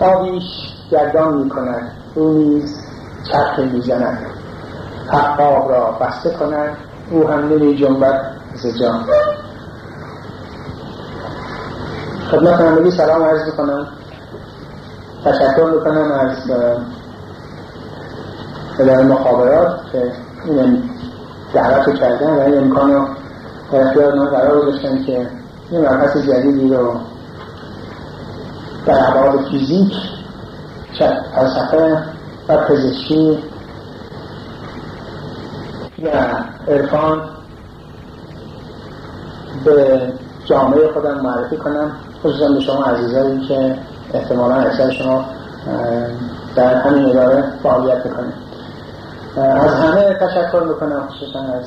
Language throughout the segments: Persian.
آبیش گردان می کند، او نیز چرخه می زند. حق آب را بسته کند، او هم نمی جنبد ز جان. خدمت همگی سلام عرض می‌کنم. تشکر می‌کنم از اداره مخابرات که این دعوت رو کردن و این امکان رو در اختیار ما قرار گذاشتن که این مبحث جدیدی رو در ابعاد فیزیک، فلسفه و پزشکی و عرفان به جامعه خودم معرفی کنم، خصوصا به شما عزیزایی که احتمالا اکثر شما در همین اداره فعالیت میکنید. از همه تشکر میکنم، خصوصا از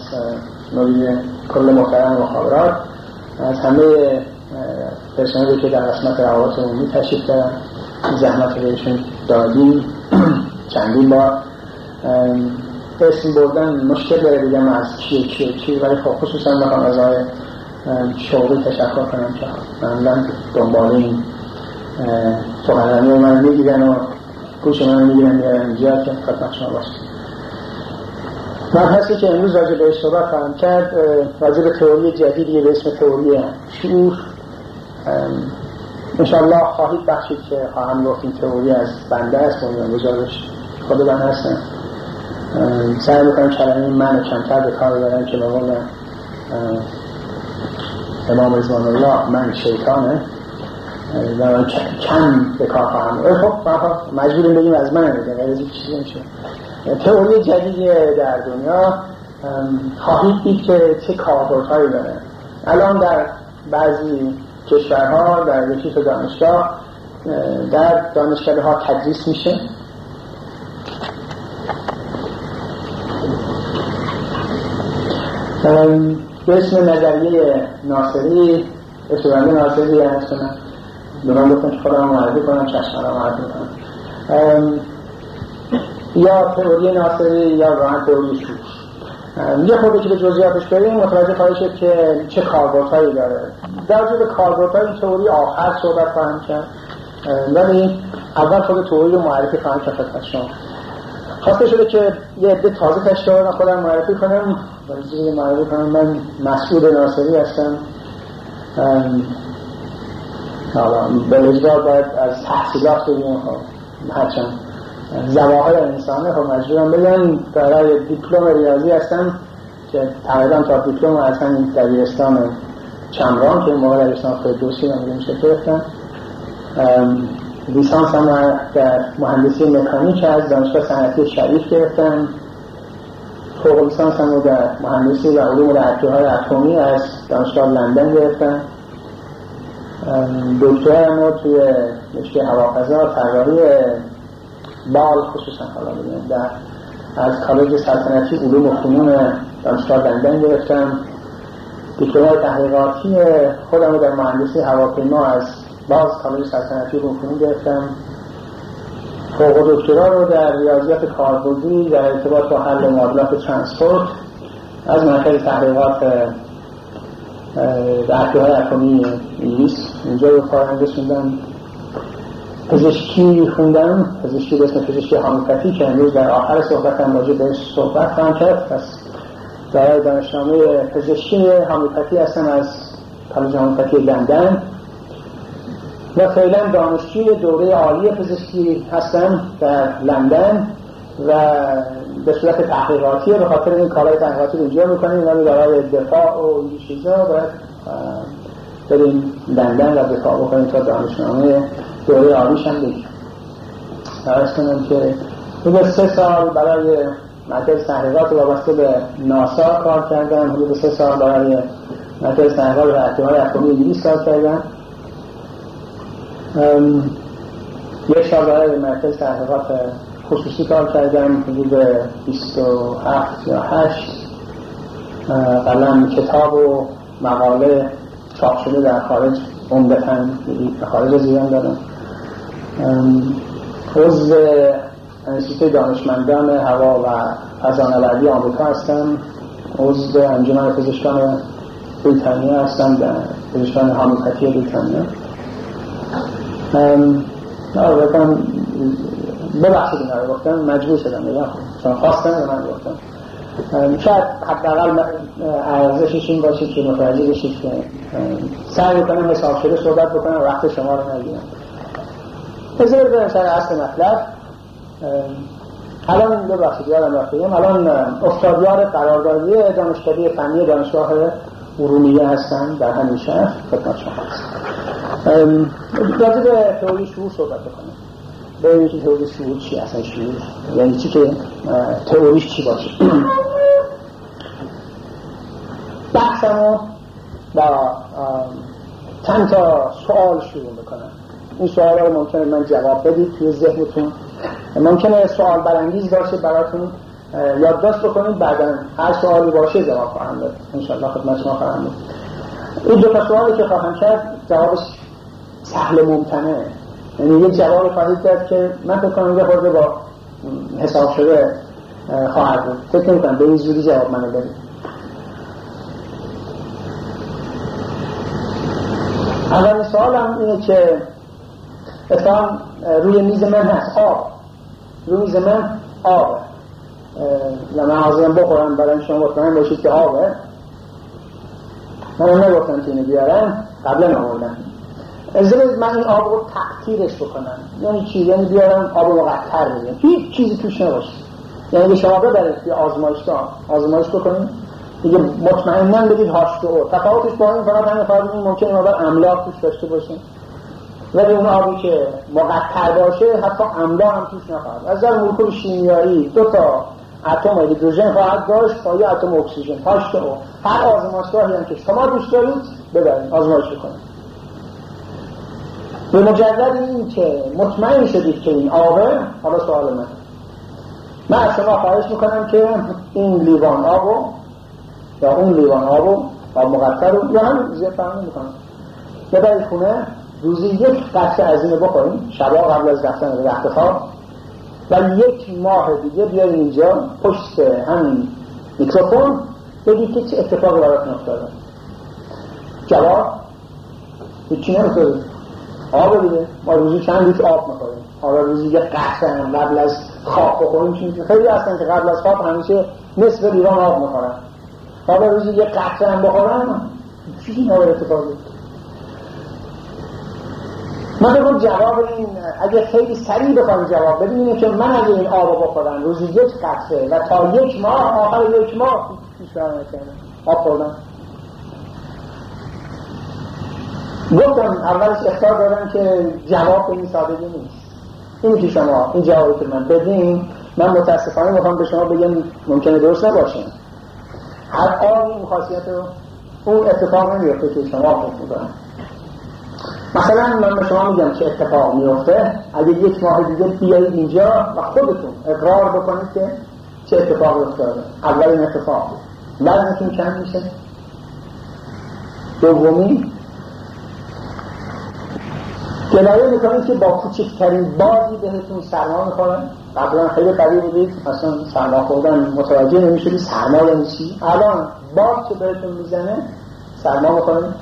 مدیر کل محترم مخابرات، از همه پرسنلی که در قسمت روابط عمومی تشریف دارن، زحمت رو بهشون دادیم. چندین بار اسم بردن مشکل داره بگم از کیه، ولی خب خصوصا میخوام از آقای شعوری تشکر کنم که معمولا دنبال این سخنرانی من میگیرن و گوش من میگیرن میارن اینجا که خدمت شما باشید. مبحثی که امروز راجع بهش صحبت خواهم کرد راجع به تئوری جدیدی به اسم تئوری شعور. انشاءالله خواهید بخشید که خواهم گفت این تئوری از بنده است، بنیانگذارش خود من هستم. سعی میکنم کلمه منو کمتر به کار ببرم که به قول امام رضوان الله من شیطانه و من کم به کار خواهم. خب مجبوریم بگیم از من بگم، غیر از یک چیزی نمیشه. تئوری جدیدی در دنیا خواهید دید که چه کاربردهایی داره. الان در بعضی کشورها در یکی تو دانشگاه در دانشگاه‌ها تدریس میشه. به اسم نظریه ناصری، استوانه ناصری هستم. دوران دفتر خودم معرفی کنم، چشمارا معرفی کنم. یا تئوری ناصری یا واقعا تئوری شعور. یه خودی که به جزئیاتش بریم متوجه خواهید شد که چه کاربردهایی داره. در مورد کاربردهای تئوری آخر صحبت خواهم کرد، ولی اول خود تئوری رو معرفی خواهم کرد خدمت شما. خواسته شده که یه عده تازه تشکیلات خودم معرفی کنم. برای معرفی کنم من مسعود ناصری هستم. به اجبار باید از تحصیلات بگیم، هرچند زواهر انسانه خب مجبورم بگم برای دیپلم ریاضی هستم که تقریبا تا دیپلم اصلا دبیرستان چمران که این موقع دبیرستان فردوسی نمیدونم شکل گرفتم. لیسانس هم در مهندسی مکانیک از دانشگاه صنعتی شریف گرفتم. فوق لیسانس هم در مهندسی و علوم رادیوهای اتمی از دانشگاه لندن گرفتم. دکترا هم توی رشته هوافضا طراحی بال خصوصا حالا بگیم در از کالج سلطنتی علوم و فنون دانشگاه لندن گرفتم. دکترای تحقیقاتی خودم در مهندسی هواپیما از باز کالج سلطنتی علوم و فنون گرفتم. فوق دکترا رو در ریاضیات کاربردی در ارتباط با حل معادلات ترانسپورت از مرکز تحقیقات رادیوهای اتمی انگلیس اینجا رو کارم رسوندم. پزشکی خوندم، پزشکی به اسم پزشکی هومیوپاتی که امروز در آخر صحبتم راجع بهش صحبت خواهم کرد. پس در دانشنامه پزشکی هومیوپاتی هستم از کالج هومیوپاتی لندن و فعلا دانشجوی دوره عالی پزشکی هستم در لندن و به صورت تحقیقاتی به خاطر این کارهای تحقیقاتی اینجا میکنیم و برای دفاع و این چیزا باید بریم لندن و دفاع بکنیم تا دانشنامه دوره آریش هم بگیم. درست کنم که حدود 3 سال برای مرکز تحقیقات وابسته به ناسا کار کردم، حدود 3 سال برای مرکز تحقیقات و رادیوهای اتمی انگلیس کار کردم، 1 سال برای مرکز تحقیقات خصوصی کار کردم، حدود 27 یا 8 قلم کتاب و مقاله چاپ شده در خارج عمدتاً به خارج از ایران دادم. عضو انستیتوی دانشمندان هوا و فضانوردی آمریکا هستم، عضو انجمن پزشکان بریتانیا هستم، پزشکان هومیوپاتی بریتانیا. نه بگم ببخشید اینا رو گفتم، مجبور شدم بگم چون خواستن به من گفتم. شاید حداقل ارزشش این باشه که متوجه بشید که سعی کنم حساب شده صحبت بکنم و وقت شما رو نگیرم. بذار بریم سر اصل مطلب. الان ببخشید یادم رفتیم، الان استادیار قراردادی دانشکده فنی دانشگاه ارومیه هستن در همین شهر. خدمت شما هستم راجع به تئوری شعور صحبت بکنم. ببینید که تئوری شعور چی، اصلا شعور یعنی چی، که تئوریش چی باشه. بحثمو با چند تا سوال شروع میکنم. این سوال رو ممکنه من جواب بدید توی ذهنتون، ممکنه سوال برانگیز باشه براتون، یادداشت بکنید، بعداً هر سوالی باشه جواب خواهم داد انشاءالله. خدمت شما خواهم داد. این دو تا سوالی که خواهم کرد جوابش سهل ممتنعه، یعنی یک جواب خواهید داد که من فکر کنم یه خورده با حساب شده خواهد بود، فکر نمی‌کنم به این زودی جواب منو بدید. اولین سوالم اینه که اتفاقاً روی میز من هست آب، روی میز من آب، لما عظیم بخورم برای شما بطمئن باشید که آبه. من نگفتم که اینو بیارم، قبلا نموردم ازدواج من این آب رو تقطیرش بکنم. یعنی چی؟ یعنی بیارم آب رو مقطر بگم، هیچ چیزی توش نباشه، یعنی به شما ببرید که آزمایش بکنید دیگه، مطمئنا بگید هاشت و تفاوتش با این فقط همین فرض این ممکنه مقدار املاح توش داشته باشه، ولی اون آبی که مقطر باشه حتی املاح هم توش نخواهد. از نظر مولکول شیمیایی دو تا اتم هیدروژن خواهد داشت با یه اتم اکسیژن، هاشت و هر آزمایشگاهی هم که شما دوست دارید ببرید آزمایش بکنید. به مجرد این که مطمئن شدید که این آبه، حالا سوال من از شما خواهش میکنم که این لیوان آبو یا اون لیوان آبو آب مقطر رو یا همین زیر فرمون میکنم ببرید خونه، روزی یک قطره از اینو بخوریم شبا قبل از رفتن به رخت خواب، و یک ماه دیگه بیاید اینجا پشت همین میکروفون بگید که چه اتفاقی براتون افتاده. جواب هیچی نمیخوریم آب دیگه، ما روزی چند لیتر آب میخوریم، حالا روزی یک قطره هم قبل از خواب بخوریم، چون خیلی هستن که قبل از خواب همیشه نصف لیوان آب میخورن، حالا روزی یک قطره هم بخورن چیزی نباید اتفاق دید. من بگم جواب این اگه خیلی سریع بخوام جواب بدیم اینه که من اگه این آب رو بخورم روزی یک قطره و تا یک ماه آخر یک ماه آب خوردم. گفتم اولش اختیار دادم که جواب این سادگی نیست. این که شما این جوابی که من بدین، من متاسفانه میخوام به شما بگم ممکنه درست نباشه. هر آبی این خاصیت رو اون اتفاق نمیفته که شما فکر میکنم. مثلا من به شما میگم که اتفاق میفته اگه یک ماه دیگه بیایید اینجا و خودتون اقرار بکنید که چه اتفاقی افتاده. اولین اتفاق وزنتون کم میشه، دومی گلایه میکنید که با کوچکترین بادی بهتون سرما میخورن. قبلا خیلی قوی بودید اصلا سرما خوردن متوجه نمیشدی سرما یعنی چی، الان باد که بهتون میزنه سرما میخورن.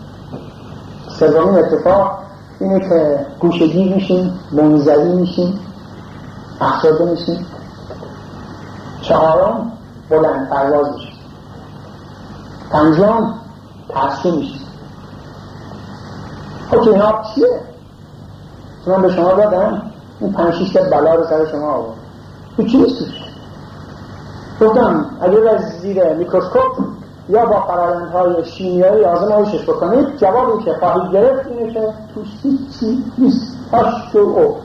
سومین اتفاق اینه که گوشه‌گیر میشین، منزوی میشین، افسرده میشین. چهارم بلند پرواز میشین. پنجم ترسو میشین. خب که اینا چیه؟ من به شما دادم این 5-6 بلا رو سر شما آورد، تو چی نیستید؟ گفتم اگر از زیر میکروسکوپ یا با فرآیندهای شیمیایی آزمایشش بکنید، جوابی که خواهید گرفت اینه که توش هیچی نیست، هاش تو او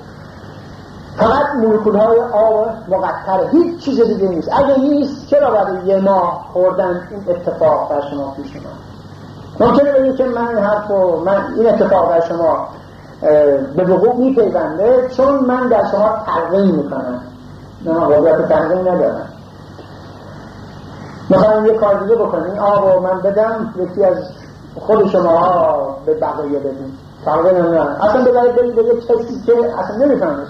فقط مولکول‌های آب مقطر، هیچ چیز دیگه نیست. اگه نیست چرا برای یه ماه خوردن این اتفاق بر شما پیش اومد؟ ممکنه بگید که من این حرف رو من این اتفاق بر شما به وقوع میپیونده چون من در شما ترغیب میکنم. نه، من قدرت ترغیب ندارم. میخوام یه کار دیگه بکنم، آب رو من بدم یکی از خود شماها به بقیه بدیم، ترغیب ندارم. اصلا ببرید بدید به یک کسی که اصلا نمیفهمش،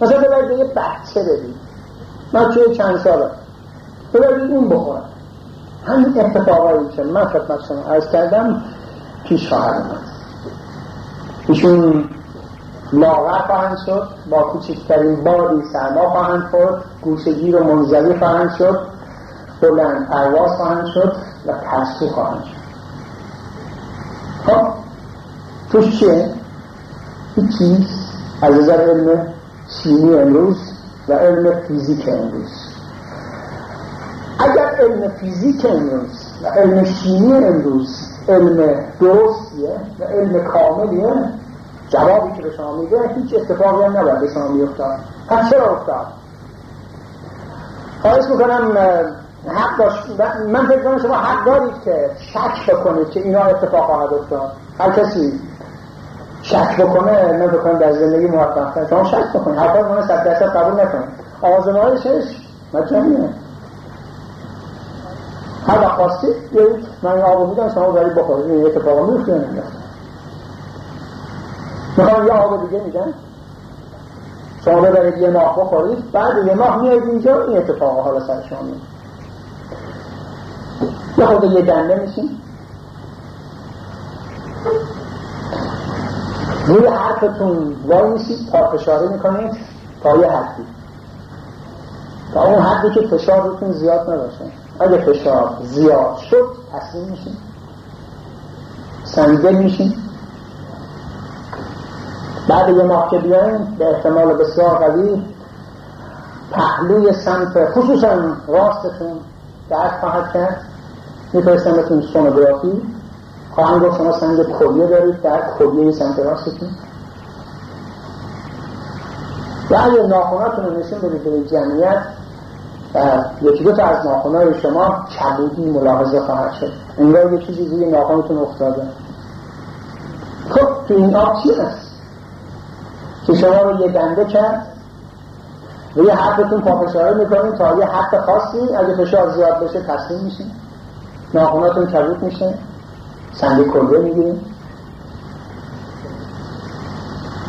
مثلا ببرید به یک بچه بدید، من توی چند ساله ببرید این بخورم. همین اتفاقایی که من خدمت شما عرض کردم پیش خواهد اومد. ایشون لاغر خواهند شد، با کوچکترین بادی سرما خواهند خورد، گوشه‌گیر و منزوی خواهند شد، بلند پرواز خواهند شد و ترسو خواهند شد. خب توش چیه؟ هیچی از نظر علم شیمی امروز و علم فیزیک امروز. اگر علم فیزیک امروز و علم شیمی امروز علم درستیه و علم کاملیه، جوابی که به شما میده هیچ اتفاقی هم نباید به شما میفتاد. پس چرا افتاد؟ خواهش میکنم حق داشت، من فکر کنم شما حق دارید که شک بکنید که اینا اتفاق خواهد افتاد. هر کسی شک بکنه، من بکنم در زندگی موفق تر، شما شک بکنید، حقا من 100% قبول نکنید، آزمایشش های چشم مجانیه. هر وقت خواستید بیایید من این آبو میدم شما برید بخورید، این اتفاقا میفته نمیفته. میخوام یه آبو دیگه میدم شما برید یه ماه بخورید، بعد یه ماه میایید اینجا این اتفاقا حالا سر شما میاد. یه خود یه دنده میشین روی حرفتون وای میسید، پا فشاره میکنید تا یه حدی، تا اون حدی که فشار روتون زیاد نباشه. اگه فشار زیاد شد تسلیم میشین، سنگدل میشین. بعد یه ماه که بیاین به احتمال بسیار قوی پهلوی سمت خصوصا راستتون درد خواهد کرد، میپرستمتون سونوگرافی، خواهم گفت شما سنگ کلیه دارید در کلیه سمت راستتون. و اگه ناخوناتون رو نشون بدید به جمعیت، یکی دو تا از ناخونای شما کبودی ملاحظه خواهد شد، انگار یه چیزی روی ناخونتون افتاده. خب تو این آب چی هست که شما رو یه دنده کرد و یه حرفتون پافشاره میکنید تا یه حرف خاصی، اگه فشار زیاد بشه تسلیم میشین، ناخوناتون کبود میشه، سنگ کلیه میگیریم.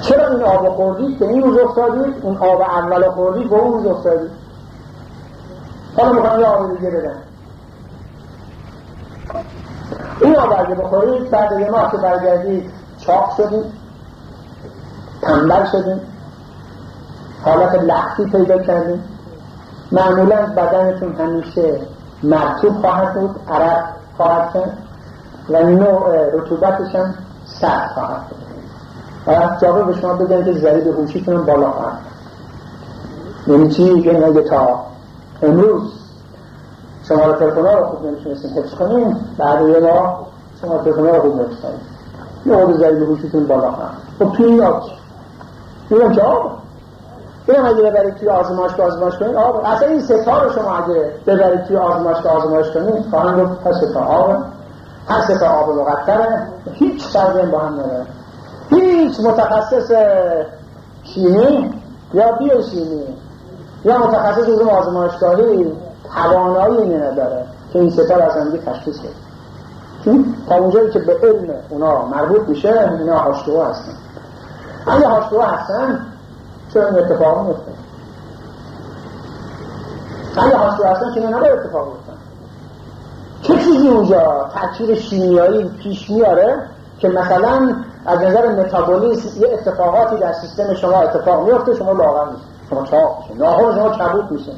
چرا این آب خوردید به این روز افتادید، اون آب اول خوردید به اون روز افتادید، حالا میخوام یه آب دیگه بدن. این آب اگه بخورید بعد یه ماه که برگردید چاق شدید، تنبل شدید، حالت لختی پیدا کردید. معمولا بدنتون همیشه مرطوب خواهد بود، عرق خواهد کرد و نوع رطوبتش هم سرد خواهد بود. و جاقه به شما بگن که ضریب هوشیتون هم بالا خواهد. یعنی چی؟ یعنی اگه تا امروز شما تلفن‌ها رو خوب نمی‌تونستین حفظ کنین، بعد یه ماه شما تلفن‌ها رو خوب نمی‌شناسین، یه آب ضریب هوشیتون بالا خواهد. خب توی این آب چی؟ اینم که آب، اینم اگه ببرید توی آزمایش که آزمایش کنید آب. اصلا این ستا رو شما اگه ببرید توی آزمایش که آزمایش کنید خواهند گفت هر ستا آبه، هر ستا آب مقطره، هیچ فرقی با هم نداره. هیچ متخصص شیمی یا بیوشیمی یا متخصص از آزمایشگاهی توانایی اینه نداره که این ستا رو از هم دیگه تشخیص بده. تا اونجایی که به علم اونا مربوط میشه اینا هاشتوا هستن. اگه هاشتوا هستن چون این اتفاق میفته، اگه هاشتوا هستن که اینا به اتفاق میفتن. چه چیزی اونجا تأثیر شیمیایی پیش میاره که مثلا از نظر متابولیسم یه اتفاقاتی در سیستم شما اتفاق میفته، شما لاغر میشه، شما چاق میشه، ناخن شما کبود میشه.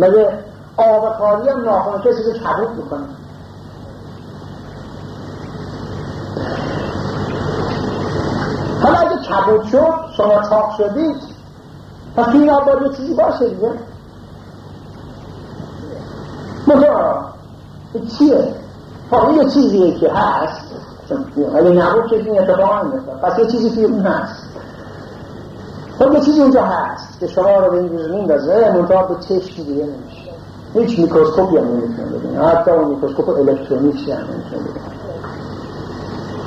مگه آب کاری هم ناخن کسی رو کبود میکنه؟ حالا اگه کبود شد شما چاق شدید، پس این آب باید یه چیزی باشه دیگه. مگه چیه؟ خب یه چیزیه که هست، ولی نبود که این اتفاق میفته، پس یه چیزی توی اون هست. خب یه چیزی اونجا هست که شما رو به این روز میندازه، منتها به چشم دیگه نمیشه، هیچ میکروسکوپی هم نمیتونه ببینه، حتی اون میکروسکوپ الکترونیکی هم نمیتونه ببینه.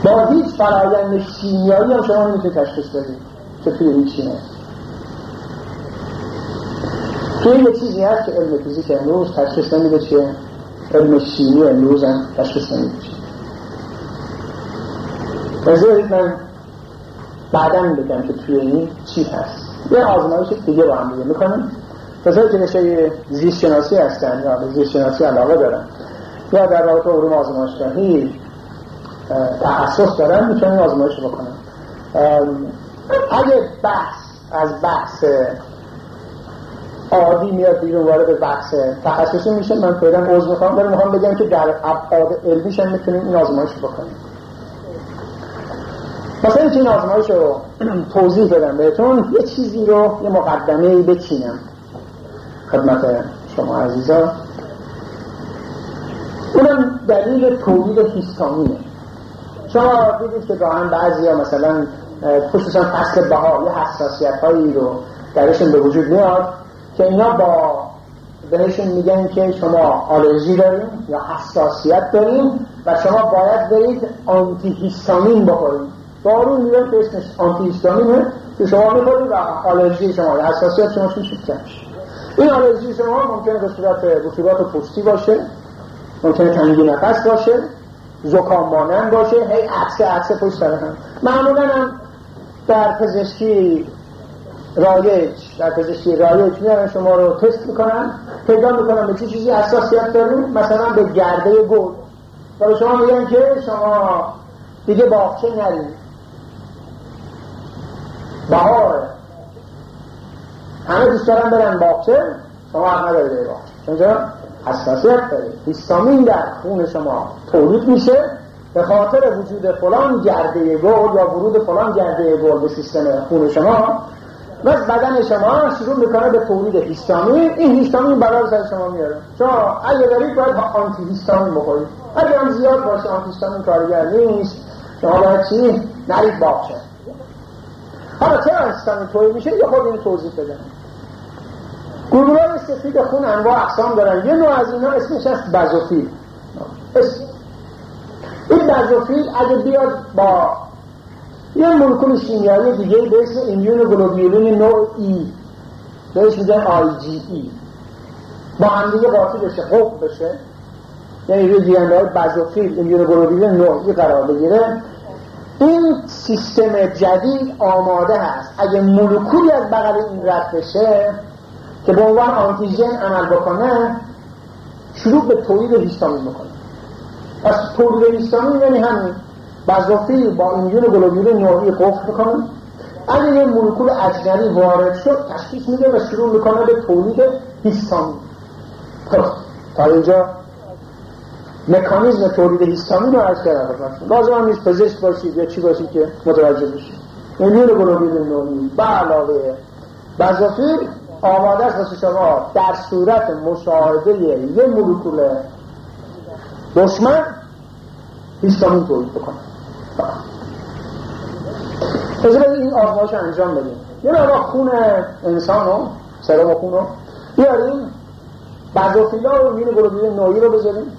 با هیچ فرآیند شیمیایی هم شما نمیتونی تشخیص بدید که توی این چیه. توی یه چیزی هست که علم فیزیک امروز تشخیص نمیده چیه، علم شیمی امروز هم تشخیص نمیده چیه. بذارید من بعدا بگم که توی این چی هست. یه آزمایش دیگه با هم دیگه میکنم. بذارید که نشه زیست شناسی هستن یا به زیست شناسی علاقه دارن یا در رابطه علوم آزمایشگاهی تخصص دارن، میتونن آزمایش بکنن. اگه بحث عادی میاد بیرون وارد بحث تخصصی میشه، من فعلا عذر میخوام، ولی میخوام بگم که در ابعاد علمیش هم میتونیم این آزمایش بکنیم. مثلا این آزمایش رو توضیح بدم بهتون، یه چیزی رو یه مقدمه‌ای بچینم خدمت شما عزیزان. اونم دلیل تولید هیستامینه. شما دیدید که گاهن بعضیا مثلا خصوصا فصل بهار یه حساسیت‌هایی رو درشون به وجود میاد که اینا با بهشون میگن که شما آلرژی دارین یا حساسیت دارین و شما باید برید آنتی هیستامین بخورید. دارو میگن که اسمش آنتی هیستامینه که شما میخورید و آلرژی شما یا حساسیت شما شکل میشه. این آلرژی شما ممکنه به صورت رطوبت پوستی باشه، ممکنه تنگی نفس باشه، زکام مانند باشه، هی عطسه پشت سر هم. معمولاً هم در پزشکی رایج میارن شما رو تست میکنن، پیدا میکنن به چیزی حساسیت دارین، مثلا به گرده گل، و به شما میگن که شما دیگه باغچه نرید، بهاره، همه دوست دارن برن باغچه، شما هم ندارید به باغچه، چونجا حساسیت دارید. هیستامین در خون شما تولید میشه به خاطر وجود فلان گرده گل یا ورود فلان گرده گل به سیستم خون شما، و بدن شما شروع میکنه به تولید هیستامین. این هیستامین برای سر شما میاره. شما اگه دارید باید آنتی هیستامین بخورید، اگه هم زیاد باشه آنتی هیستامین کارگر نیست، شما باید چی؟ نرید باشه. حالا چرا هیستامین تولید میشه؟ یه خود این توضیح بدم. گلوله‌های سفید خون انواع اقسام دارن. یه نوع از اینا اسمش هست بازوفیل. این بازوفیل اگه بیاد با یه مولکول شیمیایی دیگه به اسم ایمیونوگلوبولین نوع ای، بهش میگن IgE، با هم دیگه قاطی بشه، حب بشه، یعنی روی دی‌ان‌ای بازوفیل ایمیونوگلوبولین نوع ای قرار بگیره، این سیستم جدید آماده هست اگه مولکولی از بغل این رد بشه که به عنوان آنتیژن عمل بکنه، شروع به تولید هیستامین میکنه. پس تولید هیستامین یعنی همین بازوفیل با ایمیونوگلوبولین نوعی قفل میکنه، اگه یه مولکول اجنبی وارد شد تشخیص میده و شروع میکنه به تولید هیستامین. تا اینجا مکانیزم تولید هیستامین رو عرض کردم. لازم هم نیست پزشک باشید یا چی باشید که متوجه بشید. ایمیونوگلوبولین نوعی به علاوه بازوفیل آماده است واسه شما در صورت مشاهده یه مولکول دشمن هیستامین تولید بکنه. اجازه بدید این آزمایش رو انجام بدیم. یه نوع خون انسان رو، سرم خون رو بیاریم، بازوفیلا رو ایمیونوگلوبولین نوعی رو بذاریم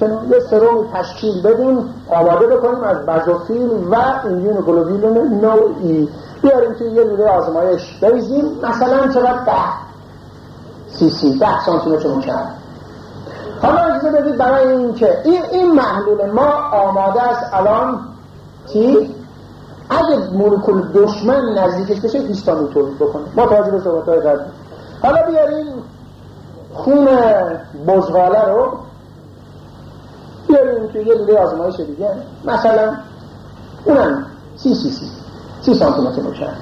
چون یه سرم تشکیل بدیم، آماده بکنیم از بازوفیل و ایمیونوگلوبولین نوعی، بیاریم توی یه لوله آزمایش بریزیم، مثلا چقدر 10 cc، 10 سانتیمتر مکعب. حالا اجازه بدید برای این که این محلول ما آماده است الان چی؟ اگه مولکول دشمن نزدیکش بشه هیستامین تولید بکنه. ما توجه به صحبت‌های قبلی. حالا بیاریم خون بزغاله رو بیاریم توی یه لوله آزمایش دیگه، مثلا اونم 30 سانتیمتر بکرد.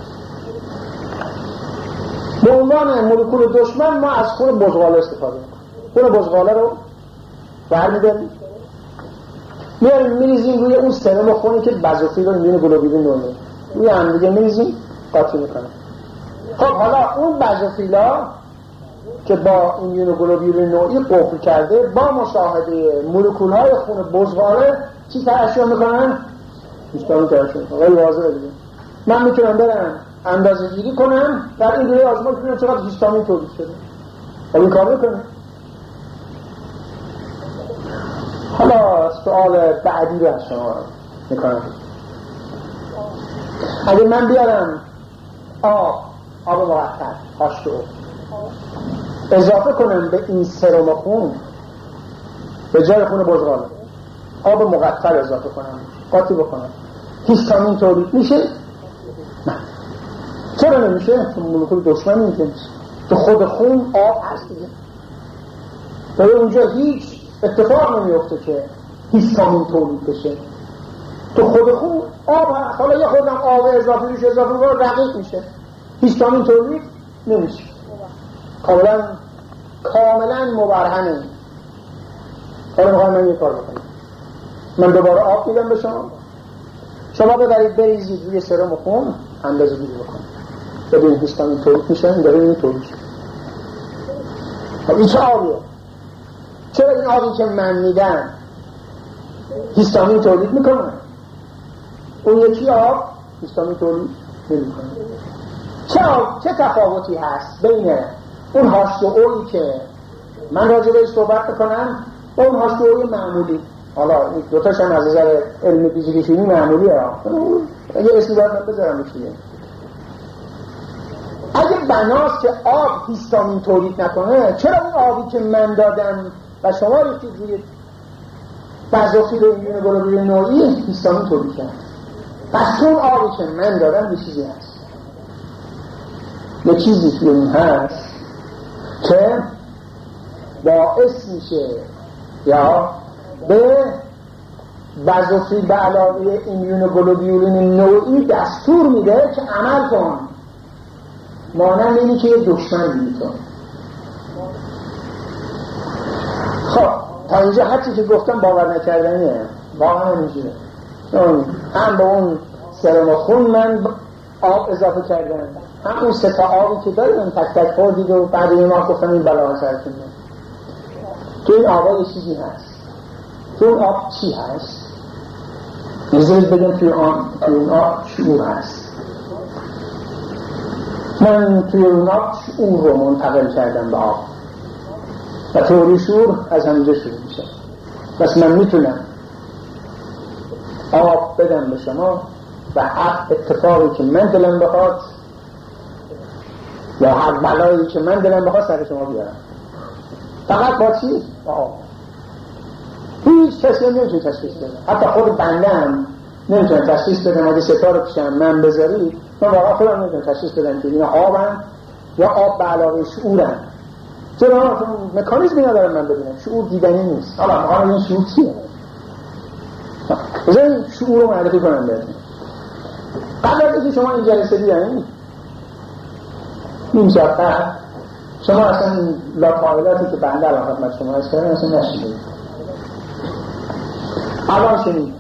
به عنوان مولکول دشمن ما از خون بزغاله استفاده میکنیم. خون بزغاله رو برمی‌داریم میاریم میریزیم روی اون سرم خونی که بازوفیل و ایمیونوگلوبولین نوعی روی هم دیگه میریزیم قاطی میکنیم. خب حالا اون بازوفیلا که با ایمیونوگلوبولین نوعی قفل کرده با مشاهده مولکول‌های خون بزغاله چی ترشح میکنن؟ هیستامین ترشح میکنن. خیلی واضحه دیگه. من میتونم برم اندازه گیری کنم در این دوره آزمایش ببینم چقدر هیستامین تولید شده. خب این کار میکنه. حالا سوال بعدی رو از شما میکنم. اگه من بیارم آب معطر هاشو اضافه کنم به این سرم خون به جای خون بزغاله، آب مقطر اضافه کنم، قاطی بکنم، هیستامین تولید میشه؟ نه. چرا نمیشه؟ مولکول دشمن میشه. تو خود خون آب هست دیگه. برای اونجا هیچ اتفاق نمیفته که هیستامین تولید بشه. تو خود خوب آب هست، حالا یه خوردم آب اضافه روش اضافه رو رقیق میشه، هیچ کام این طوری نمیشه، کاملا مبرهنه. حالا میخوام من یه کار بکنم، من دوباره آب میدم به شما، شما ببرید بریزید روی سرم و خون اندازه گیری بکنید، ببینید هیچ کام این طوری میشه، داره این طوری میشه. این چه آبیه؟ چرا این آبی که من میدم هیستامین تولید میکنه، اون یکی آب هیستامین تولید نمیکنه؟ چه تفاوتی هست بین اون هاشتئویی که من راجع بهش صحبت میکنم و اون هاشتئوی معمولی؟ حالا دوتاش هم از نظر علم فیزیک شیمی معمولی ها، یه اسمی باید بذارم بکیه. اگه بناست که آب هیستامین تولید نکنه، چرا اون آبی که من دادم و شما ریختید روی بزافیل ایمونوگلوبولین نوعی هیستامین تولید کرد؟ پس اون آبی که من دادم یه چیزی هست، یه چیزی توی این هست که باعث میشه یا به بزافیل به علاوه ایمونوگلوبولین نوعی دستور میده که عمل کن، مانند اینی که یه دشمن میتون. خب تا اینجا حتی که گفتم باور نکردنیه، واقعا اینجوره. هم به اون سرم خون من آب اضافه کردم، هم اون سه تا آبی که داریم تک تک خوردید و بعد این ما گفتم این بلا سرتون. تو این آبا یه چیزی هست، تو اون آب چی هست؟ بذارید بگم توی اون آب چی هست. من توی اون آب شعور رو منتقل کردم به آب و تئوری شعور از همینجا شروع میشه. بس من میتونم آب بدم به شما و هر اتفاقی که من دلم بخواد یا هر بلایی که من دلم بخواد سر شما بیارم، فقط با چی؟ با آب. هیچ کسی نمیتونه تشخیص بده، حتی خود بنده هم نمیتونه تشخیص بدم. اگه ستاره پیشم من بذارید، من واقعا خودم نمیتونم تشخیص بدم که اینا آبن یا آب به علاوه شعورن، چرا مکانیزمی ندارم من ببینم. شعور دیدنی نیست. حالا مقام این شعور چیه؟ بذارید شعور رو معرفی کنم بهتون. قبل از اینکه شما این جلسه بیایید، نیم ساعت قبل شما اصلا لاپایلاتی که بنده الان خدمت شما هست کردن اصلا نشیدید. الان شنید،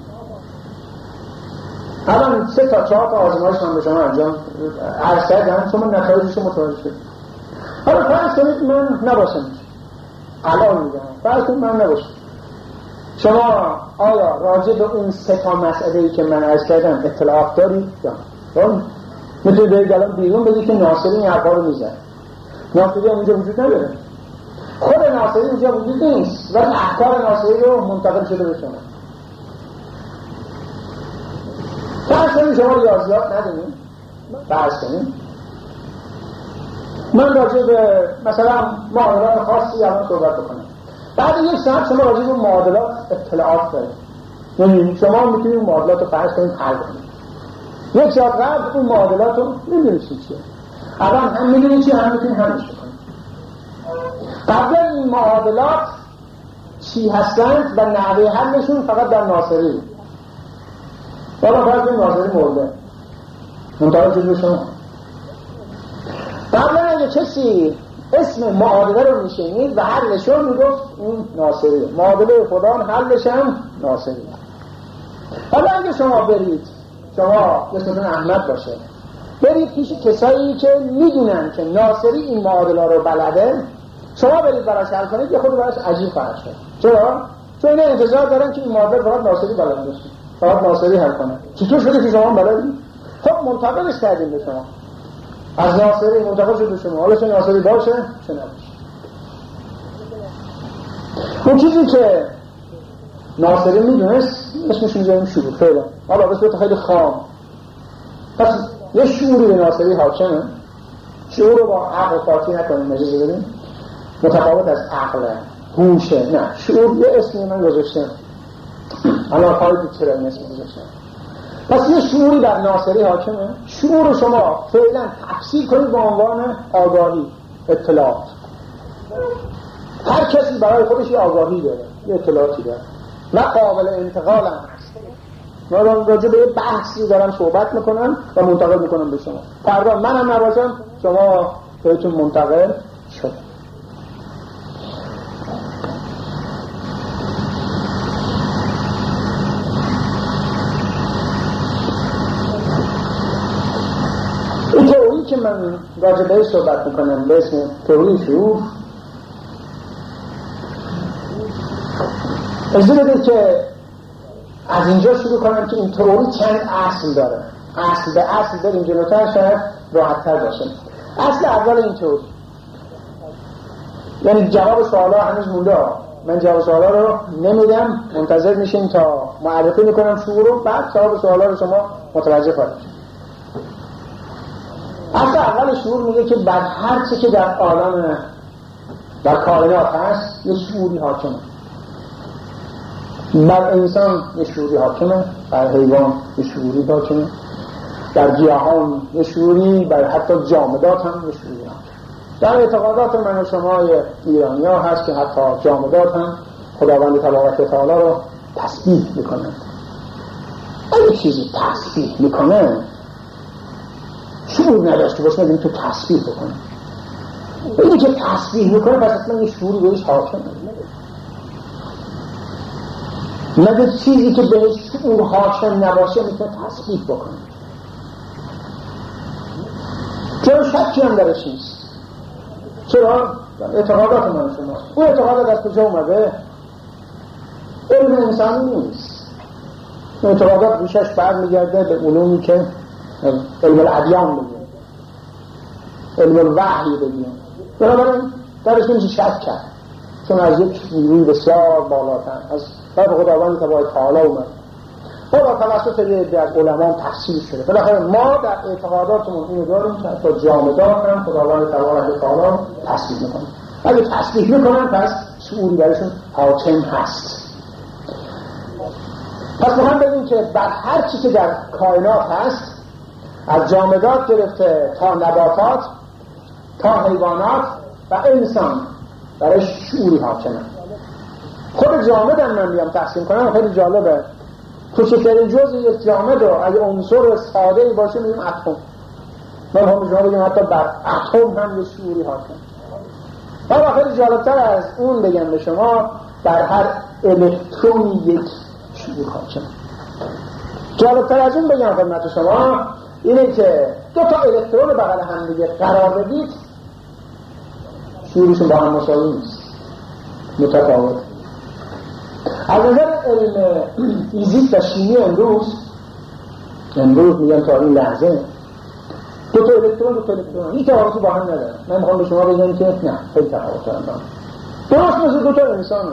الان سه تا چهار تا آزمایش من به شما انجام عرض کردم، شما نتایجش رو متوجه شدید. حالا فرض کنید من نباشم، الان میگم فرض کنید من نباشم، شما آیا راجع به اون سه تا مسئله‌ای که من عرض کردم اطلاعات دارید؟ میتونید برید الان بیرون بگید که ناصری این حرفا رو میزنه. ناصری هم اینجا وجود نداره، خود ناصری اینجا وجود نیست، ولی افکار ناصری رو منتقل شده به شما. فرض کنیم شما ریاضیات ندونیم، فرض کنیم من راجع به مثلا معادلات خاصی الان صحبت بکنم، بعد یک ساعت شما راجع به معادلات اطلاعات دارید، یعنی شما میتونید معادلات رو فرض کنید حل کنید. یک ساعت قبل اون معادلات رو میدونستید چیه، الان هم میدونید چیه، هم میتونید همش بکنید. قبل این معادلات چی هستند و نحوه حلشون فقط در ناصری. بابا فرض این ناظری مرده، منطقه چیز به شما قبلا اگه کسی اسم معادله رو میشنید و حلش رو میگفت اون ناصریه، معادله فلان حلش هم ناصریه. حالا اگه شما برید، شما مثلا احمد باشه، برید پیش کسایی که میدونن که ناصری این معادله رو بلده، شما برید براش حل کنید، یه خود براش عجیب خواهد شد. چرا؟ چون اینا انتظار دارن که این معادله برای ناصری بلد باشه، باید ناصری حل کنه. چطور شده که شما بلدید؟ خب منتقلش کردیم به شما، از ناصری منتقل شد به شما. حالا چه ناصری باشه چه نباشه، اون چیزی که ناصری میدونست اسمش میذاریم شعور. خیلی حالا بسیار خیلی خام. پس یه شعوری به ناصری حاکمه. شعور رو با عقل قاطی نکنیم، اجازه بدیم، متفاوت از عقله، هوشه. نه، شعور یه اسمی من گذاشتم، الان خواهی بود چرا این اسم بزرشن. پس یه شعوری در ناصری حاکمه. شعور شما فعلا تفسیر کنید به عنوان آگاهی، اطلاعات. هر کسی برای خودش یه آگاهی داره، یه اطلاعاتی داره و قابل انتقال هم هست. ما راجع به بحثی دارم صحبت میکنم و منتقل میکنم به شما. فردا منم نباشم شما بهتون منتقل شد. این تئوری که من راجع به صحبت میکنم به اسم تئوری شعور، از دیده که از اینجا شروع کنم که این تئوری چند اصل داره، اصل به اصل داریم جلوتر شاید راحت‌تر باشه. اصل اول این تئوری، یعنی جواب سوالا هنوز مونده، من جواب سوالا رو نمیدم، منتظر میشیم تا معرفی میکنم شعور رو، بعد جواب سوالا رو شما متوجه کنید. اصل اول شعور میگه که بر هر چی که در عالم در کائنات هست یه شعوری حاکمه. بر انسان یه شعوری حاکمه، بر حیوان یه شعوری حاکمه، بر گیاهان یه شعوری، بر حتی جامدات هم یه شعوری حاکمه. در اعتقادات من و شمای ایرانی ها هست که حتی جامدات هم خداوند تبارک و تعالی رو تسبیح میکنن. اگه چیزی تسبیح میکنن شعور نداشته باشه بگیم تو تسبیح بکنه، اینی که تسبیح میکنه پس اصلا یه شعوری بهش حاکمه. مگه چیزی که بهش شعور حاکم نباشه میتونه تسبیح بکنه؟ چرا شکی هم درش نیست؟ چرا؟ اعتقادات من شما اون اعتقادات از کجا اومده؟ علم انسانی نیست. اعتقادات ریشش برمیگرده به علومی که علم الادیان بگیم، علم الوحی بگیم. بنابراین درش نمیشه شک کرد، چون از یک شعوری بسیار بالاتر از طرف خداوند تبارک و تعالی اومد و با توسط یه عده از علما تفسیر شده. بالاخره ما در اعتقاداتمون اینو داریم که حتی جامدات هم خداوند تبارک و تعالی تسبیح میکنه. اگه تسبیح میکنن پس شعوری برشون حاکم هست. پس ما هم بگیم که بر هر چی که در کائنات هست، از جامدات گرفته تا نباتات تا حیوانات و انسان، برایش شعوری حاکمه. خود جامد هم من بیام تقسیم کنم خیلی جالبه. کوچکترین جزء یک جامد رو اگه عنصر ساده‌ای باشه میگیم اتم. من هم شما بگیم حتی بر اتم هم یه شعوری حاکمه. اما خیلی جالبتر از اون بگم به شما بر هر الکترون یک شعوری حاکمه. جالبتر از اون بگم خدمت شما اینه که دو تا الکترون بغل هم دیگه قرار بدید شعورشون با هم مساوی نیست، متفاوت. از نظر علم فیزیک و شیمی امروز میگن تا این لحظه دو تا الکترون هیچ تفاوتی با هم ندارن. من میخوام به شما بگم که نه، خیلی تفاوت دارن. درست مثل دو تا انسان.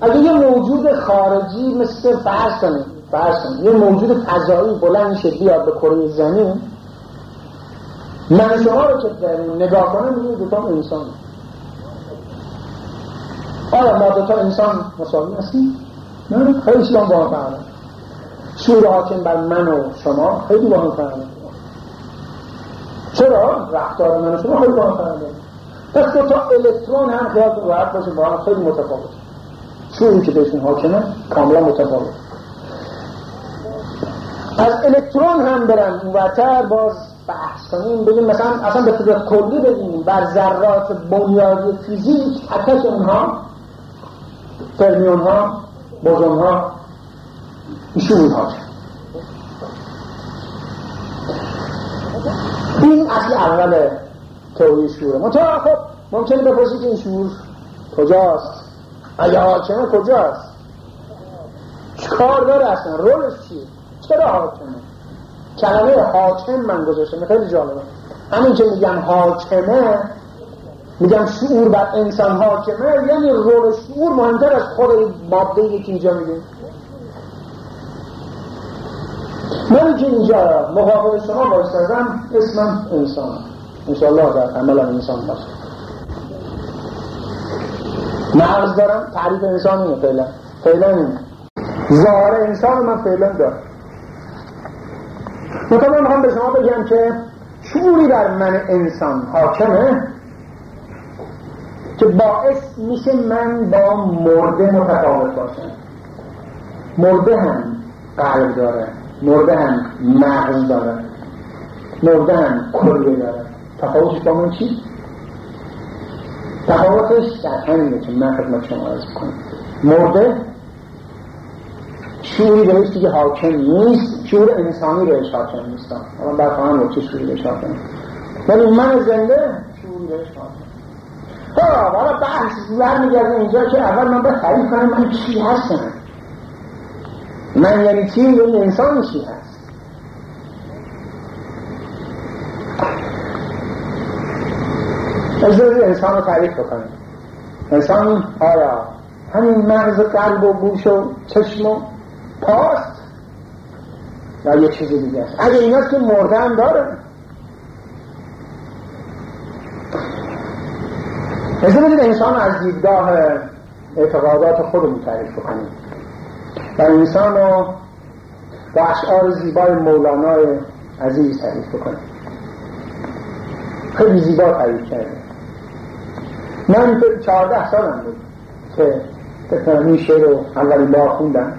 اگه یه موجود خارجی مثل فرض کنید یه موجود فضایی بلند میشه بیاد به کره زمین، من شما رو که داریم نگاه کنه میگیم دو تا انسان. آیا ما دوتا انسان مساوی هستیم؟ نه، خیلی چیزان با هم فرق داره. شعور حاکم بر من و شما خیلی با هم فرق داره. چرا؟ رفتار من و شما خیلی با هم فرق داره. پس دوتا الکترون هم خیالتون راحت باشه با هم خیلی متفاوت. شعوری که بهشون حاکمه کاملا متفاوت. از الکترون هم برم اونورتر باز بحث کنیم، بگیم مثلا اصلا به طور کلی بگیم بر ذرات بنیادی فیزیک اتک اونها فرمیون ها، بوزون ها، شعور حاکم. این اصل اول تئوری شعوره. منطقه خب ممکنه بپرسید که این شعور کجاست؟ اگه حاکمه کجاست؟ چکار داره اصلا؟ رولش چیه؟ چرا حاکمه؟ کلمه حاکم من گذاشتم، خیلی جالبه. همین که میگم حاکمه، میگم شعور بر انسان حاکمه، یعنی رول شعور مهمتر از خود ماده‌ای که اینجا میگیم. من که اینجا مقابل شما بایستردم اسمم انسان، انشاءالله در عملم انسان باشه. مغز دارم، تعریف انسان اینه. فعلا اینه ظاهر انسان من فعلا دارم. مطمئن هم به شما بگم که شعوری بر من انسان حاکمه که باعث میشه من با مرده متفاوت باشم. مرده هم قلب داره، مرده هم مغز داره، مرده هم کلیه داره. تفاوتش با من چیست؟ تفاوتش در همینه که من خدمت شما عرض بکنم. مرده شعوری بهش دیگه حاکم نیست، شعور انسانی بهش حاکم نیست. الان در خواهم رو چه شعوری بهش حاکم نیست، ولی من زنده شعوری بهش حاکم. حالا بحث برمیگرده اینجا که اول من باید تعریف کنم من چی هستم. من یعنی چی؟ یعنی انسان چی هست؟ از روی انسان رو تعریف بکنم. انسان آیا همین مغز، قلب و گوش و چشم و پاست یا یک چیز دیگه است؟ اگه این هست که مرده هم داره. از روی انسان از دیدگاه اعتقادات خودمون تعریف بکنیم و انسان رو با اشعار زیبای مولانای عزیز تعریف بکنیم. خیلی زیبا تعریف کرده. من 14 سالم بود که تکنانی شعر رو اولین بار خوندم.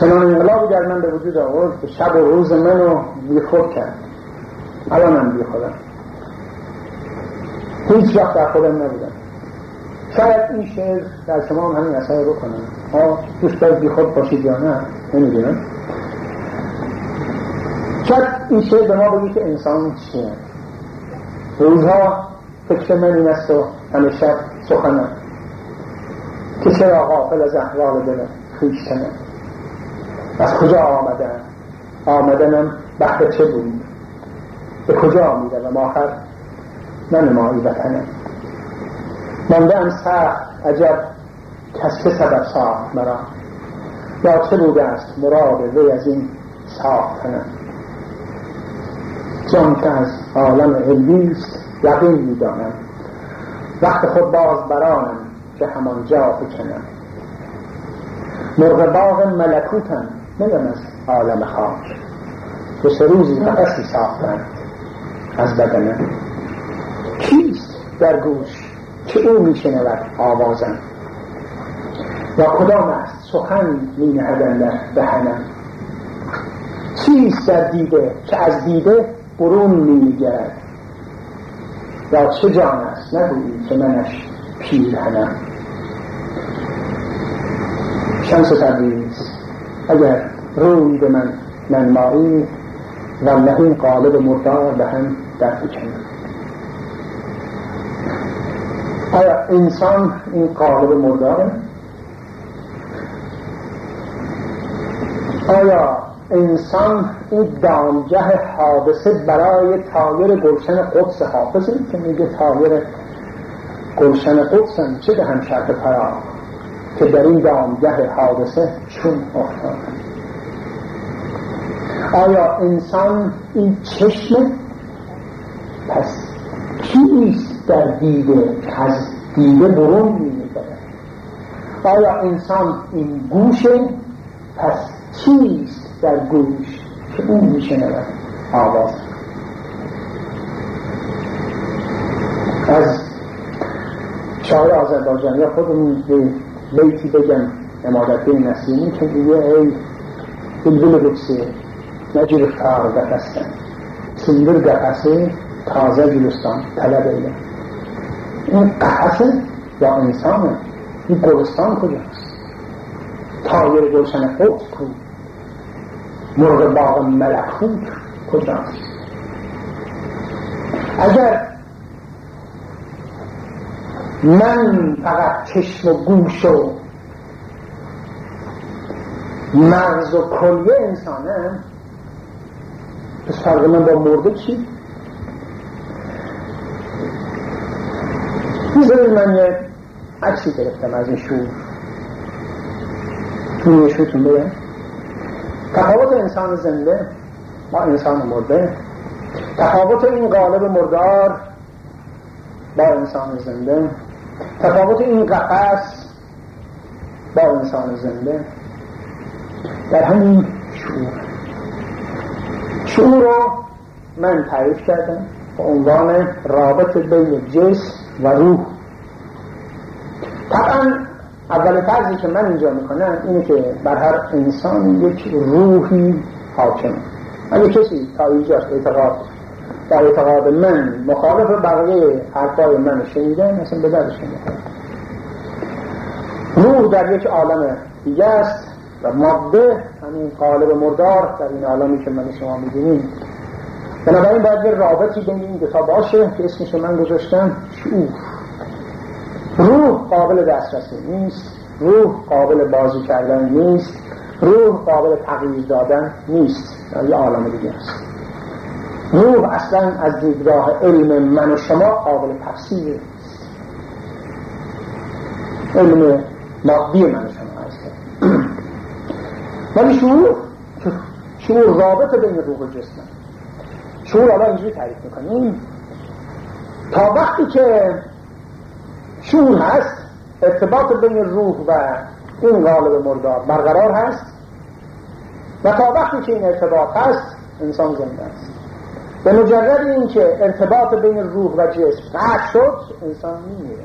چنان انقلابی در من به وجود آورد که شب و روز من رو بیخود کرد. الان هم بیخودم، هیچ وقت در خودم نبودم. شاید این شعر در شما همین اثر رو کنم. دوست دارید بیخود باشید یا نه نمیدونم. شاید این شعر به ما بگید که انسان چیه. روزها فکر من این است و همه شب سخنم که چرا غافل از احوال دلم خویشتنم، از کجا آمدنم بهر چه بود، به کجا میروم آخر ننمایی وطنم. مانده هم سخت عجب کس که سبب ساخت مرا، یا چه بوده است مراد وی از این ساختنم. جان که از عالم علویست یقین میدانم، وقت خود باز برانم که همان جا بکنم. مرغ باغ ملکوتم نگم از عالم خاک، که سه روزی قفسی ساختند از بدنم. کیست در گوش که او می شنود آوازم، یا کدام است سخن می نهدند دهنم. چیست در دیده که از دیده برون می گرد، یا چه جان است نگویی که منش پیرهنم. شمس تبریز اگر روی به من ننمایی، والله این قالب مردار به هم درفکنم. آیا انسان این قالب مرداره؟ آیا انسان این دامگه حادثه برای طایر گلشن قدس حافظه که میگه طایر گلشن قدسم چه ده هم شرط پرا که در این دامگه حادثه چون افتادم؟ آیا انسان این چشمه؟ پس کیست در دیده از دیده برون می‌گردد؟ آیا انسان این گوشه؟ پس چیست در گوش که اون می‌شنود آواز؟ از شاعر آذربایجانی خودمون بیتی بگم امادتی نسیمی که دیگه ای بلبل بکسه نجر فار دفستن سندر دفسه تازه گلستان طلب ایلم. این قفصه یا انسانه؟ این گلستان کجاست؟ طایر گلشن قدس کو؟ مرغ باغ ملکوت کجاست؟ اگر من فقط چشم و گوش و مغز و کلیه انسانم، پس فرق من با مرده چی؟ بذارید من یه عکسی گرفتم از این شعور. این شعورتون بگم تفاوت انسان زنده با انسان مرده، تفاوت این قالب مردار با انسان زنده، تفاوت این قفس با انسان زنده. در همین شعور رو من تعریف کردم به عنوان رابط بین جسم و روح. طبعا اول فرضی که من اینجا میکنم اینه که بر هر انسان یک روحی حاکم. اگه کسی تا اینجاست اعتقاد در اعتقاد من مخالف بقیه حرفای من شنیدن، مثلا به دردش نمیخوره. روح در یک عالم دیگه است و ماده همین قالب مردار در این عالمی که من شما می‌بینیم. بنابراین باید یه رابطی بین این دوتا باشه که اسمش من گذاشتم شعور. روح قابل دسترسی نیست، روح قابل بازی کردن نیست، روح قابل تغییر دادن نیست، در یه عالم دیگه است. روح اصلا از دیدگاه علم من و شما قابل تفسیر نیست، علم مادی من و شما هست. ولی شعور رابطه بین روح و جسم. شعور الان اینجوری تعریف میکنیم، تا وقتی که شعور هست ارتباط بین روح و این قالب مردار برقرار هست و تا وقتی که این ارتباط هست انسان زنده است. به مجرد اینکه ارتباط بین روح و جسم قطع شد انسان میمیره.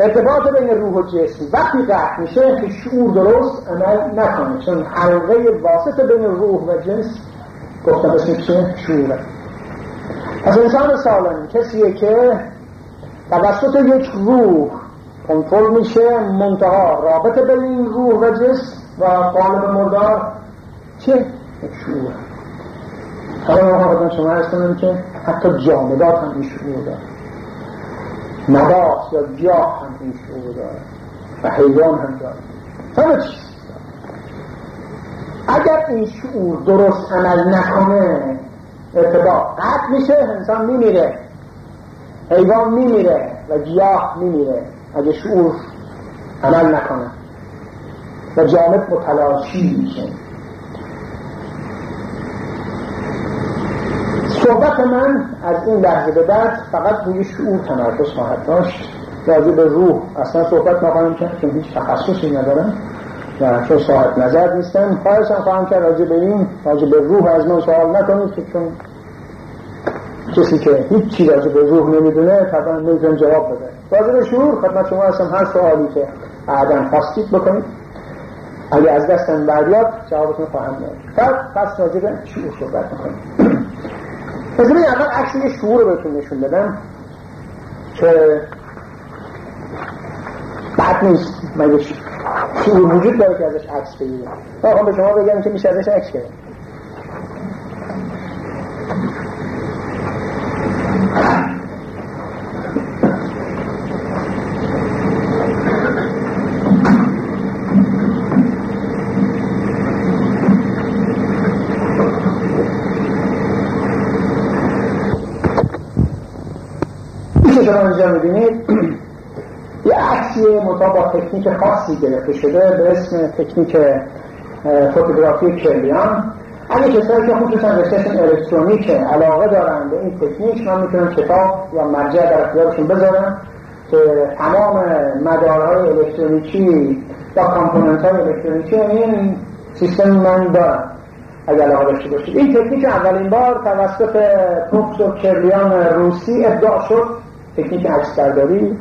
ارتباط بین روح و جسم وقتی قطع میشه که شعور درست عمل نکنه، چون حلقه واسطه بین روح و جسم گفتم اسمش چیه؟ شعوره. از انسان سالم کسیه که توسط یک روح کنترل میشه، منتها رابطه بین روح و جسم و قالب مردار چه؟ یک شعور. حالا ما خودم شما هستم که حتی جامدات هم این شعور داره، نبات یا گیاه هم این شعور داره و حیوان هم داره، همه چیز. اگر این شعور درست عمل نکنه ارتباط قطع میشه، انسان میمیره، حیوان میمیره و گیاه میمیره. اگه شعور عمل نکنه و جامد متلاشی میشه. صحبت من از این لحظه به بعد فقط روی شعور تمرکز خواهد داشت. راجع به روح اصلا صحبت نخواهم کرد چون هیچ تخصصی ندارم و چون صاحب نظر نیستم. خواهشم خواهم کرد راجع به روح از من سوال نکنید، چون کسی که هیچی راجع به روح نمیدونه طبعا نمیتونه جواب بده. راجع به شعور خدمت شما هستم، هر سوالی که بعداً خواستید بکنید اگه از دستم بریاد جوابتون خواهم داد. پس راجع به شعور صحبت میکنید. پس ببینید اول عکس شعور رو بهتون نشون دادم که بد نیست، مگه شعور وجود داره که ازش عکس بگیریم. من خواهم به شما بگم که میشه ازش عکس بگیریم. شما اینجا می‌بینید یه عکسی مطابق تکنیک خاصی گرفته شده به اسم تکنیک فوتوگرافی کرلیان. اگه کسایی که خصوصا رشته الکترونیک علاقه دارن به این تکنیک، من میتونم کتاب یا مرجع در اختیارشون بذارم که تمام مدارهای الکترونیکی و کامپوننت‌های الکترونیکی این سیستم من دارم اگه علاقه داشته باشید. این تکنیک اولین بار توسط پروفسور کرلیان روسی ابداع شد، تکنیک عکسبرداری،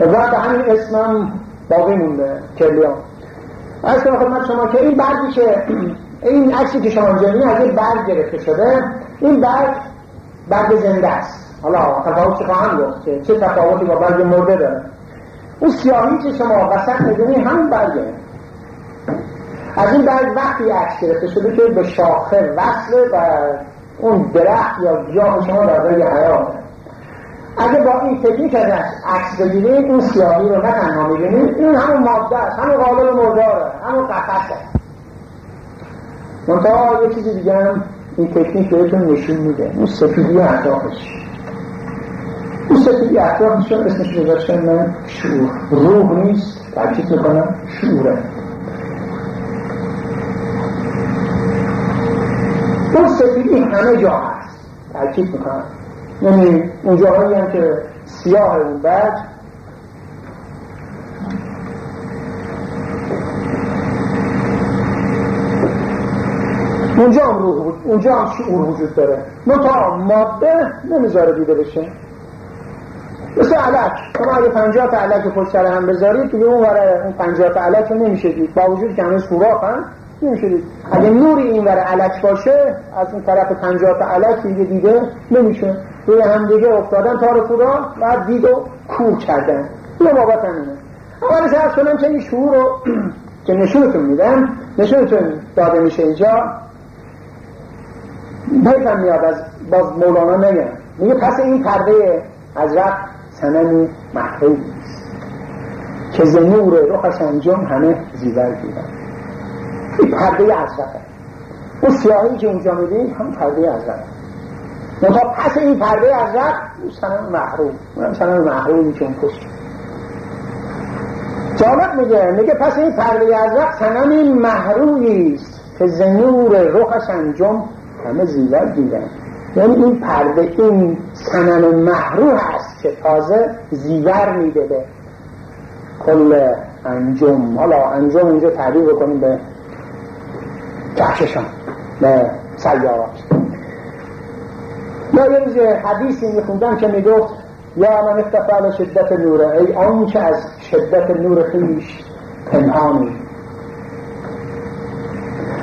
و به همین اسمم باقی مونده کرلیان. از که خدمت شما که این برگی که این عکسی که شما اینجا می‌بینید از این برگ گرفته شده، این برگ زنده است. حالا تفاوتی خواهم گفت که چه تفاوتی با برگ مرده داره. اون سیاهی که شما وسط می‌بینید همون برگه. از این برگ وقتی عکس گرفته شده که به شاخه وصله و اون درخت یا گیاه شما در برگ حیاته. اگه با این تکنیک ازش عکس بگیرید اون سیاهی رو نه تنها می‌بینید، این همون ماده است، همون قالب مرداره، همون قفسه. منتها یه چیزی دیگه هم این تکنیک بهتون نشون میده، اون سفیدی اطرافش. اون سفیدی اطرافش رو اسمش گذاشتم من شعور. روح نیست، تأکید میکنم شعوره. اون سفیدی همه جا هست، تأکید میکنم، یعنی اون جاهایی هم که سیاه اون برگ اونجا هم روح، اونجا هم شعور وجود داره، منتها ماده نمیذاره دیده بشه. مثل علک، شما اگه 50 تا علک پشت سر هم بذارید دیگه اون 50 تا علک رو نمیشه دید، با وجود که همه سوراخن نمیشه دید. اگه نوری اینور علک باشه از اون طرف 50 تا علک دیگه دیده نمیشه، روی هم دیگه افتادن تار سوراخ بعد دید و کور کردن. این بابت همینه. اولش عرض کنم که این شعور رو که نشونتون میدم، نشونتون داده میشه اینجا، بیتم میاد از باز مولانا نگه، میگه پس این پرده از رفت سنن محرومی است که زنور رخش انجام همه زیور دیدن. این پرده از رفت، اون سیاهی که اونجا میدین هم پرده از رفت، منطقه پس این پرده از رفت اون سنن محروم، اونم سنن محرومی که اون پشت. جالب میگه پس این پرده از رفت سنن محرومی است که زنور رخش انجام همه زیور دیدن. یعنی این پرده، این سنن محروم هست که تازه زیور میده به کل انجم. حالا انجم اینجا تعبیر بکنیم به کهکشان، به سیارات. یا یه روز حدیثی میخوندم که میگفت یا من اختفال شدت نوره، ای آن که از شدت نور خویش پنهانی.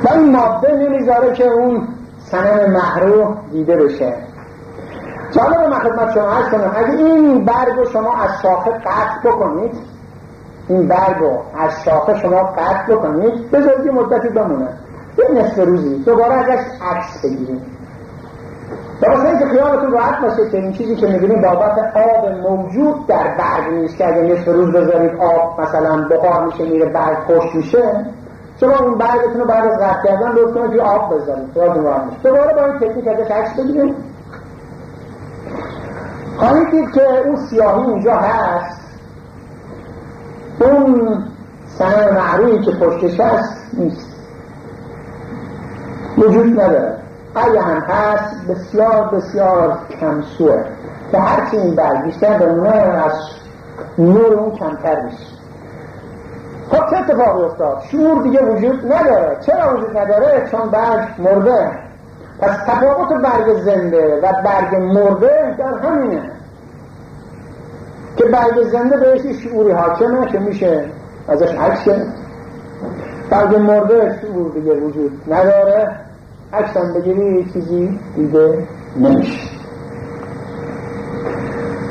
و این ماده نمیذاره که اون سنن محروم دیده بشه. جالب من خدمت شما عرض کنم، اگه این برگ شما از شاخه قطع بکنید، این برگ از شاخه شما قطع بکنید، بذارید یه مدتی بمونه، یه نصف روزی دوباره ازش عکس بگیرید. درسته اینکه خیالتون راحت باشه که این چیزی که می‌بینید بابت آب موجود در برگ نیست که اگه نصف روز بذارید آب مثلا بخار میشه میره برگ خشک میشه. شما اون برگتون رو بعد از قطع کردن لطف کنید آب بذارید، دوباره با این تکنیک ازش عکس بگیرید. خواهید دید که اون سیاهی اونجا هست، اون سنن محرومی که پشتش هست نیست، وجود نداره. اگه هم هست بسیار بسیار کمسوه که هرچی این برگ بیشتر به نور از نور اون کمتر میشه. خب چه اتفاقی افتاد؟ شعور دیگه وجود نداره. چرا وجود نداره؟ چون برگ مرده. پس تفاوت برگ زنده و برگ مرده در همینه که برگ زنده بهش شعوری حاکمه که میشه ازش عکس کنه، برگ مرده شعور دیگه وجود نداره، عکس هم بگیری چیزی دیگه نمیشه.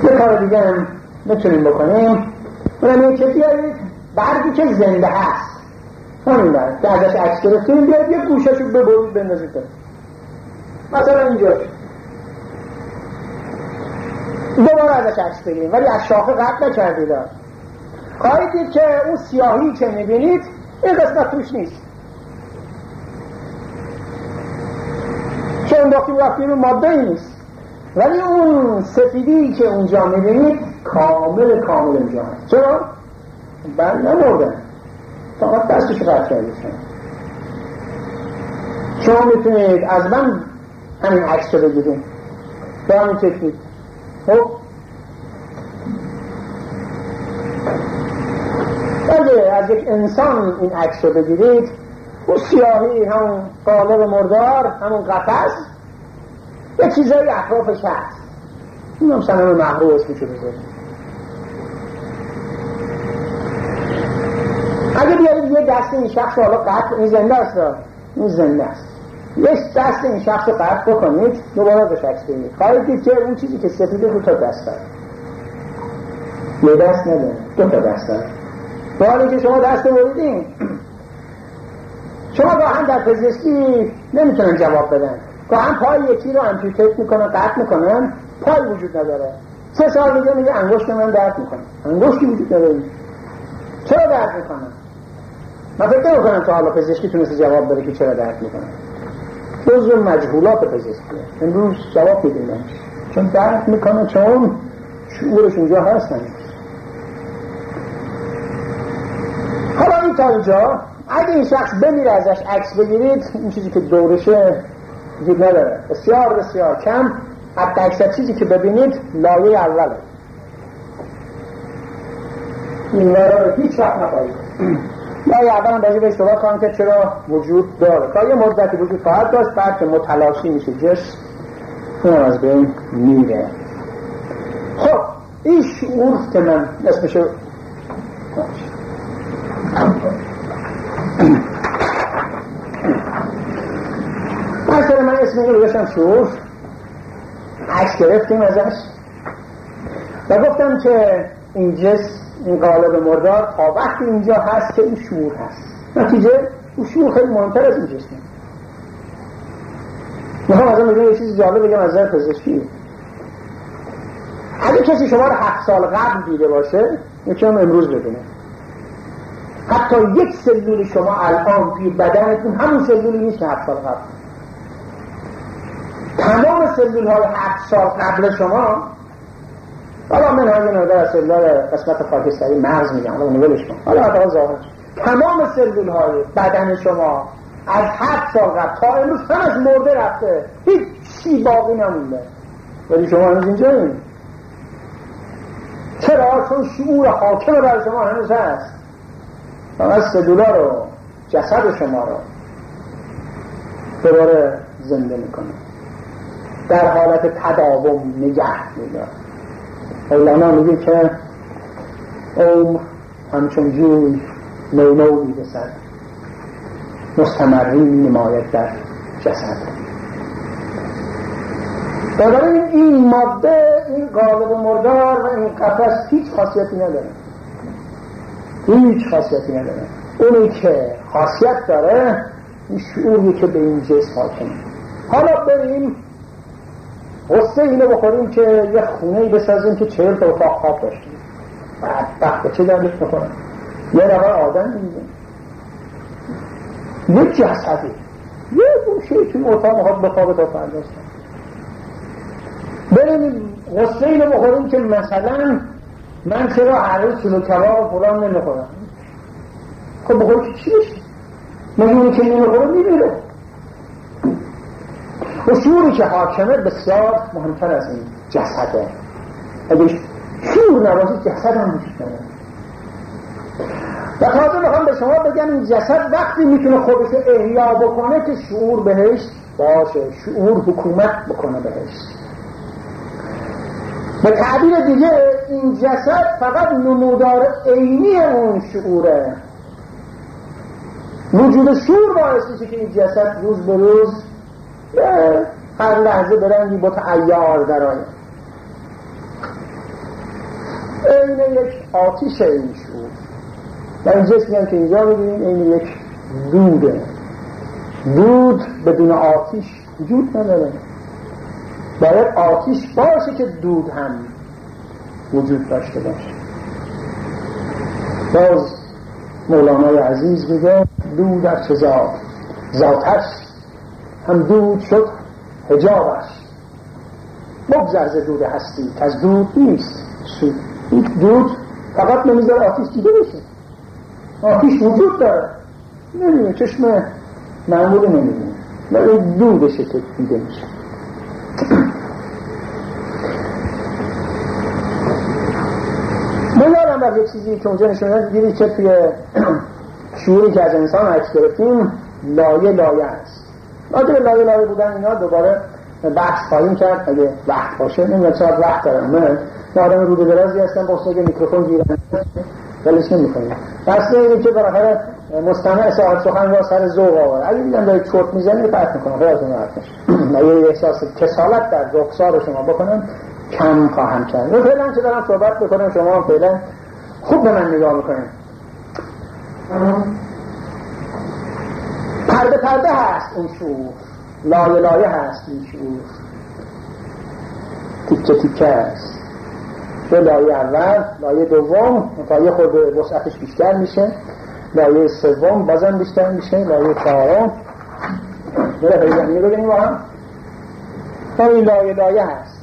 یه کار دیگه هم میتونیم بکنیم، اونم این که بیارید برگی که زنده هست، همین برگ که ازش عکس گرفتیم، بیاد یه گوشش رو ببرید بندازید مثلا اینجا، دوباره ازش عکس بگیریم ولی از شاخه قطع نکردید. خواهید دید که اون سیاهی که میبینید این قسمت توش نیست که انداختیم رفتیم اون ماده ای نیست، ولی اون سفیدی که اونجا میبینید کامل کامل اونجا هست. چرا؟ بند نموردن، فقط دستش قطع کردید. شما میتونید از من همین عکس رو بگیرید با همین تکنیک. خب اگه از یک انسان این عکس رو بگیرید، اون سیاهی همون قالب مردار، همون قفس، یه چیزایی اطرافش هست، این هم سنن محروم اسمش رو بذارید. اگه بیارید یه دست این شخص رو، حالا قطع این زنده است، این زنده است، یه دست این شخص رو قطع بکنید، دوباره به شخص بگید، خواهید دید که اون چیزی که سفیده دو تا دست داره، یه دست نداره، دو تا دست داره. به حالی که شما دست بریدین، شما گاهن در پزشکی نمیتونن جواب بدن، گاهن پای یکی رو آمپوتیت میکنن، قطع میکنن، پای وجود نداره، 3 سال دیگه میگه انگشت من درد میکنه، انگشتی وجود نداره. چرا درد میکنه؟ من فکر نمی‌کنم تا حالا پزشکی تونسته جواب بده که چرا درد میکنه. جزء مجهولات پزشکیه. امروز جواب میدیم چون درد میکنه، چون شعورش اونجا هستن. حالا این تا اینجا اگه این شخص بمیره ازش عکس بگیرید، این چیزی که دورشه وجود نداره، بسیار بسیار کم. حتی اکثر چیزی که ببینید لایه اوله، این لایه رو هیچ وقت نپایید. لایه اول هم باید به اشتباه کنم که چرا وجود داره، تا یه مدتی وجود خواهد داشت، بعد که متلاشی میشه جسم اون از بین میره. خب این شعور که من اسمشو مثلا من اسمش رو گذاشتم شعور، عکس گرفتیم ازش و گفتم که این جسم، این قالب مردار تا وقتی اینجا هست که این شعور هست. نتیجه اون شعور خیلی مهمتر از این جسمه. میخوام ازم بگم یه چیز جالب بگم از نظر پزشکی. اگه کسی شما رو 7 سال قبل دیده باشه میتونم امروز بدونه. حتی یک سلول شما الان توی بدنتون همون سلولی نیست که 7 سال قبل. تمام سلول های 7 سال قبل شما، حالا من های نادر سلول های قسمت خاکستری مغز میگم، حالا نولش کن، حالا حتی ها ظاهر، تمام سلول های بدن شما از 7 سال قبل تا امروز همش مرده رفته، هیچ چی باقی نمونده، ولی شما هنوز اینجا نمید. چرا؟ چون شعور حاکم بر شما هنوز هست. من سلولا رو، جسد شما رو دوباره زنده میکنه، در حالت تداوم نگه میداره. مولانا میگه که عمر همچون جوی نونو میرسد، مستمری نماید در جسد. بنابراین این ماده، این قالب مردار و این قفس هیچ خاصیتی نداره، هیچ خاصیتی نداره. اونی که خاصیت داره این شعوری که به این جسم حاکمه. حالا بریم غصه اینه بخوریم که یه خونه‌ای بسازیم که 40 اتاق خواب داشتیم. بعد بچه دردش بخورم یه نوع آدم میگه یک جسدی، یه گوشه توی اتاق ها بخوابه تا فردا. بریم غصه اینه بخوریم که مثلا من چرا عرض چلو کباب و فلان نمیخورم. خب بخور که چی بشه؟ مجموعی که نمیخورم میمیره. شعوری که حاکمه بسیار مهمتر از این جسده. اگه شعور نباشه جسد هم وجود نداره. و تازه میخوام به شما بگم این جسد وقتی میتونه خودش احیا بکنه که شعور بهش باشه، شعور حکومت بکنه بهش. به تعبیر دیگه این جسد فقط نمودار عینی اون شعوره. وجود شعور باعث میشه که این جسد روز به روز هر لحظه برنگی با تعیار درآید. این یک آتش این شعور و این جسمی که اینجا می‌بینیم این یک دوده. دود بدون آتش وجود نداره. باید آتش باشه که دود هم وجود داشته باشه. باز مولانای عزیز میگه دود در چه ذاتش هم دود شد حجابش. بگذر ز دود هستی که از دود نیست سود. دود فقط نمیذاره آتش دیده بشه. آتش وجود داره، نمیدونه، چشم معمولی نمیدونه، ولی دودشه که دیده میشه. میگارم بر یک چیزی که اونجا نشونه دیدید که توی شعوری که از انسان عکس گرفتیم لایه لایه هست. آدم لایه لایه بودن اینا دوباره بحث خواهیم کرد اگه وقت باشه. نمیدونم چقدر وقت دارم. من یه آدم روده درازی هستم، با صدای میکروفون گیرم ولش نمی‌کنم. بحث اینه که بالاخره مستمع ساعت سخن را سر ذوق آورد. اگه دیدم داره چرت میزنه قطع می‌کنم. خیالتون راحت باشه. اگه یه احساس کسالت در رخسار شما بکنم کم خواهم کرد. من فعلا که دارم صحبت می‌کنم شما فعلا خوب به من نگاه می‌کنید. پرده پرده هست این شعور، لایه لایه هست این شعور، تیکه تیکه هست. یه لایه اول، لایه دوم مطایه خود وسعتش بیشتر میشه، لایه سوم بازم بیشتر میشه، لایه چهارم بره بگیریم بگیریم با هم. این لایه لایه هست.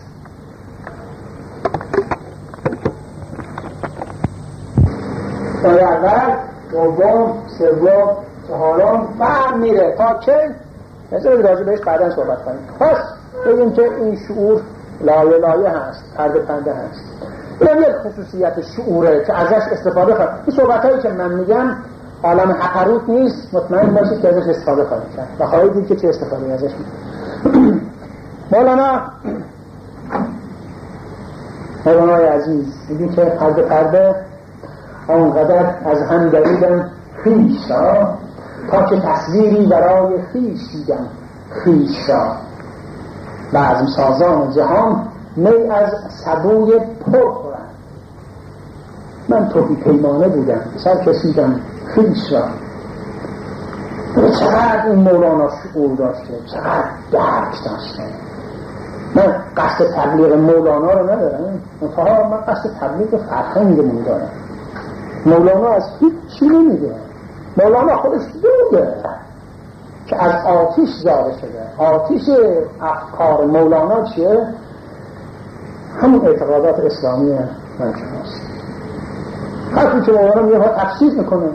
لایه اول، دوم، سوم، حالا بعد میره تا که مثلا راجع بهش بعداً صحبت کنیم. پس بگیم که این شعور لایه لایه هست، پرده پرده هست. این یک خصوصیت شعوره که ازش استفاده کنیم. این صحبتایی که من میگم عالم حقیقت نیست، مطمئن باشید که ازش استفاده کنیم و خواهید دید که چه استفاده ازش میکنیم. مولانا حیوانای عزیز دیدی که پرده پرده آنقدر از هم دریدم خیش را تا که تصویری برای خیش دیدم خیش را. بعضی سازان جهان می از سبوی پر خورند، من توهی پیمانه بودم سر کشیدم خیش را. چقدر این مولانا شعور داشته، چقدر درک داشته. من قصد تبلیغ مولانا رو ندارم، منتها من قصد تبلیغ فرهنگمون دارم. مولانا از هیچ چی نمیگه، مولانا خودش دوده که از آتش زاده شده. آتش افکار مولانا چیه؟ همون اعتقادات اسلامی من شماست. حتی که مولانا میگه ها تفسیر میکنه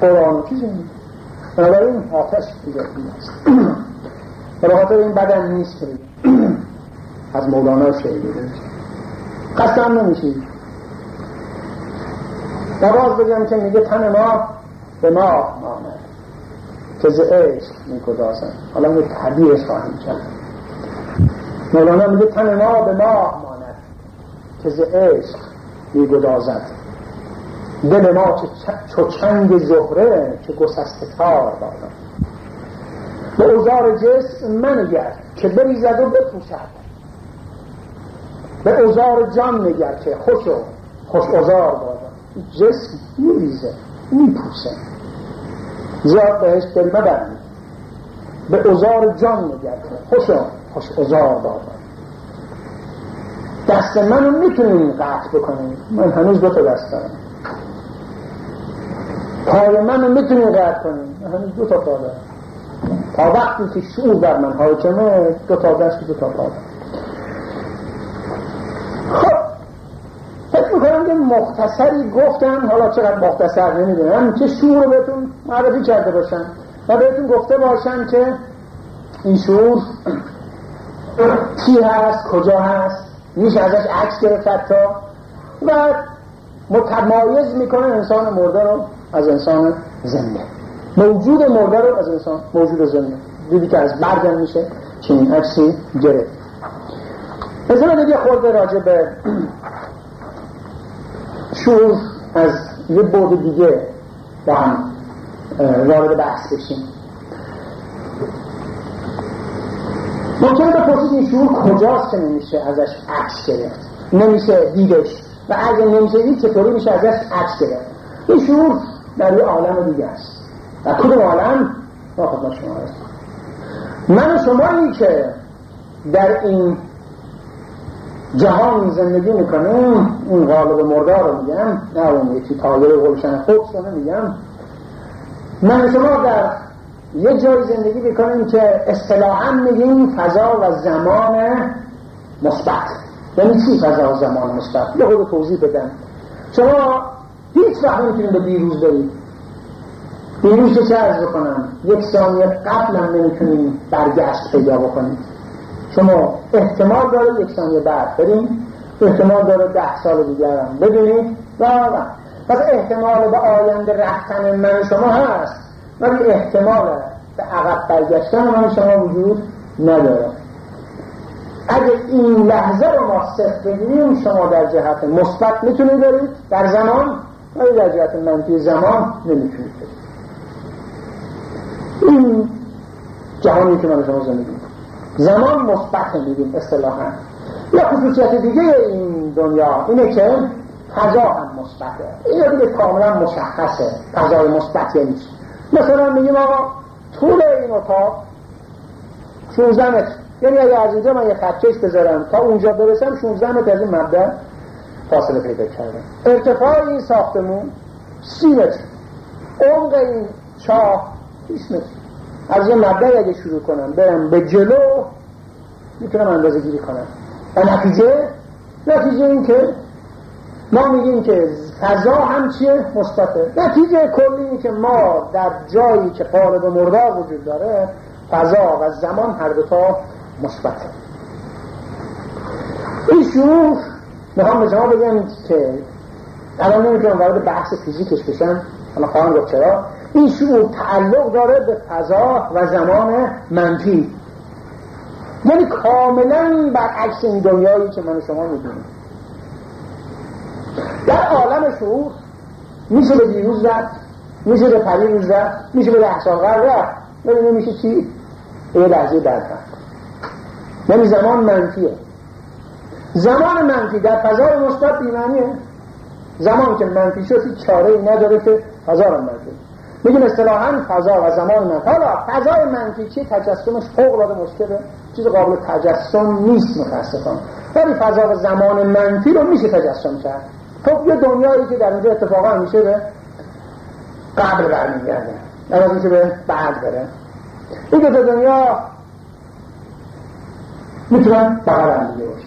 قرآن چیزی میگه، بنابراین آتش دیگه است. به خاطر این بدن نیست که از مولانا شعر بگید، قسم نمیشید. در باز بگم که میگه تن ما به ما ماند که ز عشق میگدازم، حالا میگه تعبیرش خواهیم کرد. مولانا میگه تن ما به ما ماند که ز عشق میگدازد، دل ما چو چنگ زهره که گسسته تار دارد، به اوزار جسم منگر که بریزد و بپوشد، به اوزار جان نگر که خوش و خوش اوزار دارد. جسم میریزه میپوسه، زیاد بهش دل مبرد. به اوزار جان نگر که خوش و خوش اوزار دارد. دست منو میتونیم قطع بکنیم، من هنوز دو تا دست دارم. پای منو میتونی قطع کنیم، همین دو تا پا دارم. تا وقتی که شعور بر من حاکمه دو تا دست دو تا پا دارم. خب فکر میکنم که مختصری گفتم، حالا چقدر مختصر نمیدونم که شعور رو بهتون معرفی کرده باشم و بهتون گفته باشم که این شعور چی هست، کجا هست، میشه ازش عکس گرفت تا و متمایز میکنه انسان مرده رو از انسان زنده، موجود مرده رو از انسان موجود زنده. دیدی که از برگن میشه چنین عکسی گرفت. بذارید دیگه خورده راجع به شعور از یه بعد دیگه با هم وارد بحث بشیم. ممکنه بپرسید این شعور کجاست که نمیشه ازش عکس گرفت، نمیشه دیدش، و اگه نمیشه دید چطوری میشه ازش عکس گرفت؟ این شعور در یه عالم دیگه است. در کدوم عالم؟ ما خدمت شما هستیم. من و شمایی که در این جهان زندگی میکنیم، این قالب مردار رو میگم، نه اون یکی تایر گلشن خودش رو نمیگم. من و شما در یه جای زندگی میکنیم که اصطلاحاً میگیم فضا و زمان مثبت. یعنی چی فضا و زمان مثبت؟ یه خود توضیح بدم. شما هیچ وقت نمیتونیم به دیروز بریم. دیروز چه عرض بکنم؟ یک ثانیه قبل هم نمیتونیم برگشت پیدا بکنیم. شما احتمال داره یک ثانیه بعد بریم، احتمال داره 10 سال دیگر هم ببینید و پس احتمال به آینده رفتن من شما هست، ولی احتمال به عقب برگشتن من شما وجود نداره. اگه این لحظه رو ما صفر بگیریم، شما در جهت مثبت میتونید برید در زمان، ولی در جهت منفی زمان نمیتونید برید. این جهانی که من شما زندگی میکنم زمان مثبت میگیم اصطلاحا. یا خصوصیت دیگه این دنیا اینه که فضا هم مثبته. این دیگه کاملا مشخصه فضای مثبت یعنی چی. مثلا میگیم آقا طول این اتاق 16 متر، یعنی اگه از اینجا من یه خطکش بذارم تا اونجا برسم 16 متر از این مبدا فاصله پیدا کردم. ارتفاع این ساختمون 30 متر، عمق این چاه 20 متر. از یه مبدا اگه شروع کنم برم به جلو میتونم اندازه گیری کنم. و نتیجه این که ما میگیم که فضا هم چیه؟ مثبته. نتیجه کلی این که ما در جایی که قالب مردار وجود داره فضا و زمان هر دو تا مثبته. این شعور میخوام به شما بگم که الان نمیتونم وارد بحث فیزیکش بشم، اما خواهم گفت چرا. این شعور تعلق داره به فضا و زمان منفی، یعنی کاملا برعکس این دنیایی که من و شما می‌بینیم. در عالم شعور میشه به دیروز رفت، میشه به پریروز رفت، میشه به احسانگر رفت، ولی نمیشه چی؟ یه لحظه در رفت. یعنی زمان منفیه. زمان منفی در فضای مثبت بی‌معنیه. زمان که منفی شد چاره‌ای نداره که فضا را منفی. میگیم اصطلاحاً فضا و زمان منفی. حالا فضای منفی چی؟ تجسمش فوق‌العاده مشکله، چیز قابل تجسم نیست متأسفانه. ولی فضا و زمان منفی رو میشه تجسم کرد. خب یه دنیایی که در اینجا اتفاقا میشه به قبل برمیگرده، نباید میشه به بعد بره. این دوتا دنیا میتونن بقیرم دیگه باشه.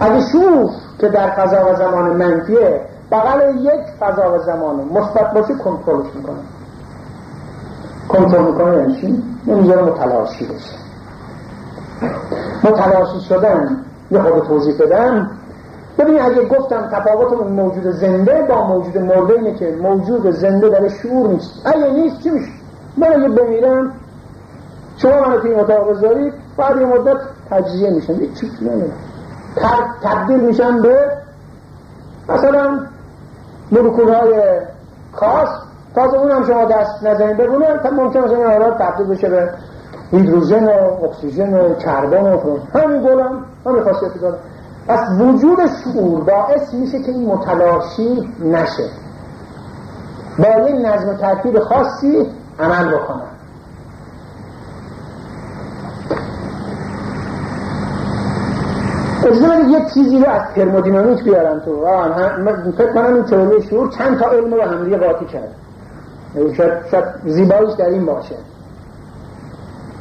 اگه شوف که در فضا و زمان منفیه بغل یک فضا و زمان مثبت باشه کنترلش میکنه. کنترل میکنه یعنی چی؟ نمیذاره متلاشی بشه. متلاشی شدن یه خود توضیح بدم. ببینید اگه گفتم تفاوت اون موجود زنده با موجود مرده اینه که موجود زنده در شعور نیست. اگه نیست چی میشه؟ من اگه بمیرم شما منو توی اتاق بذارید بعد یه مدت تجزیه میشن، یک چیز نمیرم، تبدیل میشن به مثلا مولکول‌های خاص. تازه اونم شما دست نزنید ببینید تا ممکنه مثلا این حالات تبدیل بشه به هیدروژن و اکسیژن و کربن و فلان. همین گلم همین خاصیت داره. پس وجود شعور باعث میشه که این متلاشی نشه، با یه نظم ترتیب خاصی عمل بکنه. اجازه بدید یه چیزی رو از ترمودینامیک بیارم تو. من فکر کنم این تئوری شعور چند تا علم رو همدیگه قاطی کرد، شاید زیباییش در این باشه.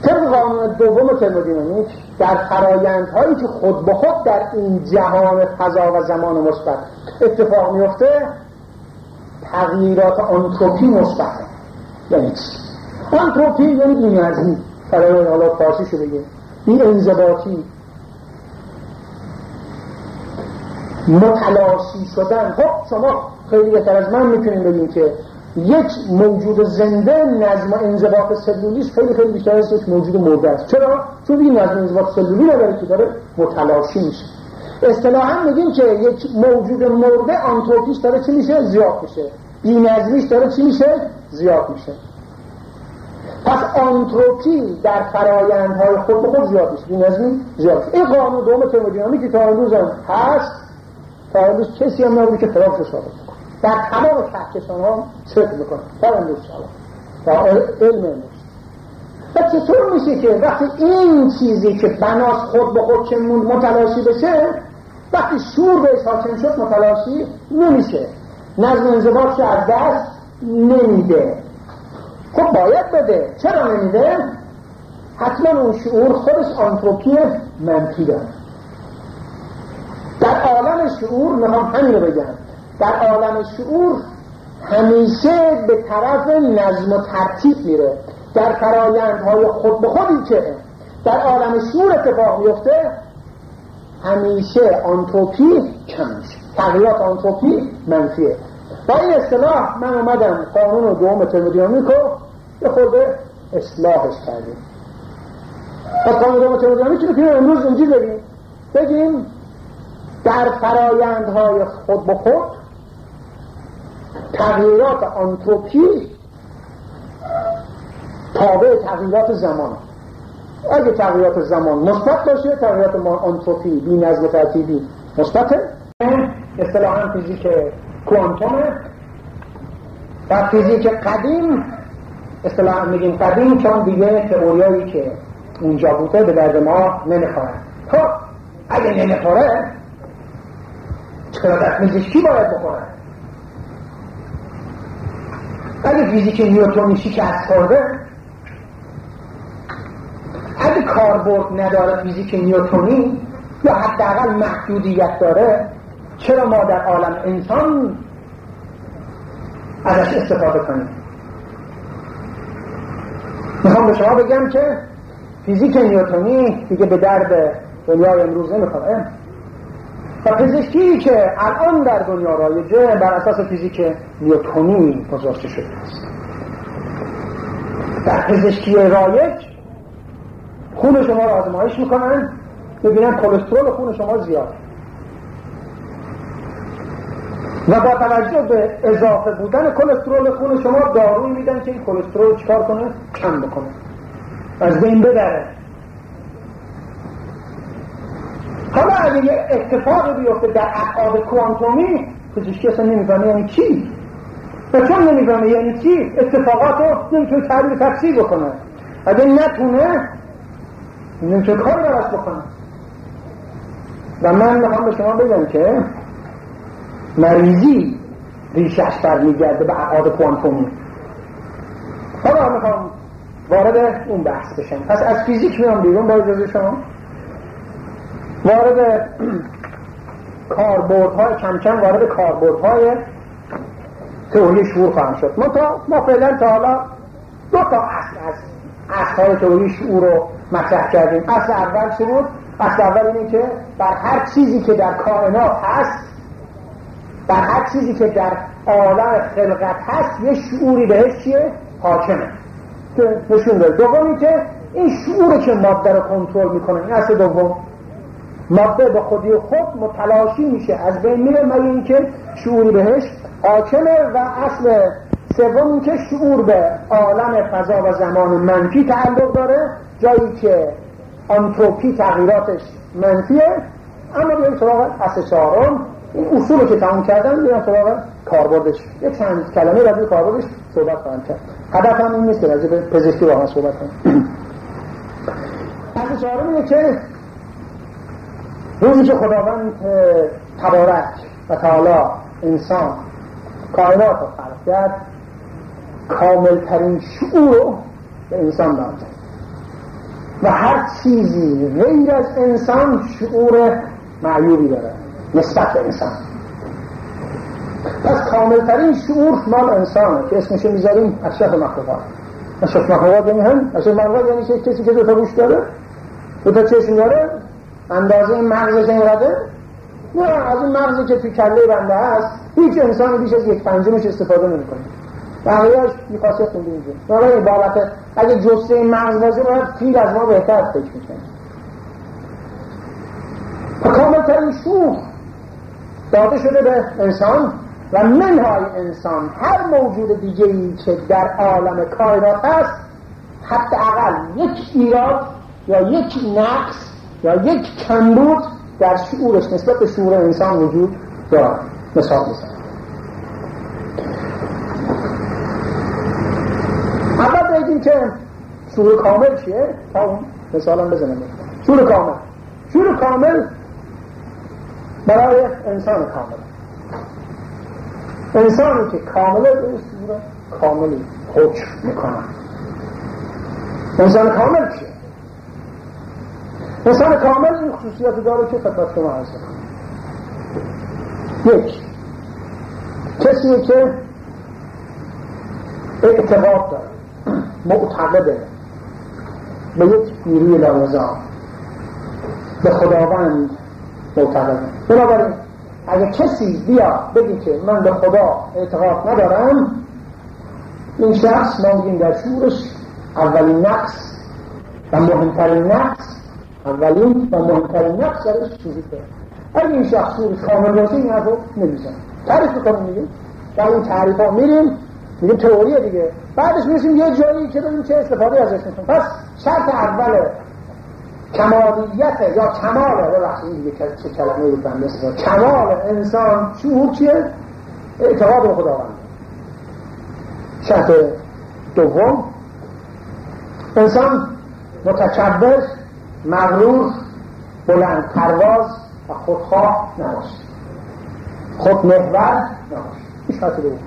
طبق قانون دوم ترمودینامیک در فرایندهایی که خود به خود در این جهان فضا و زمان مثبت اتفاق میفته، تغییرات آنتروپی مثبته. یعنی چی؟ آنتروپی یعنی بی‌نظمی، برای حالا فارسیشو بگه بی‌انضباطی، متلاشی شدن. خب شما خیلی بهتر از من میتونید بگید که یک موجود زنده نظم و انضباط سلولیش خیلی بیشتر از یک موجود مرده است. چرا؟ چون این نظم و انضباط سلولی نداره که داره متلاشی میشه. اصطلاحاً میگیم که یک موجود مرده آنتروپیش داره چی میشه؟ زیاد میشه. بی‌نظمیش داره چی میشه؟ زیاد میشه. پس آنتروپی در فرآیندهای خود به خود زیاد میشه، بی‌نظمی زیاد. این قانون دوم ترمودینامیک تا امروز هم هست. تا امروز کسی هم نبوده که خلافش ثابت کنه. در تمام کهکشان ها صدق میکنه تا امروز تا علم امروز. و چطور میشه که وقتی این چیزی که بناس خود به خود که متلاشی بشه، وقتی شعور بهش حاکم شد متلاشی نمیشه، نظم انضباطش از دست نمیده؟ خب باید بده. چرا نمیده؟ حتما اون شعور خودش آنتروپی منفی داره. در عالم شعور میخوام همین رو بگم، در عالم شعور همیشه به طرف نظم و ترتیب میره. در فرآیندهای خود به خودی که در عالم شعور اتفاق میفته همیشه آنتروپی کم میشه، تغییرات آنتروپی منفیه. با این اصطلاح من اومدم قانون دوم ترمودینامیک رو یه خورده اصلاحش کردیم. پس قانون دوم ترمودینامیک رو که امروز اینجوری بگیم در فرآیندهای خود به خود تغییرات آنتروپی تابع تغییرات زمان. اگه تغییرات زمان مثبت باشه تغییرات آنتروپی بی‌نظم ترتیبی مثبته. اصطلاحاً فیزیک کوانتومه. در فیزیک قدیم اصطلاحاً میگیم قدیم چون دیگه تئوریایی که اونجا بوده به درد ما نمیخوره. خب اگه نمیخوره چرا در فیزیکی باید بخوره؟ اگه فیزیک نیوتونیشی که از کرده، اگه کاربرد نداره فیزیک نیوتونی یا حداقل محدودیت داره، چرا ما در عالم انسان ازش استفاده کنیم؟ میخوام به شما بگم که فیزیک نیوتونی دیگه به درد دنیای امروز نمیخوره و فیزیکی که الان در دنیا رایجه بر اساس فیزیک نیوتونی گذاشته شده است. در پزشکی رایج خون شما را آزمایش میکنن ببینن کلسترول خون شما زیاده، و با توجه به اضافه بودن کلسترول خون شما دارویی میدن که این کلسترول چکار کنه؟ کم بکنه، از بین ببره. حالا اگه یه اتفاق بیفته در ابعاد کوانتومی، پزشکی اصلا نمیفهمه یعنی چی؟ و چون نمیفهمه یعنی چی؟ اتفاقات رو نمیتونه تعریف تفسیر بکنه. اگه نتونه نمیتونه کار برش بکنه. و من میخوام به شما بگم که مریضی ریشش برمیگرده به ابعاد کوانتومی. حالا میخوام وارد اون بحث بشم. پس از فیزیک میام بیرون با اجازه شما، وارد کاربردهای کم کم وارد کاربردهای تئوری شعور خواهم شد. ما فعلا تا حالا دو تا اصل از اصل‌های تئوری شعور رو مطرح کردیم. اصل اول چی بود؟ اصل اول اینه که بر هر چیزی که در کائنات هست، بر هر چیزی که در عالم خلقت هست، یه شعوری بهش چیه؟ حاکمه که نشون داره. دومی که این شعوره که ماده رو کنترل میکنه. این اصل دوم، ماده به خودی خود متلاشی میشه، از بین میره مگه اینکه شعوری بهش حاکمه. و اصل سوم اینکه شعور به عالم فضا و زمان منفی تعلق داره، جایی که آنتروپی تغییراتش منفیه. اما بیاییم سراغ اصل چهارم. این اصول که تمام کردم، بیاییم سراغ کاربردش. یک چند کلمه راجع به کاربردش صحبت خواهم کرد. هدفم این نیست که راجع به پزشکی با هم صحبت کنم. اصل چهارم اینه که روزی که خداوند تبارک و تعالی انسان کائنات رو خلق کرد، کاملترین شعور رو به انسان داد و هر چیزی غیر از انسان شعور معیوبی داره نسبت به انسان. پس کاملترین شعور مال انسانه که اسمش میذاریم اشرف مخلوقات. اشرف مخلوقات یعنی هم اشرف مخلوقات، یعنی که کسی که دو تا گوش داره، دو تا چشم داره، اندازه این مغزش اینقدر؟ نه، از این مغزی که توی کله بنده هست هیچ انسانی بیش از 1/5 استفاده نمی‌کنه. بقیه‌اش می‌خواسته خونده اینجوری. برای بابت اگه جسه این مغز باشه باید تیر از ما بهتر فکر می‌کنه. کاملترین شعور داده شده به انسان و منهای انسان هر موجود دیگه‌ای که در عالم کائنات هست، حداقل یک ایراد یا یک نقص یا یک کمبود در شعورش نسبت به شعور انسان وجود دارد. مثال بزنم. اول بگیم که شعور کامل چیه؟ تا اون مثالم بزنم. شعور کامل برای انسان کامل. انسانی که کامله به شعور کاملی حکم میکنن. انسان کامل چیه؟ انسان کامل این خصوصیت داره که خدمت شما عرض کنم. یک، کسی که اعتقاد داره، معتقده به یک نیروی لازم، به خداوند معتقده. بنابراین اگه کسی بیا بگی که من به خدا اعتقاد ندارم، این شخص ممکن در شعورش اولین نقص و مهمترین نقص درش چیزی داره. اگه این شخص شعورش کامل باشه این حرف رو نمیزن. تعریف میکنم میگیم در این تعریف ها میریم تئوریه دیگه. بعدش میرسیم یه جایی که ببینیم چه استفاده ازش میکنم. پس شرط اول کمالیت یا کماله کمال انسان شعور چیه؟ اعتقاد به خداوند. شرط دوم، انسان متکبر، مغرور، بلند پرواز و خودخواه نباشه، خودمحور نباشه. این شرط دوم.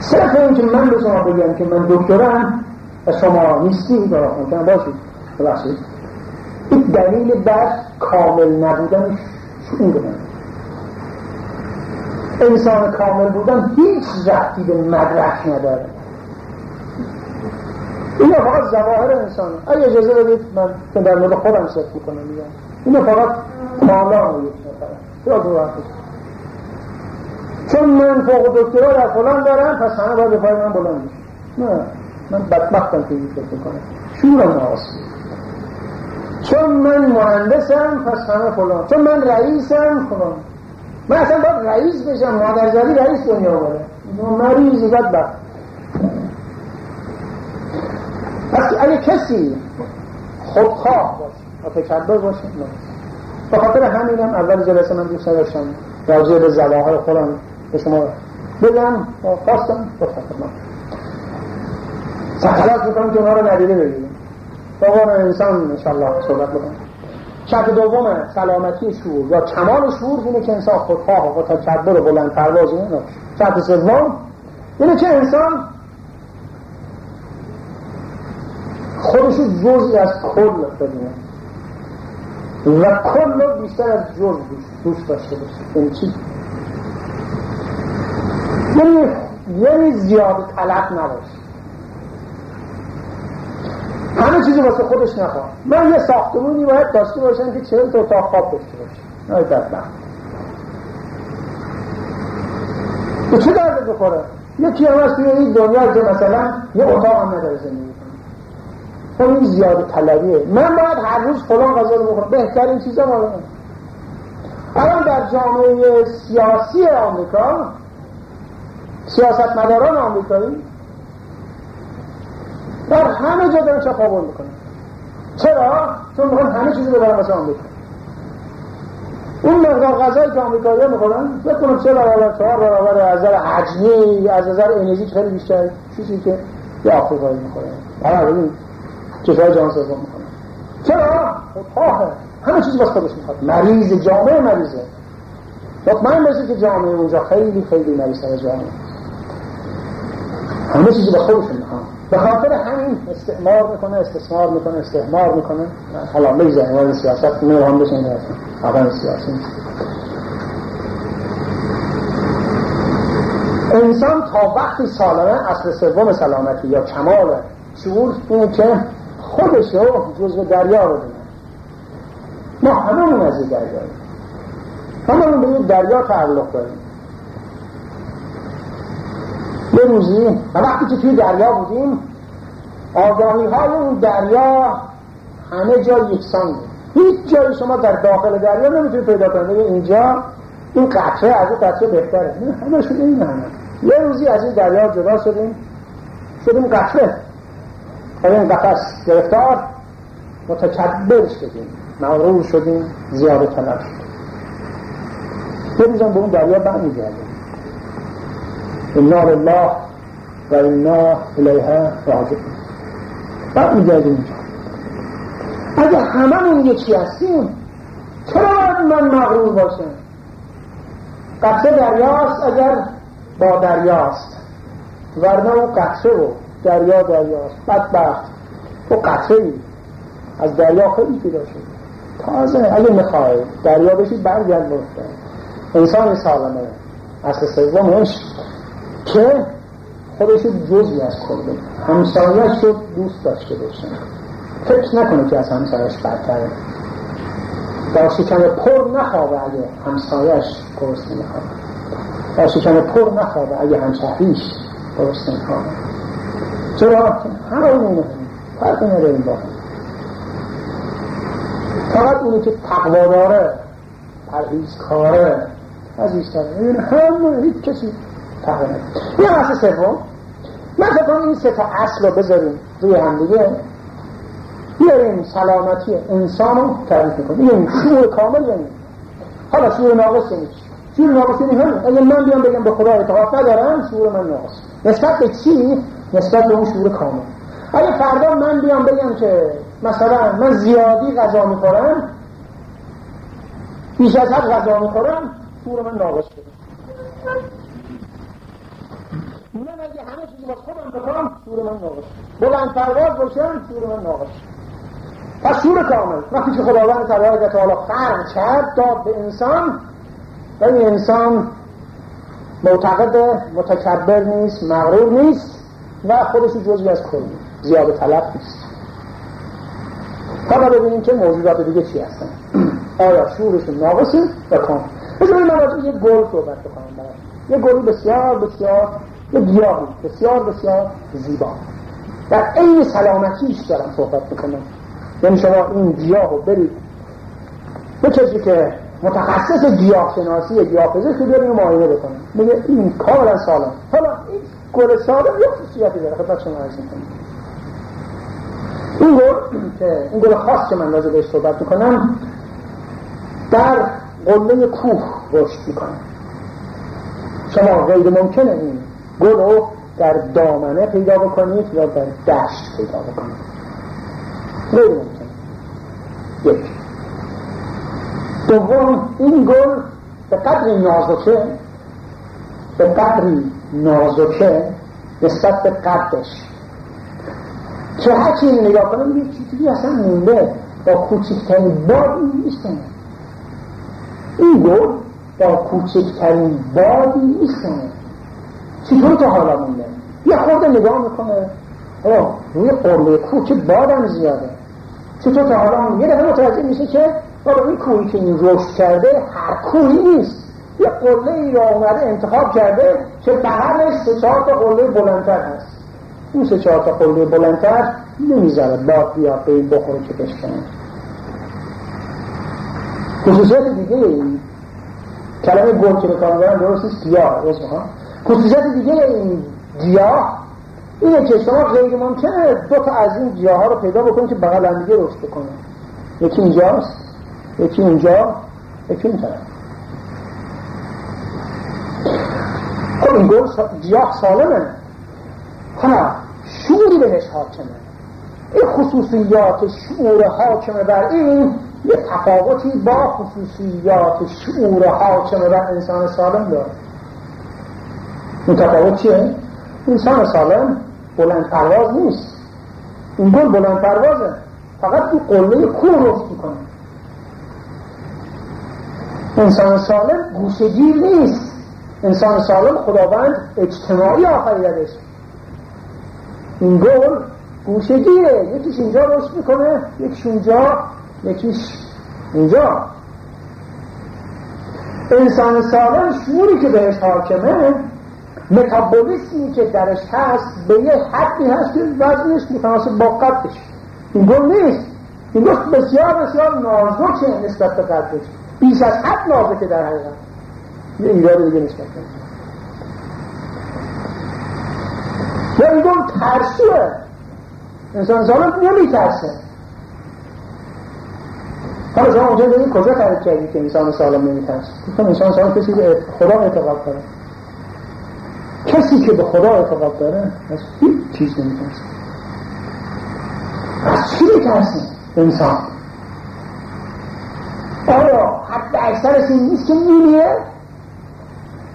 صرف این که من به شما بگم که من دکترم و شما نیستی برای ممکنم باشید ببخشید، این دلیل بر کامل نبودن شعور من. انسان کامل بودن هیچ ربطی به مدرک نداره. این فقط ظواهر انسانه. اگه اجازه بدید من در مورد خودم صحبت میکنم میگم این فقط کالا میگه فقط راحت. چون من فوق دکترا در فلان دارم پس همه باید بپای من بلند میشه. نه، من بدبختم که اینطور میکنم. شعورم ناقصه. چون من مهندسم پس همه فلان، چون من رئیسم فلان. من اصلا باید رئیس بشم، مادرزادی رئیس دنیا آورده، مریض بدبخت. پس اگه کسی خودخواه باشه و تکبر باشه، به خاطر همینم اول جلسه من دوست داشتم راجع به زواهر خودم به شما بگم، خواستم گفتم سخلاص بکنم که اونا رو ندیده بگیریم، باقا انسان انشالله صحبت بکنم. شرط دوم سلامتی شعور یا کمال شعور اینه که انسان خودخواه و تکبر و بلند پرواز اینه. شرط سوم اینه که انسان خودشو جزئی از کل بدونه و کل رو بیشتر از جزء دوست داشته باشه. این چی؟ یعنی زیاد طلب نباشه، همه چیزی واسه خودش نخواه. من یه ساختمونی باید داشته باشم که 40 تا اتاق خواب داشته باشه، نه درد به چه درد بخوره؟ یکی هم از توی این دنیا که مثلا یه اتاق هم نداره زندگی کنه، خب این زیاد طلبیه. من باید هر روز فلان غذا رو بخورم، بهترین چیزا هم آدم. الان در جامعه سیاسی آمریکا، سیاستمداران آمریکایی در همه جا دارن چپاول میکنن. چرا؟ چون میخوان همه چیزی ببرن واسه آمریکا. اون مقدار غذایی که آمریکایی‌ها میخورن فکر کنم 4 برابر از نظر حجمی، از نظر انرژی خیلی بیشتر چیزی که یه آفریقایی میخوره. حالا ببین چطور جانسازی میکنن. چرا؟ خودخواه، همه چیزی واسه خودش میخواد. مریض جامعه مریضه. مطمئن باشه که جامعه اونجا خیلی خیلی مریضه. جامعه همه چیزی واسه خودش میخواد. به خاطر همین استثمار میکنه. حالا میزنیم از سیاست میوان بشه این درستم اقام سیاسی انسان تا وقتی سالمه. اصل سوم سلامتی یا کمال شعور اینه که خودش رو جزو دریا رو دونه. ما هممون از این دریاییم، هممون به این دریا تعلق داریم. یه روزی و وقتی که توی دریا بودیم، آگاهی های اون دریا همه جا یکسان بود. هیچ جایی شما در داخل دریا نمیتونی پیدا کنید اینجا این قطره از این قطره بهتره، همه شده این همه. یه روزی از این دریا جدا شدیم قطره، این قفص گرفتار متکبر شدیم، مغرور شدیم، زیاده طلب شدیم. یه روزم به اون دریا برمیگردیم. انا لله و انا الیه راجعون. بعد میگردیم اینجا اگه هممون یکی هستیم چرا باید من مغرور باشم؟ قطره دریاست اگر با دریاست، ورنه اون قطره رو دریا دریاست. بدبخت تو قطره‌ای از دریا خیلی پیدا شد. تازه اگه میخوای دریا بشی برگرد باشد. انسان سالمه اصل سومش که خودش جزئی از خود، همسایه‌اش رو دوست داشته باشه، فکر نکنه که از همسایه‌اش بدتره، در شکم پر نخوابه اگه همسایه‌اش قرص نمیخوابه، در شکم پر نخوابه اگه همشهریش قرص نمیخوابه. چرا؟ هر اونو فرقی نداره این با فقط اونی که تقواداره، پرهیزکاره، عزیزتره. این همه هیچ کسی تقریبا یه اصل سوم. من فکر کنم این سه تا اصل رو بذاریم روی هم دیگه، بیاریم سلامتی انسان رو تعریف میکنیم، بیاریم شعور کامل. یعنی حالا شعور ناقص یعنی چی؟ شعور ناقص یعنی همین اگه من بیام بگم به خدا اعتقاد ندارم شعور من ناقص. نسبت به چی؟ نسبت به اون شعور کامل. اگه فردا من بیام بگم که مثلا من زیادی غذا میخورم، بیش از حد غذا میخورم، شعور من ناقص شده. من اگه همه چیزی با خودم بکنم شعور من ناقص، بلند پرواز باشم شعور من ناقص. پس شعور کامل وقتی که خداوند تبارک و تعالی خلق کرد داد به انسان، و این انسان معتقد متکبر نیست، مغرور نیست و خودش جزئی از کل زیاده طلب نیست. حالا ببینیم که موجودات دیگه چی هستن، آیا شعورشون ناقصه یا کامل. بذارید من راجع به یک گل صحبت بکنم. یه گل بسیار بسیار یه گیاهی بسیار بسیار زیبا، در عین سلامتیش دارم صحبت میکنم. یعنی شما این گیاه رو برید بکشی که متخصص گیاه‌شناسی یا گیاه‌پزشک رو بیاریم معاینه بکنه، میگه این کاملا سالم. حالا این گل سالم یه خصوصیتی داره خدمت شما عرض می‌کنم. این گل که این گل خاص که من راجع بهش صحبت می‌کنم در قله کوه رشد می‌کنه. شما غیر ممکنه این گل رو در دامنه پیدا بکنید یا در دشت پیدا بکنید، غیر ممکنه. یک دوم، این گل به قدری نازکه نسبت به قدش که هرچی این نگاه کنه میگه چیزی اصلا مونده با کوچکترین بادی نیستن. این گل با کوچکترین بادی نیستن. چطور تا حالا مونده؟ یه خورده نگاه میکنه روی قله کوه که بادم زیاده. چطور تا حالا مونده؟ یه دفعه متوجه میشه که بابا این کوهی که این رشد کرده هر کوهی نیست، یه قله ای را اومده انتخاب کرده که بغلش 3-4 تا قله بلندتر هست. اون 3-4 تا قله بلندتر نمیذاره باد بیاد به این بخوره که بشکنه. خصوصیت دیگه کلمه گل که به کار میبرن درست نیست، گیاه. خصوصیت دیگه این گیاه اینه که شما غیر ممکنه 2 تا از این گیاه ها رو پیدا بکنید که بغل هم دیگه رشد بکنه. یکی اینجاست، یکی اونجا، یکی اون طرف. خب این گل گیاه سالمه، حالا شعوری بهش حاکمه. این خصوصیات شعور حاکمه بر این یه تفاوتی با خصوصیات شعور حاکمه بر انسان سالم داره. این تفاوت چیه؟ انسان سالم بلند پرواز نیست، این گل بلند پروازه، فقط تو قله کوه رشد میکنه. انسان سالم گوشه‌گیر نیست، انسان سالم خداوند اجتماعی آفریدش. این گل گوشه‌گیره، یکیش اینجا رشد میکنه، یکیش اونجا، یکیش اونجا. انسان سالم شعوری که بهش حاکمه، متابولیسمی که درش هست به یه حدی هست که وزنش متناسب با قدش. این گل نیست، این گل بسیار نازکه نسبت به قدش، بیش از حد نازکه. در حقیقت یه ایراد دیگه نسبت کنید یا این گل ترسیه. انسان سالم نمیترسه. حالا شما اونجا دیگه کجا خرید کردی که انسان سالم نمیترسه؟ انسان سالم کسی به خدا اعتقاد داره. کسی که به خدا اعتقاد داره از هیچ چیز نمیترسه. از چی میترسه انسان؟ آیا حتی اکثر سین نیست که میلیه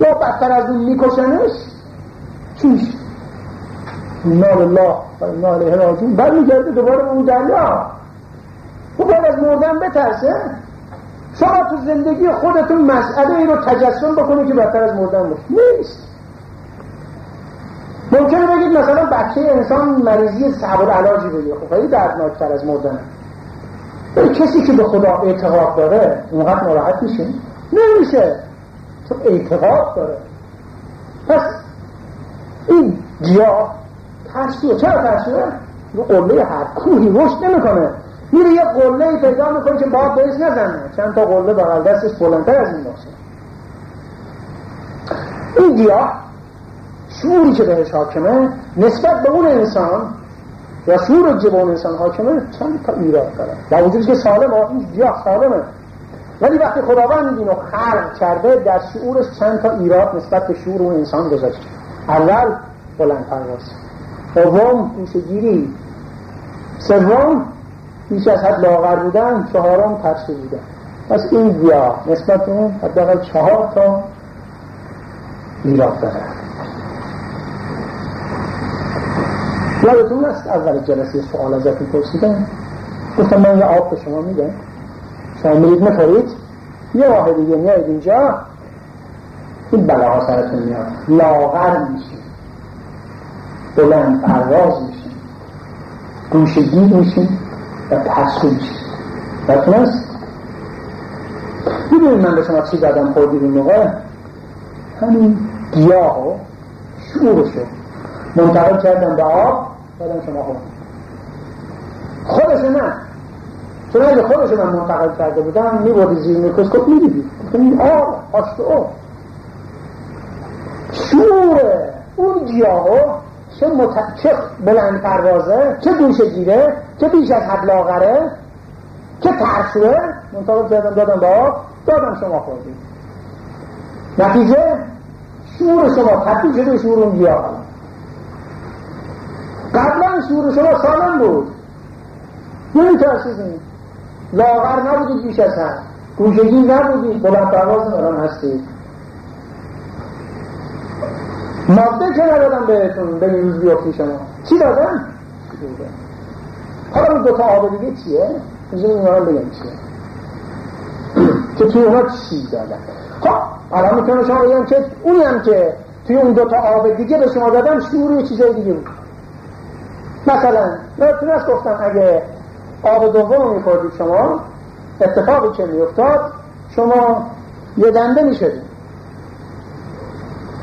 یا بدتر از اون میکشنش؟ چیش؟ انا لله و انا الیه راجعون. برمیگرده دوباره به اون دریا. او باید از مردن بترسه؟ شما تو زندگی خودتون مسئله ای رو تجسم بکنه که بدتر از مردن باشه؟ نیست. ممکنه بگید مثلا بچه انسان مریضی صعب العلاجی بگیره، خب خیلی دردناکتر از مردنه. کسی که به خدا اعتقاد داره اونقدر ناراحت میشه؟ نمیشه، چون اعتقاد داره. پس این گیاه ترسیه. چرا ترسیه؟ یه قله هر کوهی رشد نمیکنه، میره یه قله پیدا میکنه که باد بهش نزنه، چند تا قله بغل دستش بلندتر از این باشه. این گیاه شعوری که بهش حاکمه نسبت به اون انسان یا شعور و جبان انسان حاکمه چند تا ایراد داره. در وجودی که سالم ها این گیاه سالمه، ولی وقتی خداوند اینو خلق کرده در شعورش چند تا ایراد نسبت به شعور اون انسان گذاشته. اول بلند پرواز، دوم گوشه‌گیری، سوم بیش از حد لاغر بودن، چهارم ترسو بودن. پس این گیاه نسبت به اون حداقل 4 تا ایراد داره. یادتون است اول جلسه سوال ازتون پرسیدم، گفتم من یه آب به شما میدم، شما میرید میخورید، یه راه دیگه میاید اینجا این بلاها سرتون میاد، لاغر میشین، بلند پرواز میشین، گوشه‌گیر میشین و ترسو میشین. یادتون است؟ میدونید من به شما چی دادم خوردید این موقع؟ همین گیاه و شعورشو منتقل کردم به آب دادم شما خود خودش. نه چنانچه خودشون هم منتقل کرده بودن، میبردی زیر میکروسکوپ میدیدی، این آب هست آب شعوره اون گیاهو چه بلند پروازه، چه دوشه گیره، چه بیش از حد لاغره، چه ترسوه، منطقه دادم با آب دادم، شما خوردید. نتیجه شعور شما تبدیل شده به شعور اون گیاه. قبلا شعور شما سالم بود، نمیترسیدید، لاغر نبودید، بیش از حد دوشگی نبودید، بلند پرواز الان هستید. ماده که ندادم بهتون به این روز بیافتی شما چی دادم؟ حالا دوتا آب دیگه چیه؟ اینجا میمارم بگم چیه که توی اونا چی دادم. خب الان میتونم شما بگم که اونی هم که توی اون دوتا آب دیگه به شما دادم شعور یه چیزای دیگه بود. مثلا نتونست گفتم اگه آب دوم رو میخوردید شما اتفاقی که میفتاد شما یه دنده میشدید،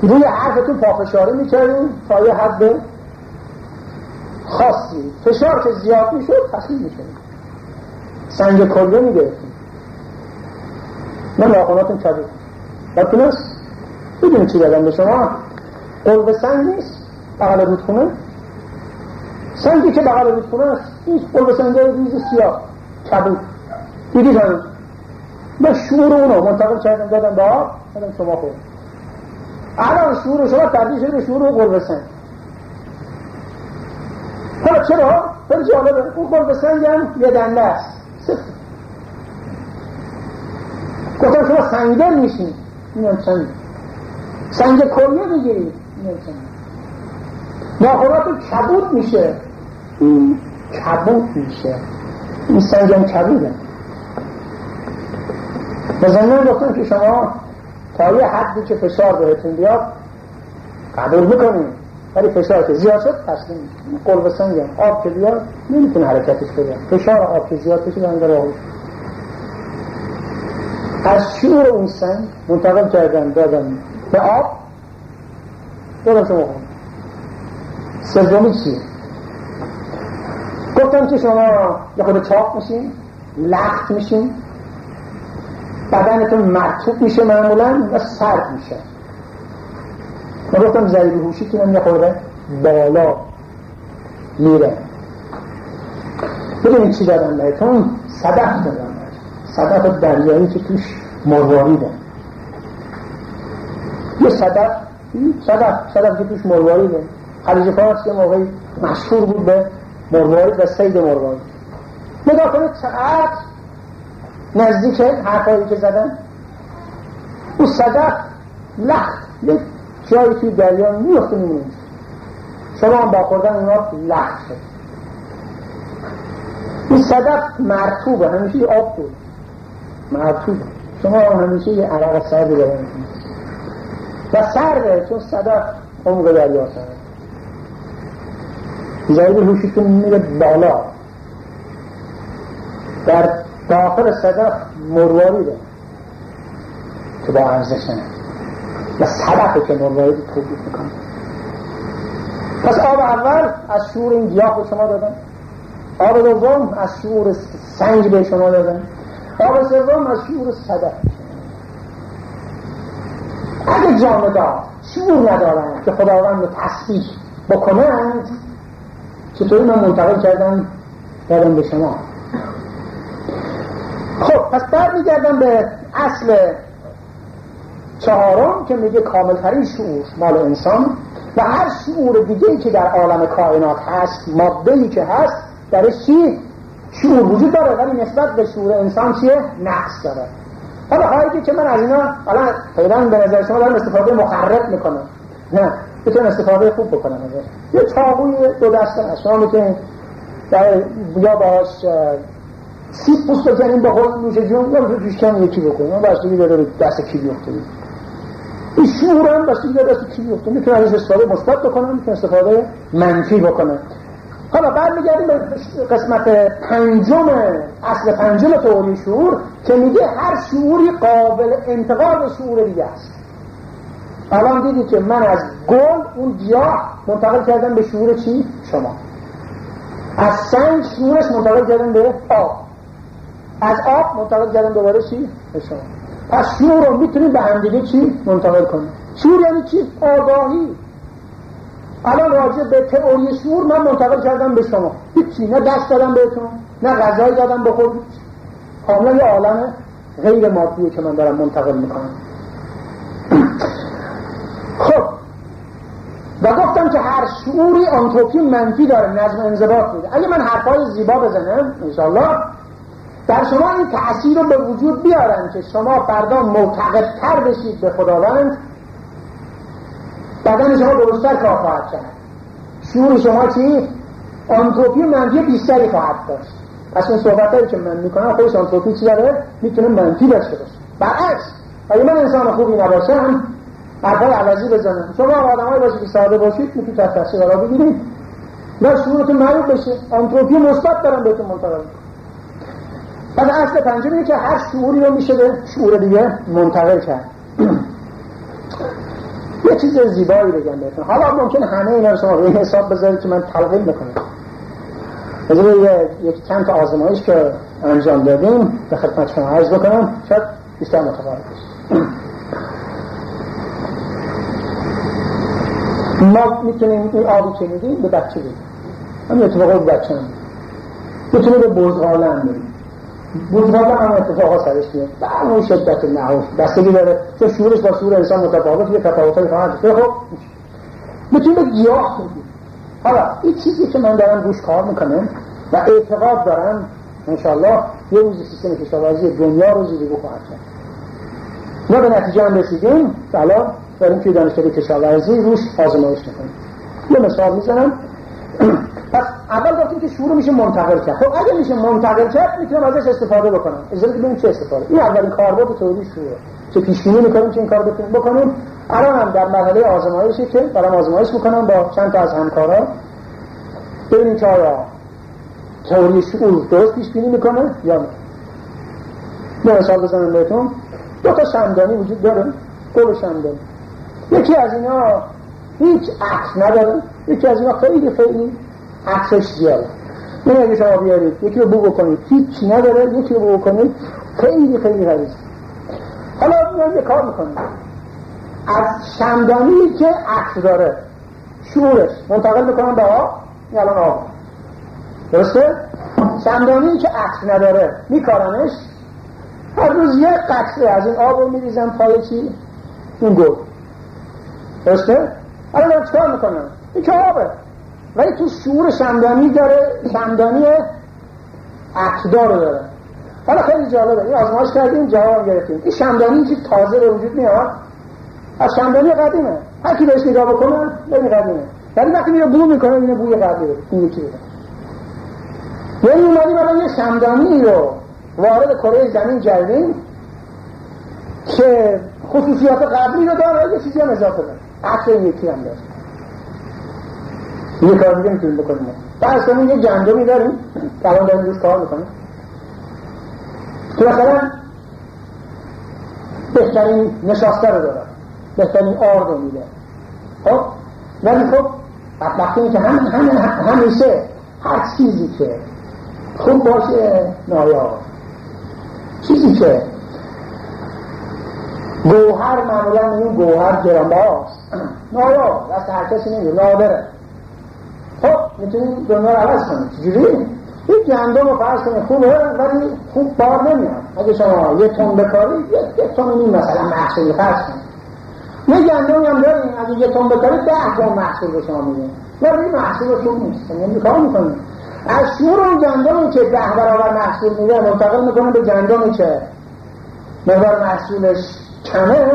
روی حرفتون پافشاری میکردیم تا یه حد خاصی، فشار که زیاد میشد تخلیل میکردیم، سنگ کلیه میگرفتیم، من راقوناتون کردیم بکنست بدونی چی دادم به شما. قلب سنگ نیست بغل رودخونه، سنگی که بغل رودخونه است نیست، قلب سنگ ریز سیاه کبود دیدی شدیم به شعور اونو منتقل کردم دادم به آب دادم شما خود. الان شعور شما تبدیل شده به شعور قلب سنگ. حالا چرا؟ خیلی جالبه، اون قلب سنگ هم یه دنده است صفر. گفتم شما سنگدل میشین، این هم سنگ، سنگ کلیه بگیرید، این هم سنگ، ناخناتون کبود میشه، این کبود میشه، این سنگ هم کبوده. بزنگان گفتم که شما تا یه حدی که فشار بهتون بیاد قبول میکنیم، ولی فشار که زیاد شد تسلیم میکنیم. قلب سنگ آب که بیاد نمیتونه حرکتش بده، فشار آب که زیاد بشه دنده راه میشه. از شعور اون سنگ منتقل کردن دادن به آب دادم شما خواهم. سومی چیه؟ گفتم که شما یه خود چاق میشین، لخت میشین، بدنتون مرتوب میشه معمولا و سرد میشه. من گفتم ضریب هوشیتون هم یه خورده بالا میره. ببینید چی دادم بهتون؟ صدف دادم بهتون، صدف دریایی که توش مرواریده، یه صدف که توش مرواریده. خلیج فارس یه موقعی مشهور بود به مروارید و سید مروارید. نگاه کنید چقدر نزدیک حرفایی که زدن اون صدف لخت یک جایی توی دریا میفته میمونید، شما هم با خوردن اونا لخت شد. اون صدف مرطوبه، همیشه یه آب بود مرطوبه، شما همیشه یه عرق سرد داره و سرده، چون صدف عمق دریا سرده. زاید هوشیتون میره بالا، در داخل صدف مرواریده که با ارزشنه و صدفه که مرواریده توقیف میکنه. پس آب اول از شعور این گیاه به شما دادن، آب دوم از شعور سنگ به شما دادن، آب سوم از شعور صدف. اگه جامدها شعور ندارن که خداوند رو تسبیح بکنند، چطوری من منتقل کردم دادم به شما؟ خب پس برمیگردم به اصل چهارم که میگه کاملترین شعور مال انسان و هر شعور دیگه‌ای که در عالم کائنات هست، ماده‌ای که هست درش چی؟ شعور وجود داره، ولی نسبت به شعور انسان چیه؟ نقص داره. حالا هایی که من از اینا الان فعلا به نظر شما دارم استفاده مخرب میکنم، نه بتونم استفاده خوب بکنم. یه چاقوی دو دسته هست، شما میتونید یا باش سیب پوست بزنیم با خود میشه جون، یا میشه جوش کم یکی بکنیم، اون بستگی داره دست کی بیفته. این شعور هم بستگی داره دست کی بیفته، میتونه ازش استفاده مثبت بکنه، میتونه استفاده منفی بکنه. حالا بعد میگردیم به قسمت پنجم، اصل پنجم تئوری شعور که میگه هر شعوری قابل انتقال به شعور دیگه است. الان دیدی که من از گل اون گیاه منتقل کردم به شعور چی؟ شما. از سنگ شعورش منتقل کردم به آب، از آب منتقل کردن دوباره چی؟ به شما. پس شعور رو میتونید به همدیگه چی؟ منتقل کنید. شعور یعنی چی؟ آگاهی. الان راجع به تئوری شعور من منتقل کردم به شما، هیچی، نه دست دادم بهتون، نه غذایی دادم به خود، کاملا یه عالم غیر مادیه که من دارم منتقل میکنم. خب و گفتم که هر شعوری آنتروپی منفی داره، نظم انضباط میده. اگه من حرفای زیبا بزنم انشالله در شما این تأثیر رو به وجود بیارن که شما فردا معتقد تر بشید به خداوند، بدن شما درستر کار خواهد کرد، شعور شما چی؟ آنتروپی منفی بیشتری خواهد داشت. پس این صحبتایی که من میکنم خودش آنتروپی چی داره؟ میتونه منفی داشته باشه. برعکس اگه من انسان خوبی نباشم، حرفای عوضی بزنم، شما آدمایی باشید که ساده باشید میتونید تحت تاثیر قرار بگیرید، نه شعورتون معروف بشه، آنتروپی مثبت دارن بهتون منتقل میکنن. پس اصل پنجم اینه که هر شعوری رو میشه به شعور دیگه منتقل کرد. یه چیز زیبایی بگم بهتون، حالا ممکن همه اینا رو شما روی حساب بذارید که من تلقین بکنم. از یک چند تا آزمایش که انجام دادیم به خدمت شما عرض بکنم، شاید بیشتر متفاوت بشه. ما میتونیم این آبی که میدیم به بچه بدیم، همین اتفاقا به بچه هم میتونیم به بزغاله هم بدیم. بزغاله هم اتفاقا سرش میاد به همون شدت نهو، بستگی داره چون شعورش با شعور انسان متفاوت، یه تفاوتایی خواهد. خب میتونیم به گیاه بدیم. حالا این چیزی که من دارم روش کار میکنم و اعتقاد دارم انشالله یه روزی سیستم کشاورزی دنیا رو زیرو خواهد کرد، ما به نتیجه هم رسیدیم که حالا داریم توی دانشگاه کشاورزی روش آزمایش میکنیم. یه مثال میزنم. پس اول گفتیم که شعور میشه منتقل کرد. خب اگه میشه منتقل کرد میتونم ازش استفاده بکنم. اجازه بدید ببینیم چه استفاده. این اولین کاربرد تئوری شعوره که پیش بینی میکنیم که این کارو بتونیم بکنیم. الان هم در مرحله آزمایشی که دارم آزمایش میکنم با چند تا از همکارا، ببینیم که آیا تئوری شعور درست پیش بینی میکنه یا نه. یه مثال بزنم بهتون. دو تا شمدانی وجود داره، گل شمدانی. یکی از اینا هیچ عکس نداره، یکی از اینا خیلی خیلی عکسش زیاده. این اگه شما بیارید یکی رو بو بکنید هیچ نداره، یکی رو بو بکنید خیلی خیلی غریزه. حالا من یه کار میکنم، از شمدانی که عکس داره شعورش منتقل میکنم به آب. این الان آب درسته؟ شمدانی که عکس نداره میکارمش، هر روز یک قطره از این آب رو میریزم پای چی؟ این گل. درسته؟ الان دارم چکار میکنم؟ این که آبه، ولی تو شعور شمدانی داره، شمدانی اقدار داره. حالا خیلی جالبه، این آزمایش کردیم جواب گرفتیم. این شمدانی که تازه به وجود میاد از شمدانی قدیمه، هر کی بهش نگاه بکنه ببین قدیمه، ولی وقتی میره بو میکنه اینه بوی قدیمه. این یکی بوده، یعنی اومدیم الان یه شمدانی رو وارد کره زمین کردیم که خصوصیات قبلی رو داره، یه چیزی هم اضافه داره، عکس این یکی هم داره. یه کار دیگه میتونیم بکنیم. بعض کنیم یه گندمی داریم که الان داریم روش کار میکنیم که مثلا بهترین نشاسته رو داره، بهترین آرد رو میده. خب ولی خب وقتی این که همیشه هر چیزی که خوب باشه نایاب، چیزی که گوهر معمولا این گوهر گرانبهاست، نایاب دست هر کسی نمیده، نادره. خب میتونیم دنیا رو عوض کنیم. چجوری؟ یک گندم رو فرض کنیم خوبه ولی خوب بار نمیاد. اگه شما یه تن بکارید یک تن این مثلا محصول فرض کنیم، یه گندمی هم داریم اگه یه تن بکارید 10 گرم محصول به شما میده، ولی محصول خوب نیست. یعنی کار میکنیم از شعور اون گندمی که 10 برابر محصول میده منتقل میکنیم به گندمی که مقدار محصولش کمه.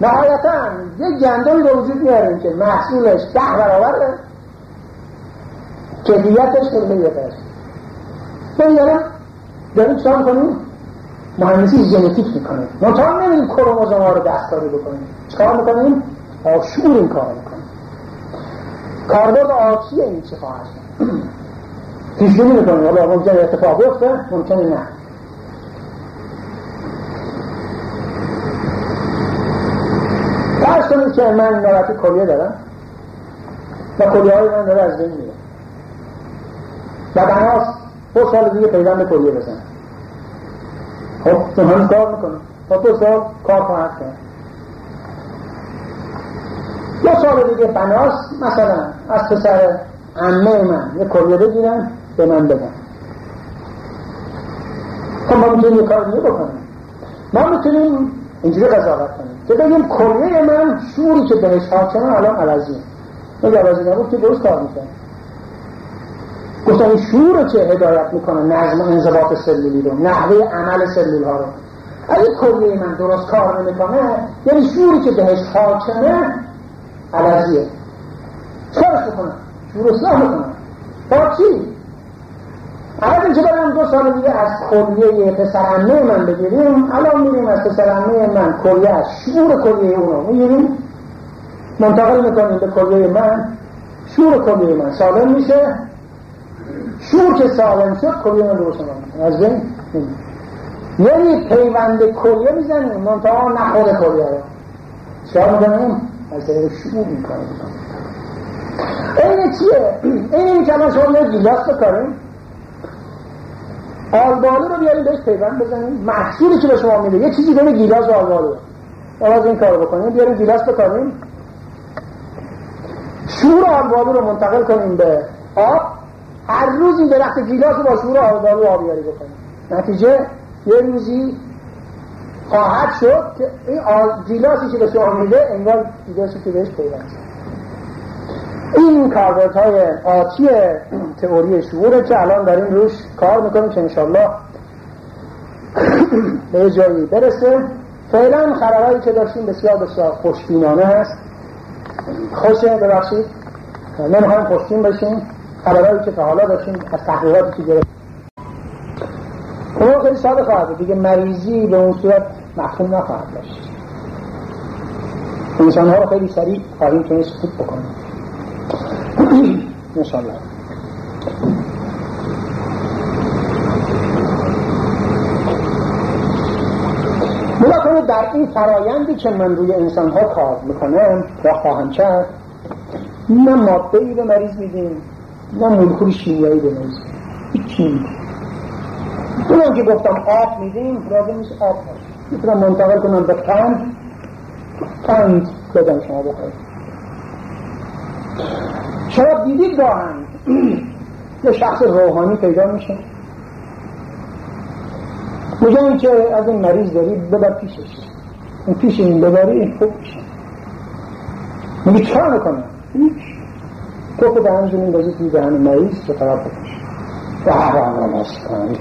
نهایتا یک گندمی به وجود میاریم که محصولش 10 برابره، کلیتش خیلی بهتره. ببینیم داریم چطور میکنیم؟ مهندسی ژنتیک میکنیم. منطقا نمیدیم کروموزوم‌ها رو دستکاری بکنیم. چکار میکنیم؟ شعور این کار میکنیم. کاربرد آتیه این چی خواهد شد؟ پیش بینی میکنیم. حالا ممکنه اتفاق بیفته، ممکنه نه. فرض کنید که من نوبت کلیه دارم و کلیه‌های من داره از بین میره و بناس 2 سال دیگه پیدا به کلیه بزنم. خب تو هم کار میکنه تا 2 سال کار خواهد کرد. 2 سال دیگه بناس مثلا از پسر عمه من یه کلیه بگیرن به من بدن. خب ما میتونیم یه کار دیگه بکنیم، ما میتونیم اینجوری قضاوت کنیم که بگیم کلیه من شعوری که بهش حاکمه الان عوضیه، اگه عوضی نبود که درست کار میکنه. گفتن این شعور رو که هدایت میکنه نظم و انضباط سلولی رو، نحوه عمل سلول ها رو، اگه کلیه من درست کار نمیکنه یعنی شعوری که بهش حاکمه عوضیه. چرا بکنه؟ شعور رو سلام بکنه با چی؟ اگر اینجا دارم 2 سال دیگه از کلیه پسرمه من بگیریم، الان میریم از پسرمه من کلیه از شعور کلیه اون رو میگیریم منتقل میکنیم به کلیه من، شعور کلیه من سالم میشه، شعور که سالم شد کلیه من روشن میشه از این یعنی پیوند کلیه میزنیم منتقل نخود کلیه رو چرا میکنیم؟ از این شعور میکنیم. اینه چیه؟ اینه که ما شما یه گیلاس بکنیم آلبالو رو بیاریم بهش پیوند بزنیم، محصولی که به شما میده یه چیزی بین گیلاس و آلبالو آواز این کار بکنیم، بیاریم گیلاس بکنیم شعور آلبالو رو منتقل کنیم به آب، هر روز این درخت گیلاس رو با شعور آلبالو آبیاری بکنیم، نتیجه یه روزی خواهد شد که این گیلاسی که به شما میده انگار گیلاسی که بهش پیوند شد. این کاربردهای آتی تئوری شعوره که الان داریم روش کار میکنیم که انشالله به جایی برسه. فعلا خبرهایی که داشتیم بسیار بسیار خوشبینانه هست، خوشه ببخشید نمیخوایم خوشبین بشیم. خبرهایی که تا حالا داشتیم از تحقیقاتی که گرفتیم اون خیلی ساده خواهده دیگه، مریضی به اون صورت مفهوم نخواهد داشت، انسانها رو خیلی سریع خواهیم تونست خوب بکنیم انشاءالله. بلاخره در این فرایندی که من روی انسانها کار میکنم و خواهم کرد، نه ماده‌ای به مریض میدیم نه مولکول شیمیایی به مریض میدیم. اونم که گفتم آب میدیم راضی میشه آب هست میتونم منتقل کنم به قند بدم شما بخورید. شما دیدید گاهن یه شخص روحانی پیدا میشه میگن که از این مریض دارید ببر پیشش، این پیش این ببری این خوب میشه. میگه چرا میکنه؟ هیچ توپ دهنشون این بازید این دهن مریض که طرف بکشه و هران را مسکنه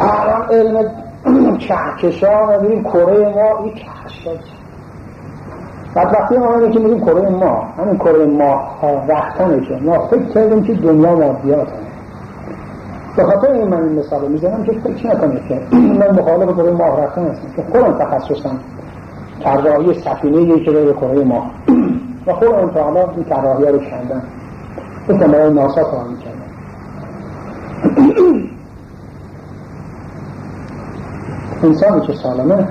هران علم کهکشا و بیریم کره ما این کهکشا. بعد وقتی ما همینه که میگیم کره ما، همین کره ما وقتانه که ما فکر کردیم که دنیا مادیات هم، به خاطر این من این مثال رو میزنم که فکر نکنید که من مخالف کره ما رفتن هستم که خودم تخصصم طراحی سفینه‌ای که به کره ما و خودم تا حالا این طراحی‌ها رو کردم، این کارهای ناسا کار میکردم. انسانی که سالمه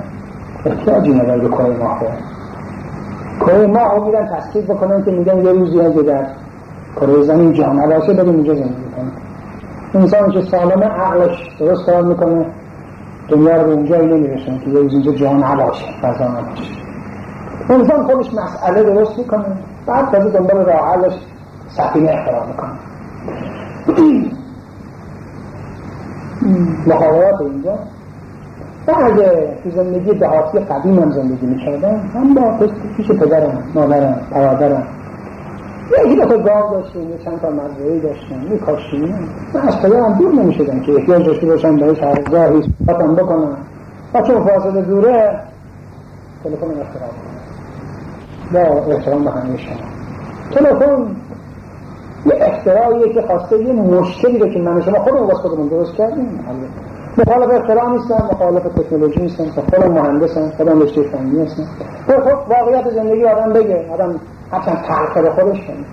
احتیاجی نداره به کره ما خواهد. کره ما ها میرن تسکیل بکنن که میگن یه روزی ها جگر کره زمین جا نباشه بریم اینجا زمین بکنن. انسان که سالمه عقلش درست کار میکنه دنیا رو اونجایی نمیرسن که یه روز اینجا جا نباشه فضا نباشه. انسان خودش مسئله درست میکنه بعد تازه دنبال راه حلش سفینه اختراع میکنه. مخابرات اینجا بعد تو زندگی دهاتی قدیم هم زندگی میکردم، هم با پیش پدرم، مادرم، برادرم یکی دو تا گاو داشتم، یه چند تا مزرعه داشتم، یه کاشتیم. من از پدرم دور نمیشدم که احتیاج داشته باشم برای سرگاهی صحبتم بکنم و چون فاصله دوره تلفن اختراع کنم. با احترام به همه شما تلفن یه اختراعیه که خواسته یه مشکلی رو که من و شما خودمون واسه خودمون درست کردیم. مخالف اختراع نیستم، مخالف تکنولوژی نیستم، خودم مهندسم، خودم رشته فنی هستم. خب واقعیت زندگی آدم بگه، آدم حتما تلخیر خودش کنه.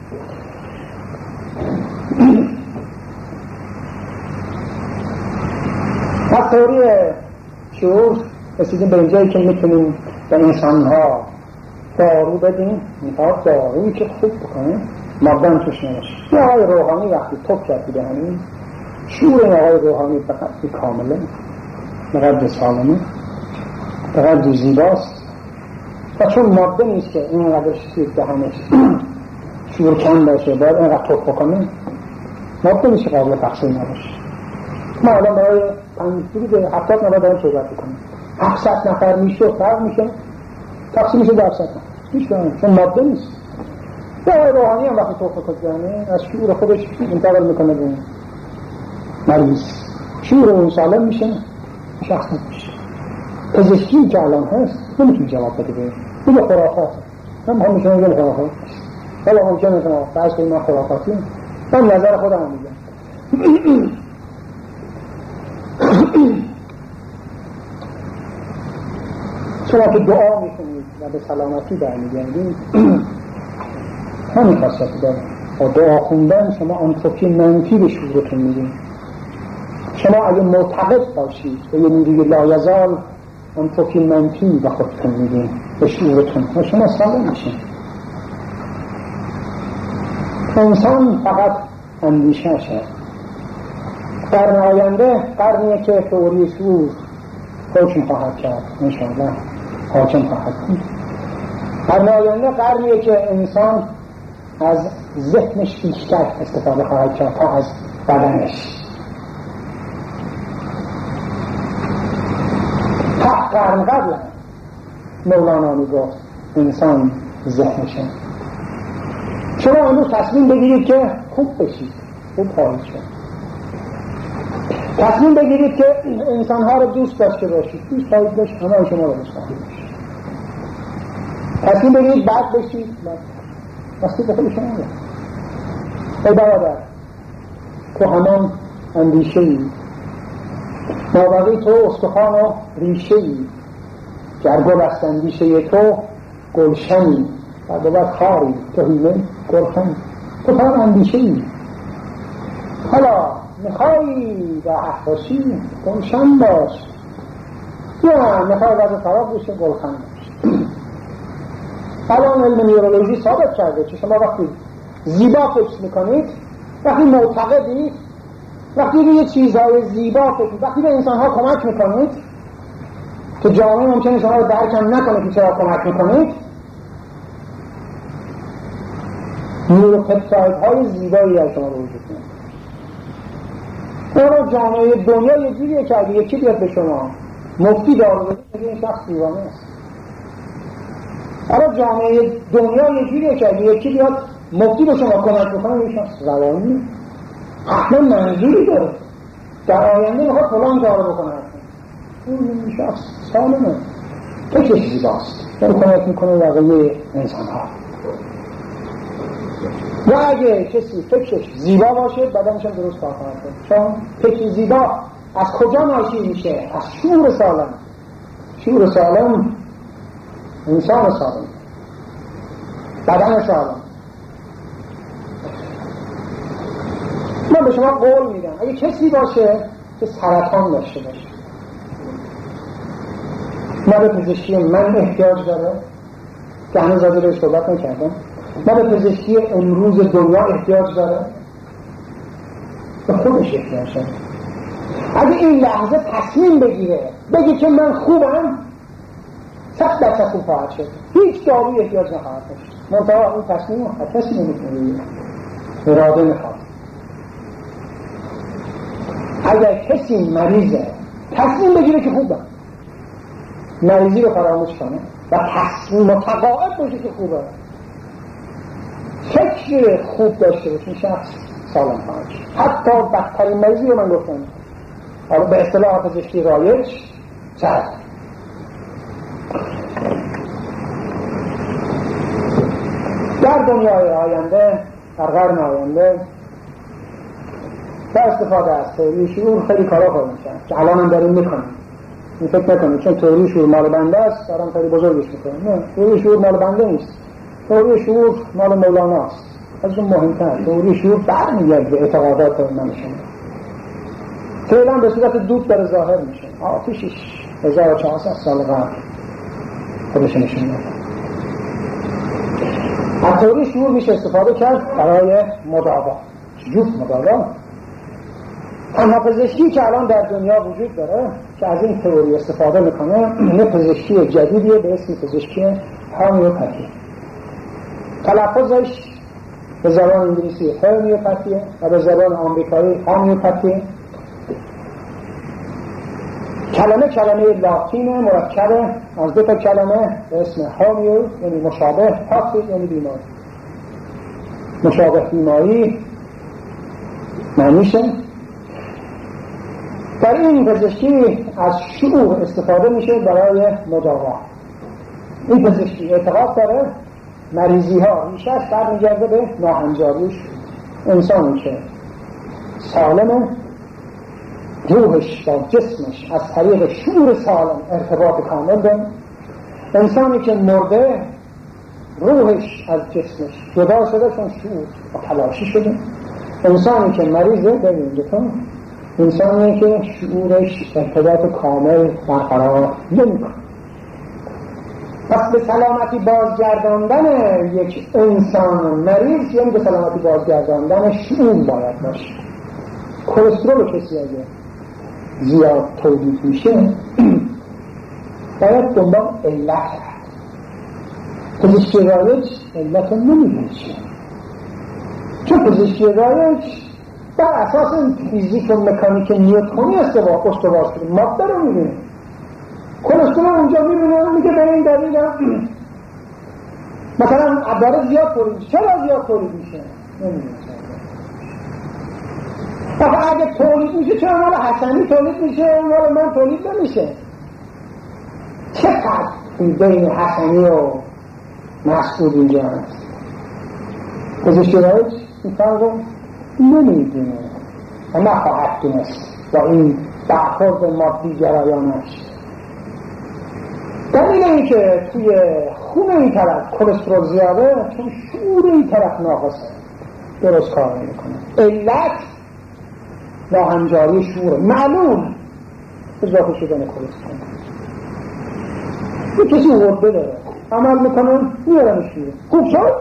از تئوری شعور رسیدیم به اینجایی که میتونیم به انسانها دارو بدیم، میتونیم دارویی که خوب بکنه مادن توش نمیشه. یه آقای روحانی وقتی توپ کردی به همین شعور آقای روحانی به قصدی کامله بقدر سالمه، بقدر زیباست و چون ماده نیست که اینقدر سیر دهنش شور کم باشه باید اینقدر توپ بکنه، ماده نیست که قابل تقسیم نباشه. ما الان برای 70 نفر داریم صحبت می‌کنیم، 700 نفر میشه فرق میشه تقسیم میشه 700 نفر هیچ کنیم چون ماده نیست. در روحانی هم وقتی توپ بکنه از شعور خودش انتقال میکنه به مریض، شعور اون سالم میشه شخصیت میشه. پزشکی که الان هست نمیتون جواب بده بگیم بگه خرافات هم میشونه بگه خرافات بلا هم که میتونه بعض که ما خرافاتی من نظر خود هم میگم. شما که دعا میکنید و به سلامتی برمیگردید همین خاصیت داره. با دعا خوندن شما آنتروپی منفی به شعورتون میدید. شما اگه معتقد باشید به یه نوری لایزال آنتروپی منفی به خودتون میدید به شعورتون و شما سالم میشین. انسان فقط اندیشه شه. قرن آینده قرنیه که تئوری شعور حاکم خواهد کرد انشاءالله، حاکم خواهد کرد. قرن آینده قرنیه که انسان از ذهنش بیشتر استفاده خواهد کرد تا از بدنش. تا قرن قبل مولانا میگفت انسان ذهنشه. شما امروز تصمیم بگیرید که خوب بشید، خوب خواهید شد. تصمیم بگیرید که انسانها رو دوست داشته باشید، دوست خواهید داشت، همه شما رو دوست خواهید داشت. تصمیم بگیرید بد بشید، بسید به خود شما رو. ای برادر، تو همان اندیشه ای، مابقی تو استخوان و ریشه ای، گرگل است اندیشه تو گلشنی، گرگل خاری، تو هیله گرخنی، تو همان اندیشه ای. حالا میخوایی و احراشی گلشن باش یا میخوایی وضع طرف بشه گلخن باش. الان علم نیورولوژی ثابت کرده که شما وقتی زیبا فکر میکنید، وقتی معتقدید، وقتی به یه چیزهای زیبا فکر میکنید، وقتی به انسانها کمک میکنید که جامعه ممکنه شما رو درکم نکنه که چرا کمک میکنید، نیوروپپتایدهای زیبایی از شما رو وجود میکنید. اون جامعه دنیا یه جوریه که اگه یکی بیاد به شما مفتی دارو بده میگه این شخص دیوانه است. اون جامعه دنیا یه جوریه که اگه یکی بیاد مفتی به شما کمک بکنه این شخص روانی اصلا منظوری داره. در آینده میخواد فلان دارو بکنه این شخص سالمه تو چه چیزی باست داره کمک میکنه واقعی انسان ها. و اگه کسی فکرش زیبا باشه بدنشم درست کار خواهد کرد. چون فکر زیبا از کجا ناشی میشه؟ از شعور سالم. شعور سالم انسان سالم، بدن سالم. من به شما قول میدم اگه کسی باشه که سرطان داشته باشه نه به پزشکی من احتیاج داره که هنوز از روش صحبت نکردم، نه به پزشکی امروز دنیا احتیاج داره، به خودش احتیاج داره. اگه این لحظه تصمیم بگیره بگه که من خوبم، 100% خوب خواهد شد، هیچ دارویی احتیاج نخواهد داشت. منتها این تصمیم رو هر کسی نمی‌کنه، اراده میخواد. اگر کسی مریضه تصمیم بگیره که خوبم، مریضی رو فراموش کنه و متقاعد باشه که خوبه، فکر خوب داشته باشین شخص سالم خواهد شد. حتی بدترین مریضی رو من گفتم به اصطلاح پزشکی رایج چرخ. در دنیای آینده، در قرن آینده با استفاده از تئوری شعور خیلی کارا خواهیم کرد که الان هم داریم میکنیم. این فکر نکنید چون تئوری شعور مال بنده است دارم خیلی بزرگش میکنیم. نه، تئوری شعور مال بنده نیست، تئوری شعور مال مولانا است. از اون مهمتر تئوری شعور برمیگرد به اعتقادات من شما. فعلا به صورت دود داره ظاهر میشه. آتشش 1400 سال قبل خودش نشون داد. از تئوری شعور میشه استفاده کرد برای مداوا. چجور مداوا؟ تنها پزشکی که الان در دنیا وجود داره که از این تئوری استفاده میکنه، یه پزشکی جدیدیه به اسم پزشکی هومیوپاتی. تلفظش به زبان انگلیسی هومیوپاتیه و به زبان آمریکایی هومیوپاتی. کلمه لاتینه مرکبه از دو تا کلمه به اسم هومیو یعنی مشابه، پاتی یعنی بیماری. مشابه بیماری معنیشه. در این پزشکی از شعور استفاده میشه برای مداوا. این پزشکی اعتقاد داره مریضی ها ریشه اش برمیگرده به ناهنجاریش. انسانی که سالمه، روحش و جسمش از طریق شعور سالم ارتباط کامل داره. انسانی که مرده، روحش از جسمش جدا شده، چون شعور و تلاشی شده. انسانی که مریضه، ببینیدتون انسانی که شعورش ارتباط کامل برقرار نمی‌کنه. پس به سلامتی بازگرداندن یک انسان مریض یعنی به سلامتی بازگرداندن شعور باید باشه. کلسترول کسی اگه زیاد تولید میشه باید دنبال علت رد. پزشکی رایج علت نمی‌پیشه، چون پزشکی رایج بر اساس این فیزیک و مکانیک نیوتنی استوار شده، ماده رو میبینه، کلسترول اونجا میبینه و میگه به این دلیل مثلا عباره زیاد تولید، چرا زیاد تولید میشه؟ نمیدونه. پس اگه تولید میشه چرا مال حسنی تولید میشه مال من تولید نمیشه؟ چقدر این بین حسنی و مسعود اینجا هست؟ پزشکی رایج این فرق رو نمیدونه و نخواهد دونست با این برخورد مادی گرایانش. دلیل این که توی خون این طرف کلسترول زیاده، توی شعور این طرف ناقصه، درست کار نمیکنه. علت ناهنجاری شعور معلوم اضافه شدن کلسترول. یه کسی ورده داره عمل میکنن میارن شعور خوب شد؟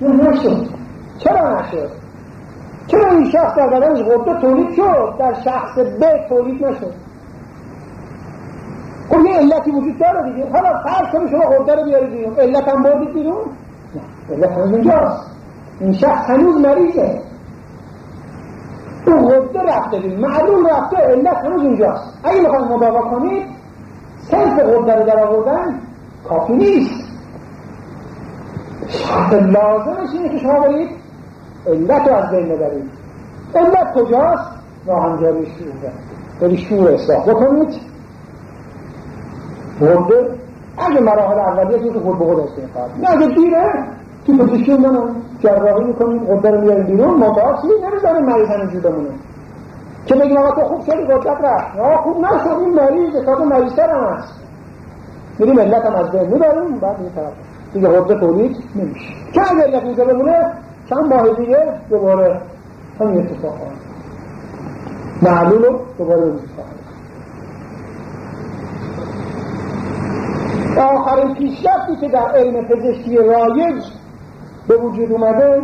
نه نشد. چرا نشد؟ چرا این شخص در بدنش غده تولید شد در شخص به تولید نشد؟ خب یه علتی وجود داره دیگه. حالا فرض کنید شما غده رو بیارید بیرون، علت هم بردید بیرون؟ نه، علت هنوز اینجاست. این شخص هنوز مریضه، اون غده رفته بیرون، معلوم رفته، علت هنوز اینجاست. اگه میخواید مداوا کنید صرف غده رو در آوردن کافی نیست. شخص لازمش اینه که شما برید علت رو از بین ببرید. علت کجاست؟ ناهنجاری شعوره. بری شعور اصلاح بکنید. غده اگه مراحل اولیه توی که خود به خود استنفاد نه اگه دیره توی پزشکی منو جراحی میکنید، غده رو میارید بیرون، متعاصلی نمیزنه مریض همینجور بمونه که بگیم آقا تو خوب شدی غدت رفت، آقا خوب نشد، این مریض اتاق مریضتر هم هست. میریم علت هم از بین میبریم، بعد این طرف دیگه غده تولید نمیشه که اگه علت اینجا بمونه چند ماه دیگه دوباره همین اتفاق آن معلول رو دوباره اتفاق آن. آخرین پیشرفتی که در علم پزشکی رایج به وجود اومده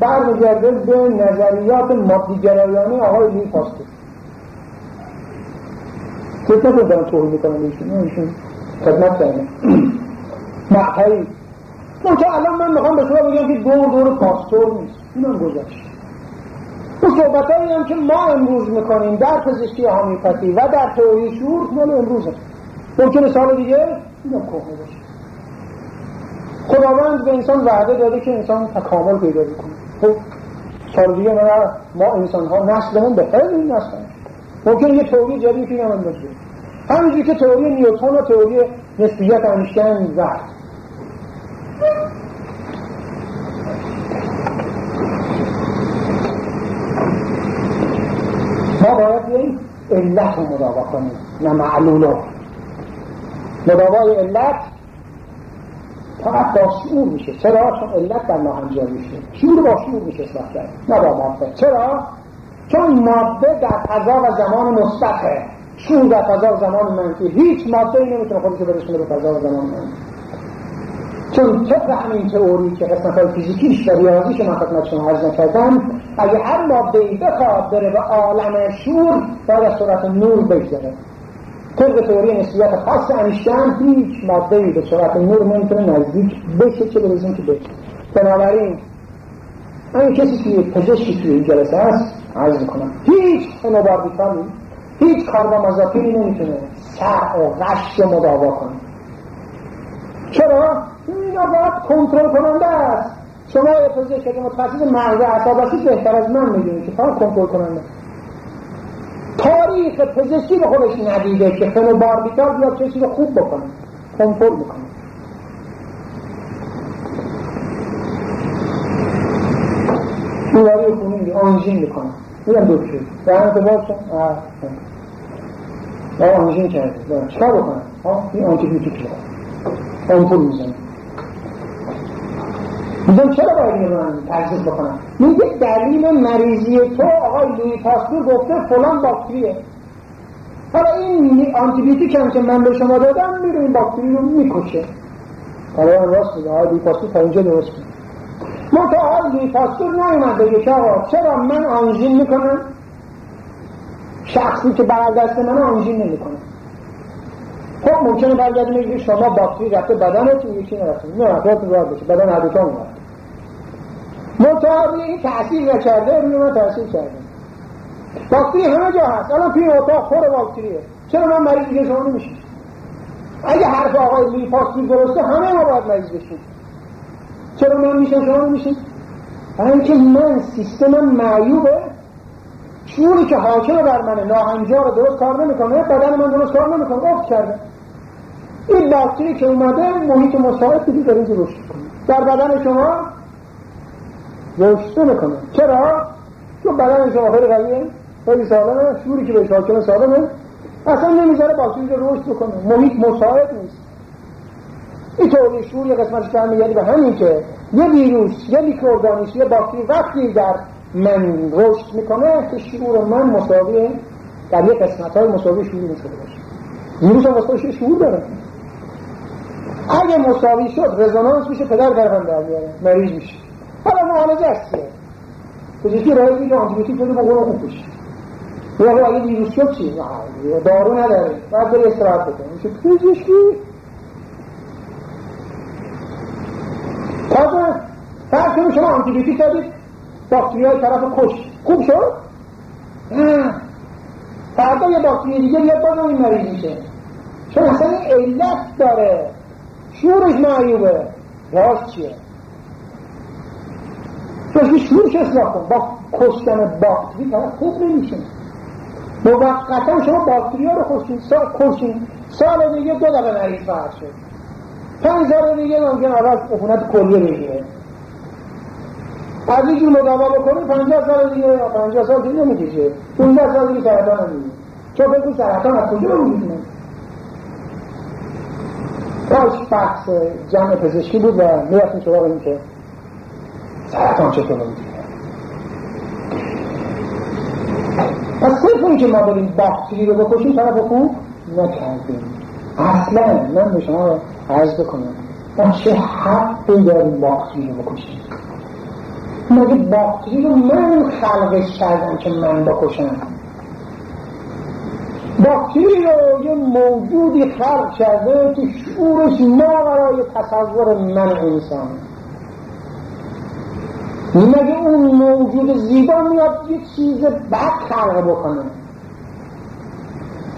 برمیگرده به نظریات مادی‌گرایانه آقای لویی پاستور. خدمت رو دارم توهین میکنم ایشون، خدمت دارم مقهی. نه که الان من میخوام به شما بگم که دور پاستور نیست، اینم گذشت. اون صحبت هایی هم که ما امروز میکنیم در پزشکی هومیوپاتی و در تئوری شعور مال امروز هست، ممکنه سال دیگه اینم کهنه باشه. خداوند به انسان وعده داده که انسان تکامل پیدا بکنه. خب سال دیگه ما انسان ها نسلمون به خیر این نسل هست، ممکنه یه تئوری جدید که هم بشه، همینجوری که تئوری نیوتن و تئوری نسبیت انیشتین زد. ما باید بیاییم علت رو مداوا کنیم نه معلول رو. مداوای علت فقط با شعور میشه. چرا؟ چون علت در ناهنجاری میشه، شعور با شعور میشه اصلاح کرد نه با ماده. چرا؟ چون ماده در فضا و زمان مثبته، شعور در فضا و زمان منفی. هیچ ماده ای نمیتونه خودش برسونه به فضا و زمان منفی، چون طبق همین تئوری که قسمت‌های فیزیکیش و ریاضیش من خدمت شما عرض کردم، اگه هر ماده‌ای بخواد بره به عالم شعور باید از سرعت نور بگذره. طبق تئوری نسبیت خاص انیشتین هیچ ماده‌ای به سرعت نور نمیتونه نزدیک بشه چه برسه که بشه. بنابراین این کسی که پزشکی توی این جلسه هست عرض میکنم هیچ انوباردیفانی، هیچ کاردامازاپینی نمیتونه سر و غش مداوا کنه. چرا؟ اینا باید کنترل کننده است. شما یه پزشک که متخصص مغز اعصاب هستید بهتر از من میدونید که فقط کنترل کننده. تاریخ پزشکی به خودش ندیده که فنوباربیتال بیاد چیزی رو خوب بکنه، کنترل بکنه. بیماری خونی آنژین میکنه، میرم دکتر دهنت باز شد، آنژین کرده، چکار بکنه؟ این آنتیبیوتیک رو آمپول میزنه. میگم چرا باید این رو تجزیه بکنم؟ میگه دلیل مریضی تو آقای لویی پاستور گفته فلان باکتریه، حالا این آنتیبیوتیک هم که من به شما دادم میره این باکتری رو میکشه. حالا من راست میگه آقای لویی پاستور تا اینجا درست میگه. من تا آقای لویی پاستور نایمد بگه که آقا چرا من آنژین میکنم؟ شخصی که برادست من آنژین نمیکنه. خب ممکنه برگردیم میگه شما باکتری رفته بدنت، این یکی نرفته. نه تو باید بشه بدن هر دوتا میاد. مطابقی این تأثیر نکرده روی من تأثیر کرده. باکتری همه جا هست، الان توی اتاق خور باکتریه. چرا من مریض دیگه شما نمیشید؟ اگه حرف آقای لویی پاستور درسته همه ما باید مریض بشید. چرا من میشم شما نمیشید؟ برای اینکه من سیستمم معیوبه، چونی که حاکمه بر منه، ناهنجار درست کار نمیکنه، بدن من درست کار نمیکنه، افت کرده. این باکتری که اومده محیط مساعد دیگه داره رشد کنه، در بدن شما رشد نمیکنه. چرا؟ چون بدن شما خیلی قویه، خیلی سالمه، چونی که بهش حاکمه سالمه، اصلا نمیذاره باکتری رو رشد بکنه، محیط مساعد نیست. این تئوری شعور یه قسمتش هم میگه به همین که یه ویروس، یه میکروارگانیسم، یه باکتری وقتی در من رشد میکنه که شعور من مساویه در یک قسمت های مساوی شعور میشده باشه، ویروس هم مساوی شعور داره. اگه مساوی شد رزونانس میشه، پدر برهم در میاره، مریض میشه. حالا معالجه هستیه پزشکی رایی دیگه آنتیبیوتیک بده با قول خوب بشه. یا اگه ویروس شد چی؟ نه دارو نداره، باید بری استراحت بکنه. میشه پزشکی تازه فرق شما آنتیبیوتیک دادید باکتری های طرف کش، خوب شد؟ نه فردا یه باکتری دیگه بیاد بازم این مریض میشه، چون اصلا علت داره، شعورش معیوبه. راست چیه؟ چون شعورش اصلاح کن، با کشتن باکتری طرف خوب نمیشه. موقتا شما باکتری ها رو کشین، سال دیگه 2 دقیقه مریض فرد شد، 5 سال دیگه ممکن عوض عفونت کلیه بگیره. از اینجور مداوا بکنه 50 سال دیگه، 50 سال دیگه نمیکشه، 15 سال دیگه سرطان هم دیگه. چون بگو سرطان از کجا رو میکنه؟ باش بحث جمع پزشکی بود و میرفتیم سراغ این که سرطان چطور رو میکنه. پس صرف اون که ما بریم باکتری رو بکشیم طرف خوب نکردیم. اصلا من به شما عرض بکنم ما چه حقی داریم باکتری رو بکشیم؟ مگه باکتری رو من خلقش کردم که من بکشم؟ باکتری رو یه موجودی خلق کرده که شعورش ماورای تصور من انسان. مگه اون موجود زیبا میاد یه چیز بد خلق بکنه؟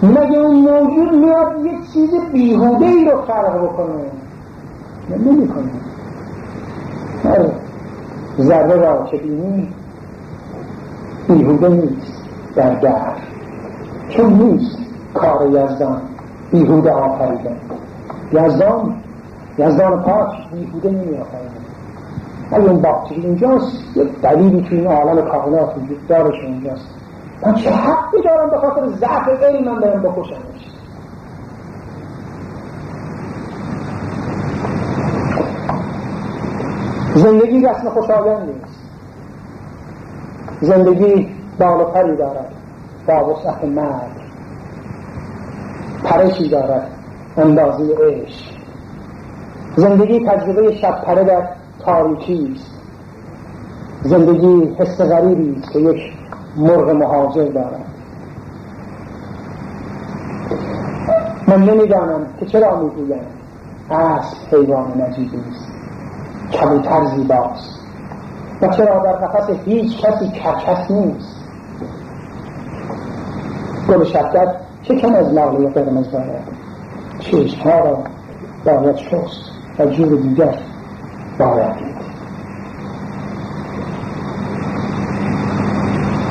مگه اون موجود میاد یه چیز بیهوده‌ای رو خلق بکنه؟ نمی‌کنه. آره ذره را که بینی بیهوده نیست در در، چون نیست کار یزدان بیهوده آفریدن. یزدان پاک بیهوده نمی آفریدن. اگه اون باکتری اینجاست، یه دلیلی که این عالم کائنات وجود داره اینجاست، من چه حقی دارم به خاطر ضعف علم من برم بکشمش؟ زندگی رسم خوشایندی نیست، زندگی بال و پری دارد با وسعت مرد، پرشی دارد اندازه عشق. زندگی تجربه شب پره در تاریکی است. زندگی حس غریبی است که یک مرغ مهاجر دارد. من نمیدانم که چرا میگویم اسب حیوان مجید است، کبوتر زیباست و چرا در قفس هیچ کسی کرکس نیست. گل شبگرد چه کم از لاله قرمز دارد، چشمها را باید شست و جور دیگر باید دید.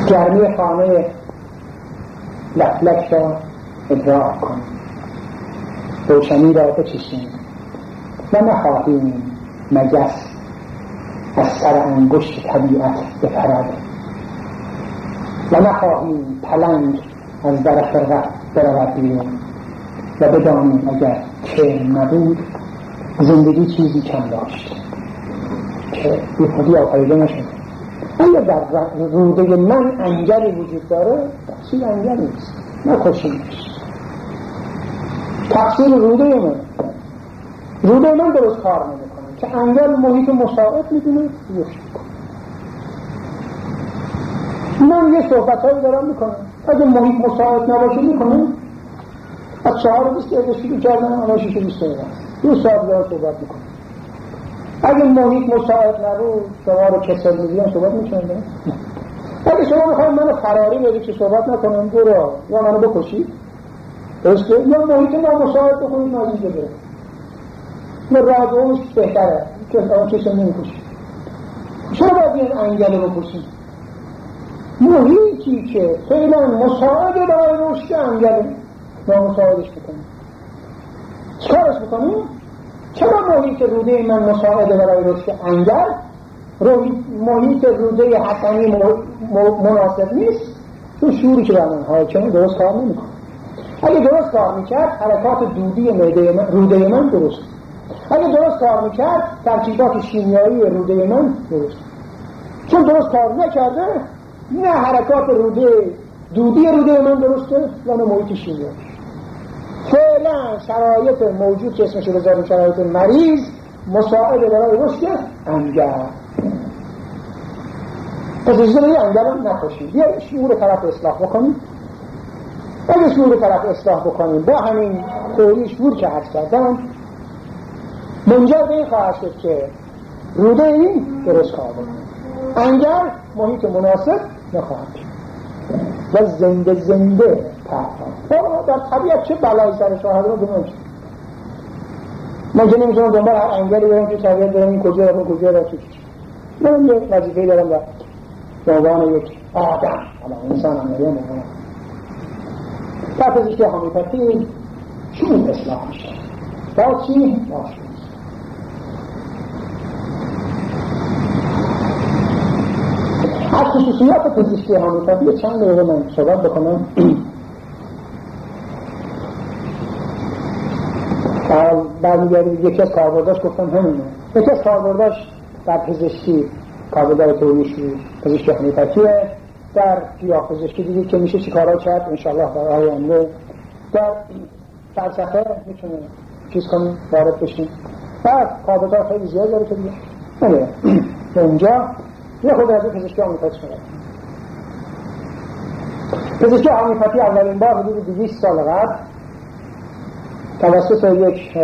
گرمی خانه لفلک را ادراک کن، روشنی را بچشیم و نخواهیم مگس از سر انگشت طبیعت بپرد و نخواهیم پلنگ از در خرقه برود بیرون و بدانیم اگر که نبود زندگی چیزی کم داشت که بی خودی آفایده نشد. اگر در روده من انگلی وجود داره، تقصیر انگلی نیست، نه خوشیمش، تقصیر روده من. روده من درست کار نمیکنه که انگل محیط مساعد میدونه روشن کنه. من یه صحبتهایی دارم میکنم، اگه محیط مساعد نباشه میکنه از 4 روز 3 روز کردن آنها 6 روز 3 روز یه ساعت دارم صحبت میکنم. اگه محیط مساعد نبود شما رو کسل میدیم صحبت میکنم. اگه شما میخوایم منو فراری بدید که صحبت نکنم برو یا منو بکشید درسته، یا محیط نامساعد بکنید نازیده بره من راحت اونش بهتره که آن کسل نمیکشید. چرا باید این انگله بکشید؟ محیطی که فعلا مساعده برای روشت انگله نامساعدش بکنید چکارش بکنید؟ چرا محیط روده من مساعده برای رشد انگل، محیط روده حسنی مناسب نیست؟ تو شوری که برای من حاکمه درست کار نمی کنه. اگه درست کار میکرد حرکات دودی روده من درست، اگه درست کار میکرد ترکیبات شیمیایی روده من درست. چون درست کار نکرده نه حرکات روده دودی روده من درسته و نه محیط شیمیایی. فعلا شرایط موجود که اسمشو بذاریم شرایط مریض مساعده برای رشد انگل. پس اجازه بدید انگل هم نکشید، یه شعور طرف اصلاح بکنید. اگه شعور طرف اصلاح بکنید با همین تئوری شعور که حد کردم منجر به این خواهد شد که روده این درست کار بکنید، انگل محیط مناسب نخواهد شد و زنده پرخواه. در طبیعت چه بلایی سر شاهد رو دونم شد؟ من که نمیتونم دنبال هر انگلی برم که طبیعت برم این کجا رفت کجا رفت. من یه وظیفه‌ای دارم در دوان یک آدم، انسان هم نگه نگه تفضیش که همیپتی چون اصلاح میشه با چی؟ باشون از خصوصیات پزشکی همیپتی چند دقیقه من صحبت بکنم. بعد یکی از کاربرداش گفتم همینه، یکی از کاربرداش در پزشکی کاربردار تئوری شعور پزشکی همیپتیه. در گیاه‌پزشکی دیدید که میشه چی کارها کرد انشاءالله برای آینده. در فلسفه میتونه چیز کنیم وارد بشیم و کاربردار خیلی زیاد داره که دیگه به اونجا یه خود از پزشکی همیپتی کنه. پزشکی همیپتی اولین بار حدود 200 سال قبل توسط یک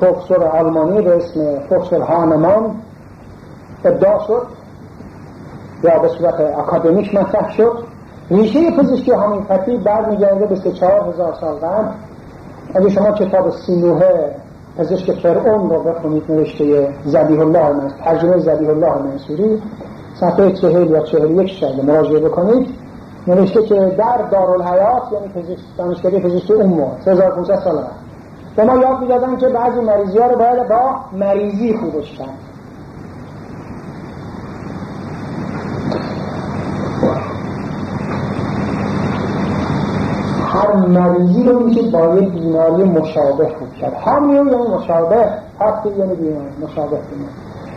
پروفسور آلمانی به اسم پروفسور هانمان ابداع شد یا به صورت اکادمیک مطرح شد. ریشه پزشکی همیوپاتی برمیگرده به 3-4 هزار سال قبل. اگه شما کتاب سینوحه پزشک فرعون رو بخونید نوشته ذبیح الله ترجمه ذبیح الله منصوری صفحه 40 یا 41 شده مراجعه بکنید، نوشته که در دارالحیات یعنی دانشکده پزشکی اون موقع 3500 سال قبل به ما یاد میدادن که بعضی مریضی ها رو باید با مریضی خوبش کن. هر مریضی رو میشه با یه بیماری مشابه خوب کرد. هر میون یعنی مشابه، هستی یعنی بیماری مشابه بیماری.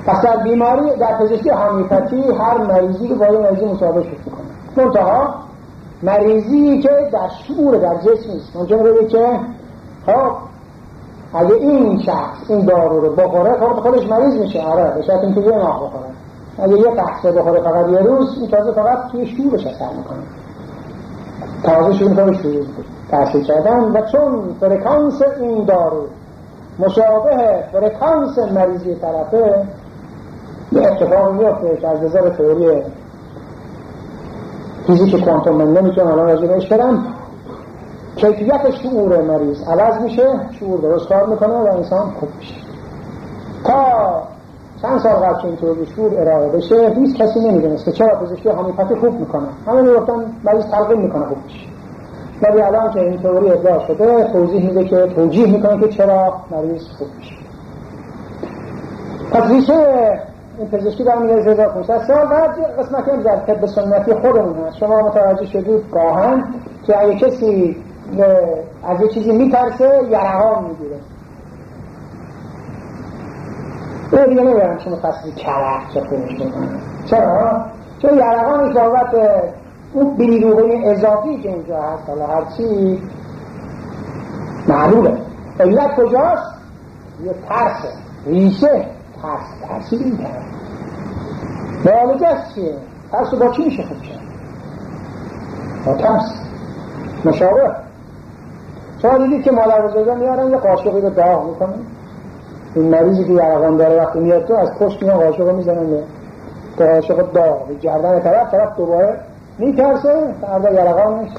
پس در بیماری در پزشکی همیوپاتی هر مریضی رو با یه مریضی مشابه خوب کنه. منتها مریضی که در شعور در جسم نیست. ممکنه بگه که خب اگه این شخص این دارو رو بخوره خودش مریض میشه، آره به شرط اینکه یه ماه بخوره. اگه یه قحصه بخوره فقط یه روز این تازه فقط توی شعورش اثر میکنه. تازه شروع کنید تحصیل کردن و چون فرکانس این دارو مشابه فرکانس مریضی طرفه یه اتفاق میفته که از نظر تئوری فیزیک کوانتوم من نمیتونم الان راجع بهش برم. کیفیت شعور مریض عوض میشه، شعور درست کار میکنه و انسان خوب میشه. تا چند سال قبل که این تئوری شعور ارائه بشه هیچ کسی نمیدونست که چرا پزشکی هومیوپاتی خوب میکنه، همه میگفتن مریض تلقین میکنه خوب میشه. ولی الان که این تئوری ابداع شده توضیح میده که توجیه میکنه که چرا مریض خوب میشه. پس ریشه این پزشکی در میگه 1500 سال و قسمت این در طب سنتی خودمون هست. شما متوجه شدید گاهن که اگه کسی از یه چیزی میترسه یرهان میگیره. این دیگه نمیرم چون متخصصی کرخ چه خودش بکنه. چرا؟ چون یرهان این صحبت اون بلیروغه اضافی که اینجا هست حالا هرچی معلومه. علت کجاست؟ یه ترسه، ریشه ترسی دیگه میکنه. معالجه هست چیه؟ ترس رو با چی میشه خوب شد؟ با ترس مشابه. شما دیدید که مادر بزرگان میارن یه قاشقی رو داغ میکنن، این مریضی که یرقان داره وقتی میاد تو از پشت میان قاشق رو میزنن به قاشق رو داغ به گردن طرف دوباره میترسه فردا یرقان میشه.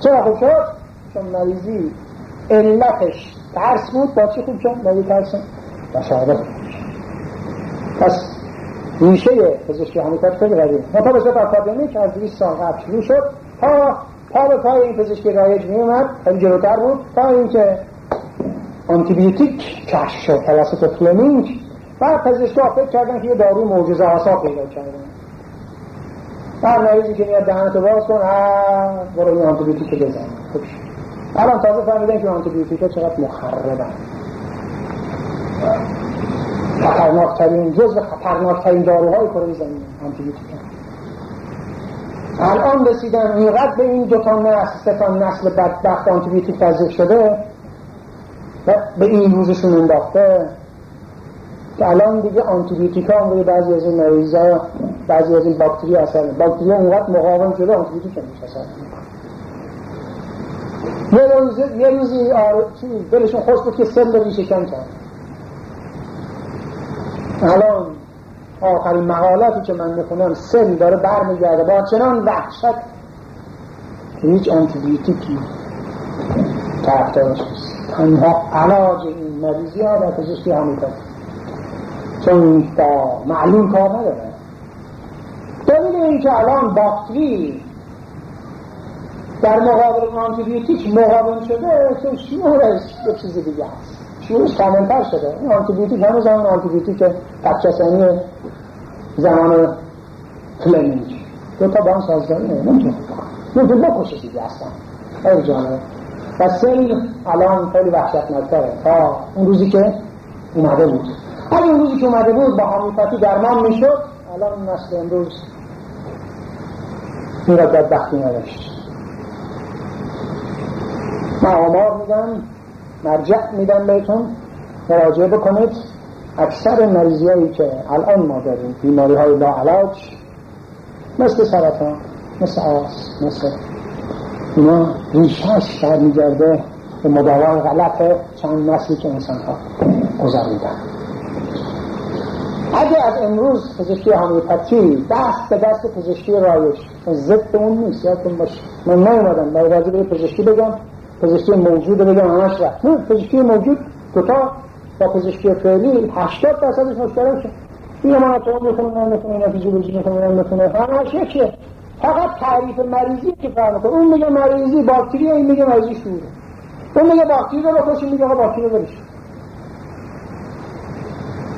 چرا خوب شد؟ چون مریضی علتش ترس بود. با چی خوب شد؟ مریضی ترسه مشابه. پس ریشه پزشکی هومیوپاتی خیلی قدیمه. ما تا بسیار اکادمیک از 200 سال قبل شروع شد تا به پای این پزشکی رایج می اومد، خیلی جلوتر بود، تا اینکه آنتیبیوتیک کشف شد توسط فلمینگ و پزشکا فکر کردن که یه داروی معجزه آسا پیدا کردن. بعد مریضی که میاد دهنتو باز کن برو این آنتیبیوتیک رو بزن. الان تازه فهمیدن که آنتیبیوتیک‌ها چقدر مخربن. خطرناکترین جزء خطرناکترین داروهای کره زمین آنتیبیوتیک. الان رسیدن اینقدر به این دو تا نسل سه تا نسل بدبخت آنتیبیوتیک تزریق شده و به این روزشون انداخته که الان دیگه آنتیبیوتیک ها روی بعضی از این مریضا بعضی از این باکتری اثر باکتری اونقدر مقاوم شده آنتیبیوتیک نمیشه اثر. یه روزی دلشون خوش بود که سل ریشه کم کرد. الان آخرین مقالاتی که من میخونم سل داره برمیگرده با چنان وحشت هیچ آنتیبیوتیکی طرفدارش نیست. تنها علاج این مریضی ها در پزشکی هومیوپاتی چون با معلوم کار نداره. دلیل این که الان باکتری در مقابل آنتیبیوتیک مقاوم شده چون شعورش یه چیز دیگه هست، شعورش کاملتر شده. این آنتیبیوتیک همون زمان آنتیبیوتیک پکچسانی زمان فلمینگ دوتا با هم سازگاری نمیتونه بکشه دیگه اصلا خیلی جانبه. و سل الان خیلی وحشتناک داره تا اون روزی که اومده بود. اگه اون روزی که اومده بود با هومیوپاتی درمان میشد الان نسل امروز این را بدبختی نداشت. من آمار میدم، مرجع میدم بهتون مراجعه بکنید. اکثر مریضی هایی که الان ما داریم بیماری های لاعلاج مثل سرطان، مثل آس، مثل اینا ریشهش برمیگرده به مداوای غلط چند نسلی که انسان ها گذروندن. اگه از امروز پزشکی هومیوپاتی دست به دست پزشکی رایج ضد اون نیست یادتون باشه. من نیومدم برای راجع به پزشکی بگم پزشکی موجود بگم همش رفت. نه، پزشکی موجود دوتا با پزشکی فعلی 80% مشترک شد. این مناطق میخونه این فیزیولوژی میخونه همش یکیه. فقط تعریف مریضی که فرق کنه. اون میگه مریضی باکتری، این میگه مریضی شعور. اون میگه باکتری رو بکش، میگه باکتری رو بکش.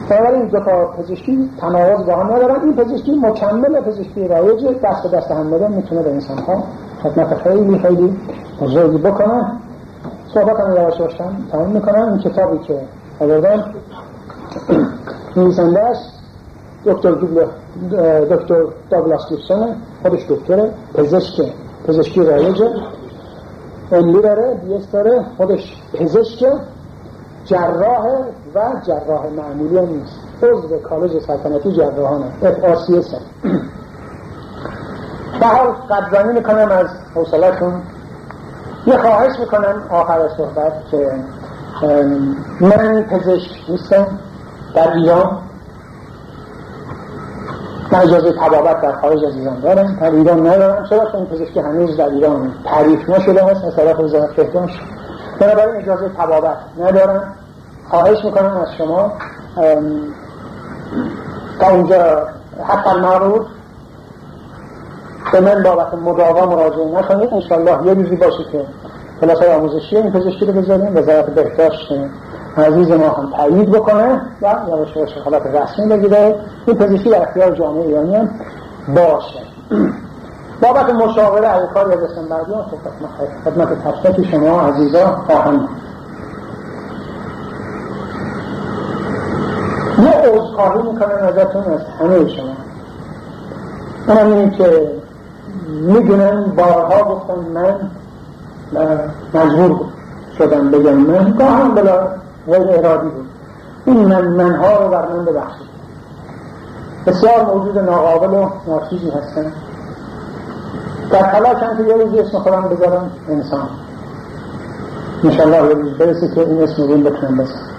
بنابراین این دو تا پزشکی تناقض با هم ندارن. این پزشکی مکمل پزشکی رایج دست به دست هم دادن میتونه به انسان‌ها خدمت خیلی خیلی بزرگی بکنه. صحبت هم یواش یواش تمام میکنم. این کتابی که آوردم نویسنده‌اش دکتر داگلاس گیبسونه، خودش دکتره، پزشکی رایجه، املی داره، بیس داره، خودش پزشکه، جراحه و جراح معمولی هم نیست، عضو کالج سلطنتی جراحانه FRCS هم به هر قدردانی میکنم از حوصله‌تون. یه خواهش میکنم آخر صحبت که من پزشک نیستم در ایران، من اجازه طبابت در خارج از ایران دارم، در ایران ندارم، چرا که این پزشکی هنوز در ایران تعریف نشده است از طرف وزارت بهداشت، بنابراین اجازه طبابت ندارم. خواهش میکنم از شما تا اونجا حتی المعروض به من بابت مداوا مراجعه نکنید. انشاءالله یه روزی باشه که کلاس‌های آموزشی این پزشکی رو بذاریم، وزارت بهداشت عزیز ما هم تایید بکنه و یواش یواش حالت رسمی بگیره، این پزشکی در اختیار جامعه ایرانی هم باشه. بابت مشاوره علیکاری از استنبردیان خدمت تک شما عزیزان خواهم. یه عذرخواهی میکنم ازتون، از همه شما. من هم اینه که میدونم بارها گفتم من مجبور شدم بگم من که هم بلا غیر ارادی بود، این منها رو بر من ببخشید. بسیار موجود ناقابل و ناچیزی هستم، در تلاشم که یه روزی اسم خودم بذارم انسان، انشالله یه روز برسی که این اسم رو بکنم بسید.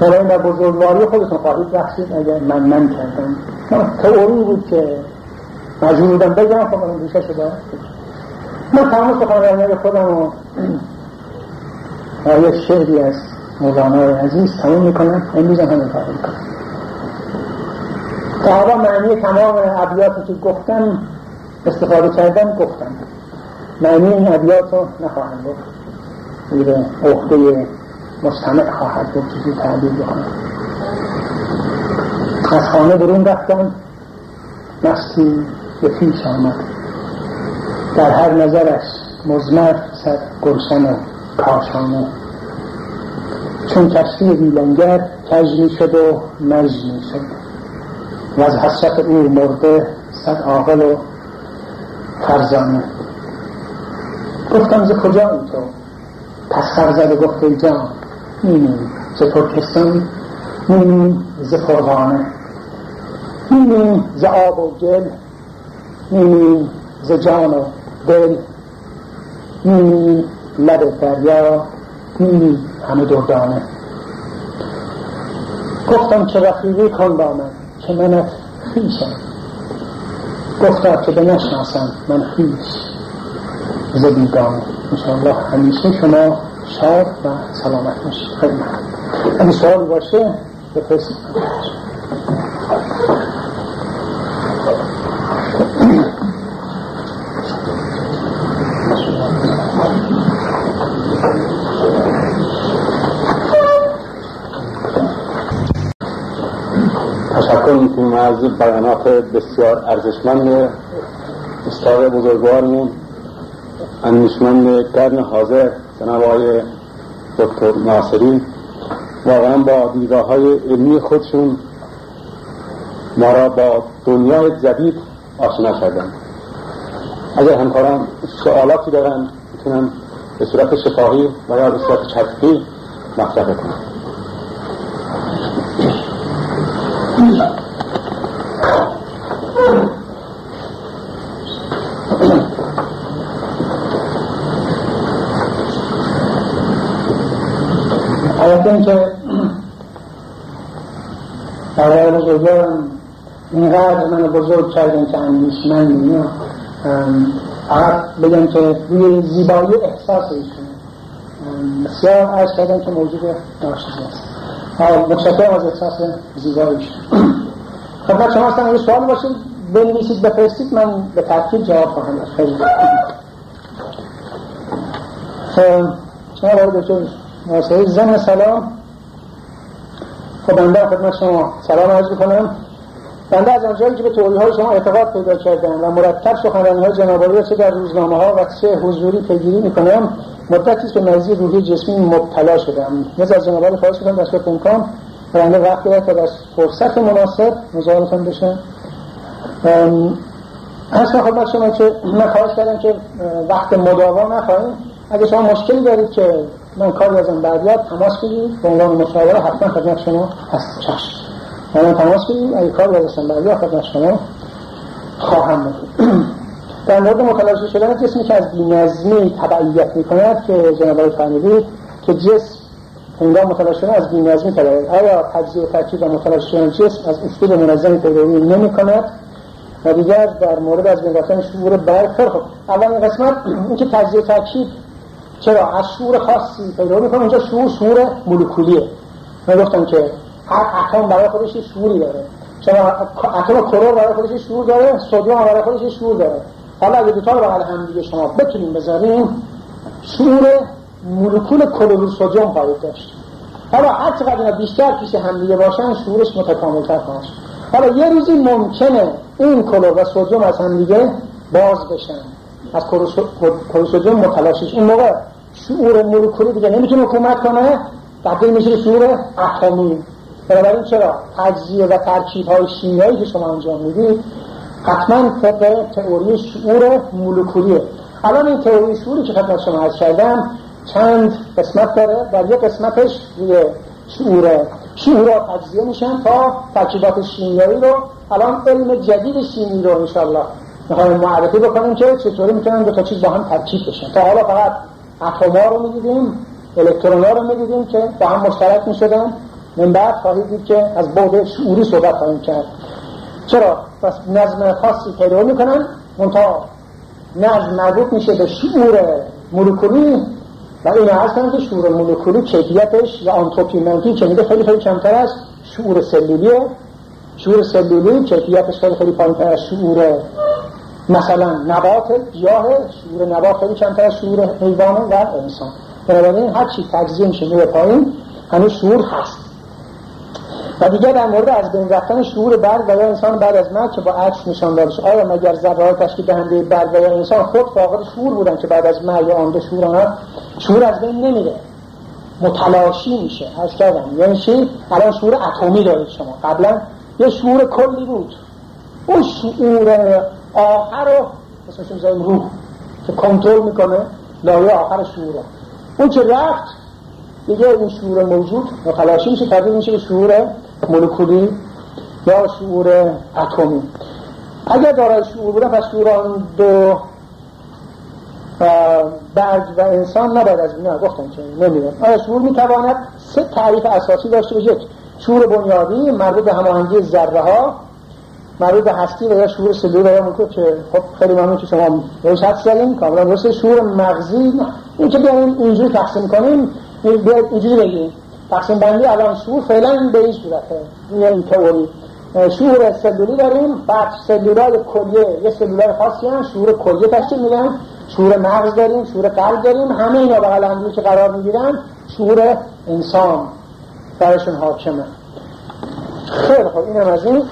برای این در بزرگواری خودتون خواهید بخشید اگر من کردم. تئوری بود که مجبور بودم بگم، خب من دیشه شده من تمام سخنرانی خودم رو با یک شعری از مولانا عزیز تمام میکنم. امروز هم همین کار میکنم. تا حالا معنی تمام ابیاتی که گفتم استفاده کردم، گفتم معنی این ابیات رو نخواهم گفت، میره عقده مستمع خواهد بود چیزی تعبیر بکنم. از خانه برون رفتم، مستی به پیش آمد، در هر نظرش مزمر صد گلشن و کاشانه، چون کشتی ویلنگر کج می شد و مج می شد، و از حسرت او مرده صد عاقل و فرزانه. گفتم ز کجا این تو؟ پس سر زده گفت ای جان، اینی ز ترکستان، اینی ز فرغانه، اینی ز آب و گل، اینی ز جان و دل، اینی لب دریا، اینی همه دردانه. گفتم که رفیقی کن با من که منت خویشم، گفتا که بنشناسم من خویش ز بیگانه. انشاءالله همیشه شما شاد و سلامت باشید. خیلی ممنون. اگه سوالی باشه بپرسید. تشکر میکنیم از بیانات بسیار ارزشمند استاد بزرگوارمون اندیشمند قرن حاضر جناب آقای دکتر ناصری. واقعا با دیدگاه‌های علمی خودشون ما را با دنیای جدید آشنا کردند. اگر همکاران سوالاتی دارن میتونن به صورت شفاهی و یا به صورت چفتی مطرح کنن. این که برای بزرگوارم اینقدر من بزرگ کردن که اندیشمند می‌نیا، فقط بگم که روی زیبایی احساس ایشون بسیار عرض کردن که موجود ناشیزی است. متشکرم از احساس زیباییشون. خدمت شما هستم، اگه سوال باشه بنویسید بفرستید، من به ترتیب جواب خواهم داد. خیلی شما دکتر ناصری زن سلام. خب بنده خدمت شما سلام عرض می‌کنم. بنده از آنجایی که به تئوری‌های شما اعتقاد پیدا کردم و مرتب سخنرانی‌های جناب عالی چه در روزنامه‌ها و چه حضوری پیگیری می‌کنم، مدتی است که مریضی روحی جسمی مبتلا شدم. نیز از جناب عالی خواهش می‌کنم دست به امکان برنده وقت بدهید تا در فرصت مناسب مزاحمتون بشم. اصلا خدمت شما که من خواهش کردم که وقت مداوا نخواهیم. اگه شما مشکلی دارید که من کاری از انبردیات تماس بگیرید به عنوان مشاوره، حتما خدمت شما هست. چشم من تماس بگیرید، اگه کاری از انبردیات خدمت شما خواهم بگیرید. در مورد متلاشی شدن جسمی که از بی‌نظمی تبعیت می‌کند که جناب فرمودید که جسم هنگام متلاشی شدن از بی‌نظمی تبعیت، آیا تجزیه و ترکیب و متلاشی شدن جسم از اصول منظم تئوری نمی‌کند؟ و دیگر در مورد از بین رفتن شعور برخورد. اولین قسمت اینکه تجزیه و ترکیب چرا از شعور خاصی پیدا می‌کنه، اینجا شعور مولکولیه. من گفتم که هر اتم برای خودش شعوری داره، چرا اتم کرور برای خودش شعور داره، سدیم برای خودش شعور داره. حالا اگه دوتا رو بغل هم دیگه شما بتونیم بذاریم، شعور مولکول کلور سدیم باید داشت. حالا هر چقدر اینا بیشتر پیش هم دیگه باشن شعورش متکامل‌تر باشه. حالا یه روزی ممکنه این کلور و سدیم از هم دیگه باز بشن، از کلور سدیم متلاشیش، این موقع شعور مولکولی دیگه نمیتونه کمک کنه، تبدیل میشه شعور اتمی. بنابراین چرا تجزیه و ترکیب‌های شیمیایی که شما انجام میدید حتما طبق تئوری شعور مولکولیه. الان این تئوری شعوری که خدمت شما عرض کردم چند قسمت داره، در یک قسمتش روی شعورها تجزیه میشن تا ترکیبات شیمیایی رو. الان علم جدید شیمی رو انشاءالله میخوایم معرفی بکنیم که چطوری میتونن دو تا چیز با هم ترکیب بشن. تا حالا فقط اتم‌ها رو میدیدیم، الکترون‌ها رو میدیدیم که با هم مشترک میشدن. من بعد خواهید دید که از بعد شعوری صحبت خواهیم کرد، چرا پس نظم خاصی پیدا میکنن، منتها نظم مربوط میشه به شعور مولکولی و این اصلا که شعور مولکولی کیفیتش یا آنتروپی‌منتی که میده خیلی خیلی کمتر از شعور سلولیه. شعور سلولی کیفیتش خیلی خیلی پایین‌تر از شعور مثلا نبات، گیاه. شعور نبات خیلی کمتر از شعور حیوان و انسان. بنابراین هر چی تجزیه میشه میره پایین، هنوز شعور هست. و دیگه در مورد از بین رفتن شعور برگ و یا انسان بعد از مرگ که با عکس نشان داده شد، آیا مگر ذره‌های تشکیل دهنده برگ و یا انسان خود فاقد شعور بودن که بعد از مرگ آن دو شعور از بین نمیره، متلاشی میشه؟ عرض کردم یعنی چی؟ الان شعور اتمی دارید شما، قبلا یه شعور کلی بود، اون شعور آخر رو اسمش میذاریم روح که کنترل میکنه لایه آخر شعور، اون که رفت دیگه این شعور موجود متلاشی میشه، تبدیل میشه به شعور مولکولی یا شعور اتمی. اگر دارای شعور بودن پس شعور آن دو برگ و انسان نباید از بین گفتن که نمیره. آیا شعور میتواند سه تعریف اساسی داشته باشه؟ یک، شعور بنیادی مربوط به هماهنگی ذره ها، مربوط به هستی و یا شعور سلولی و یا مولکول که خب خیلی ممنون که شما روش حد زدین کاملا درسته. شعور مغزی این که بیایم اینجوری تقسیم کنیم، اینجوری بگیم تقسیم بندی الان شعور فعلا به این صورته، این تئوری. شعور سلولی داریم، بعد سلولای کلیه، یه سلولای خاصی هم شعور کلیه تشکیل میدن، شعور مغز داریم، شعور قلب داریم، همه اینا بغل هم که قرار میگیرن شعور انسان برشون حاکمه. خیلی خب اینم از این.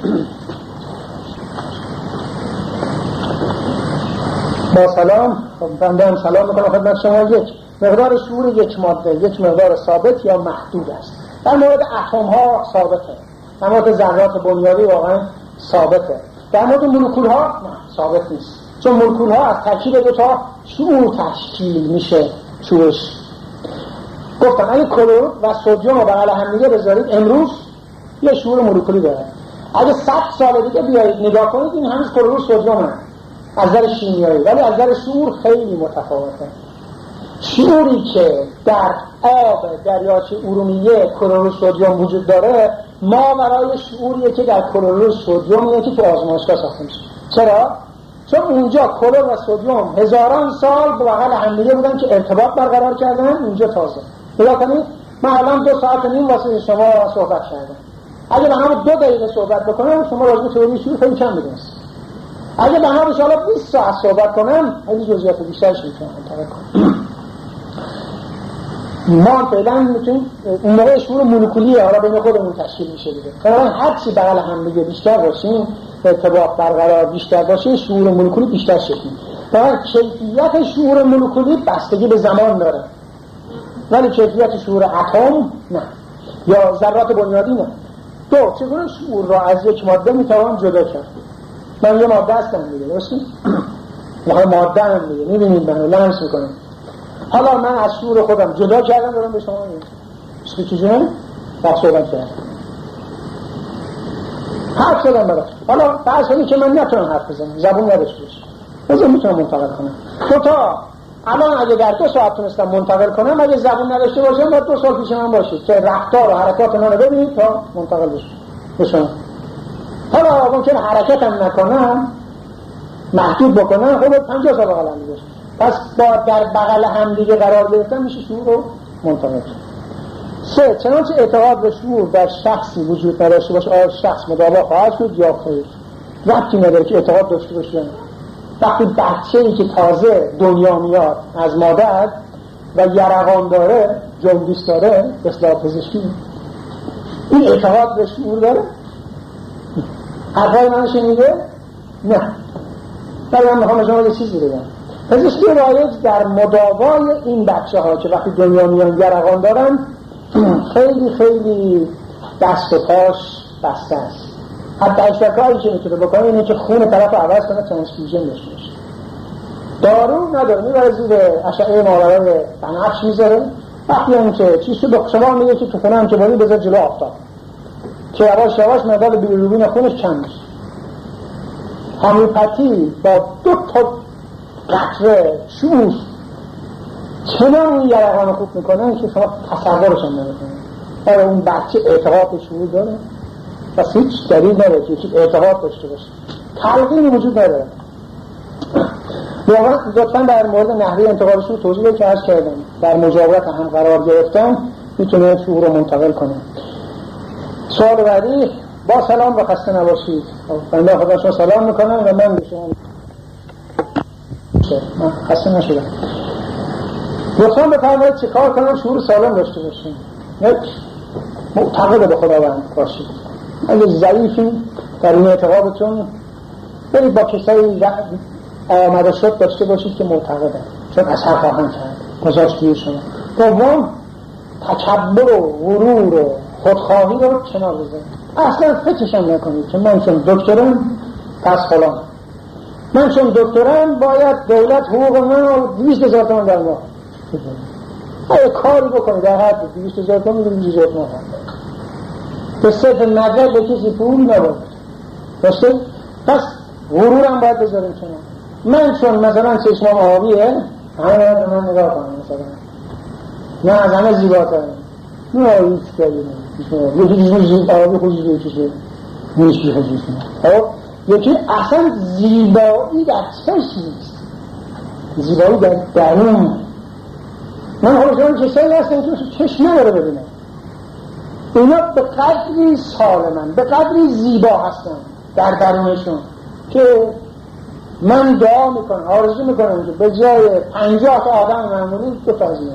با سلام، بنده هم سلام میکنم خدمت شما. یک، مقدار شعور یک ماده یک مقدار ثابت یا محدود است. در مورد اتم ها ثابته، در مورد ذرات بنیادی واقعا ثابته، در مورد مولکول ها نه، ثابت نیست، چون مولکول ها از ترکیب دو تا شعور تشکیل میشه. شعورش گفتم اگه کلور و سدیم رو بغل هم دیگه بذارید امروز یه شعور مولکولی داره، اگه 100 سال دیگه بیایید نگاه کنید این هنوز کلور سدیم هست از نظر شیمیایی، ولی از نظر شعور خیلی متفاوته. شعوری که در آب دریاچه ارومیه کلور سدیم وجود داره ما برای شعوریه که در کلور سدیم یکی تو آزمایشگاه ساخته میشه. چرا؟ چون اونجا کلور و سدیم هزاران سال به بغل هم دیگه بودن که ارتباط برقرار کردن. اونجا تازه نگاه کنید من الان 2 ساعت و نیم واسه شما صحبت کردم، اگه به همون 2 دقیقه صحبت بکنم شما راجع به تئوری شعور خیلی کم میدونید، اگه به همون شما 20 ساعت صحبت کنم خیلی جزئیات بیشترش میتونم تعریف کنم. ما فعلا میتونیم اون موقع شعور مولکولیه، حالا بین خودمون تشکیل میشه دیگه. قرار هر چی بغل هم دیگه بیشتر باشیم، ارتباط برقرار بیشتر باشه، شعور مولکولی بیشتر شکل میگیره. در کیفیت شعور مولکولی بستگی به زمان داره، ولی کیفیت شعور اتم نه، یا ذرات بنیادی نه. دو، چگونه شعور را از یک ماده میتوان جدا کرد؟ من یه ماده هستم دیگه، درسته؟ یه ماده هم دیگه، میبینید منو لمس میکنه. حالا من از شعور خودم جدا کردم دارم به شما میگم. چی جون؟ بحث صحبت کردم. حرف زدم برات. حالا بحث اینه که من نتونم حرف بزنم، زبون نداشته باشم. بذار میتونم منتقل کنم. خطا الان اگه در 2 ساعت تونستم منتقل کنم، اگه زبون نداشته باشم باید 2 سال پیش من باشه که رفتار و حرکات اونا رو ببینید تا منتقل بشم. حالا ممکنه حرکتم نکنم، محدود بکنم، خب 50 سال بغل هم دیگه. پس با در بغل هم دیگه قرار گرفتن میشه شعور رو منتقل. 3. چنانچه اعتقاد به شعور در شخصی وجود نداشته باشه آیا شخص مداوا خواهد شد یا خیر؟ وقتی نداره که اعتقاد داشته باشه. وقتی بچه‌ای که تازه دنیا میاد از مادر و یرقان داره، جنبش داره، اصلاح پزشکی، این اعتقاد به شعور داره؟ حرفای من شنیده؟ نه. ولی من میخوام شما یه چیزی بگم. پزشکی رایج در مداوای این بچه‌ها که وقتی دنیا میان یرقان دارن خیلی خیلی دست و پاش بسته است. حتی اشترکایی که میتونه بکنه اینه که خون طرف عوض کنه، ترانسفیوژن داشته باشه. دارو نداره، میبره زیر اشعه ماورای بنفش میذاره. وقتی هم که چیزی به شما میگه که تو خونه هم که باید بذار جلو آفتاب که یواش یواش مقدار بیلیروبین خونش کم میشه. همیوپاتی با 2 قطره شوش چنان اون یرقان خوب میکنن که شما تصورشم نمیکنن. برای اون بچه اعتقاد شعور داره، پس هیچ دلیل نداره که هیچ اعتقاد داشته باشه. تلقینی وجود نداره. لطفاً در مورد نحوه انتقال شعور توضیح که عرض کردم در مجاورت هم قرار گرفتن میتونه شعور رو منتقل کنه. سوال بعدی. با سلام و خسته نباشید. بنده خدا شما سلام میکنم و من به شما من خسته نشدم. لطفاً بفرمایید چه کار کنم شعور سالم داشته باشیم. یک، معتقد به خداوند باشید. اگه ضعیفی در این اعتقادتون، برید با کسایی آمده شد داشته باشید که معتقدن، چون اثر خواهند کرد گذاشت روی شما. دوم، تکبر و غرور و خودخواهی رو کنار بذارید. اصلا فکرشم نکنید که من چون دکترم پس فلان، من چون دکترم باید دولت حقوق من رو 200,000 تومان در ماه باید کاری بکنید در حد 200,000 تومان میدونید 200,000 تومان به صرف نظر به کسی پول نباید باشه. پس غرورم باید بذاریم کنم. من چون مثلا چشمام آبیه همه من نگاه کنم، مثلا من از همه زیباترم، نه هیچ کاری نمید، یکی چشم آبی خودی روی کشه نیشی خودی کنم. یکی اصلا زیبایی در چشم نیست، زیبایی در درون. من خودشان کسایی هستم که چشم نداره ببینم. اینا به قدری سالمن، به قدری زیبا هستن در درونشون که من دعا میکنم، آرزو میکنم که به جای 50 تا آدم معمولی 2 تا از اینا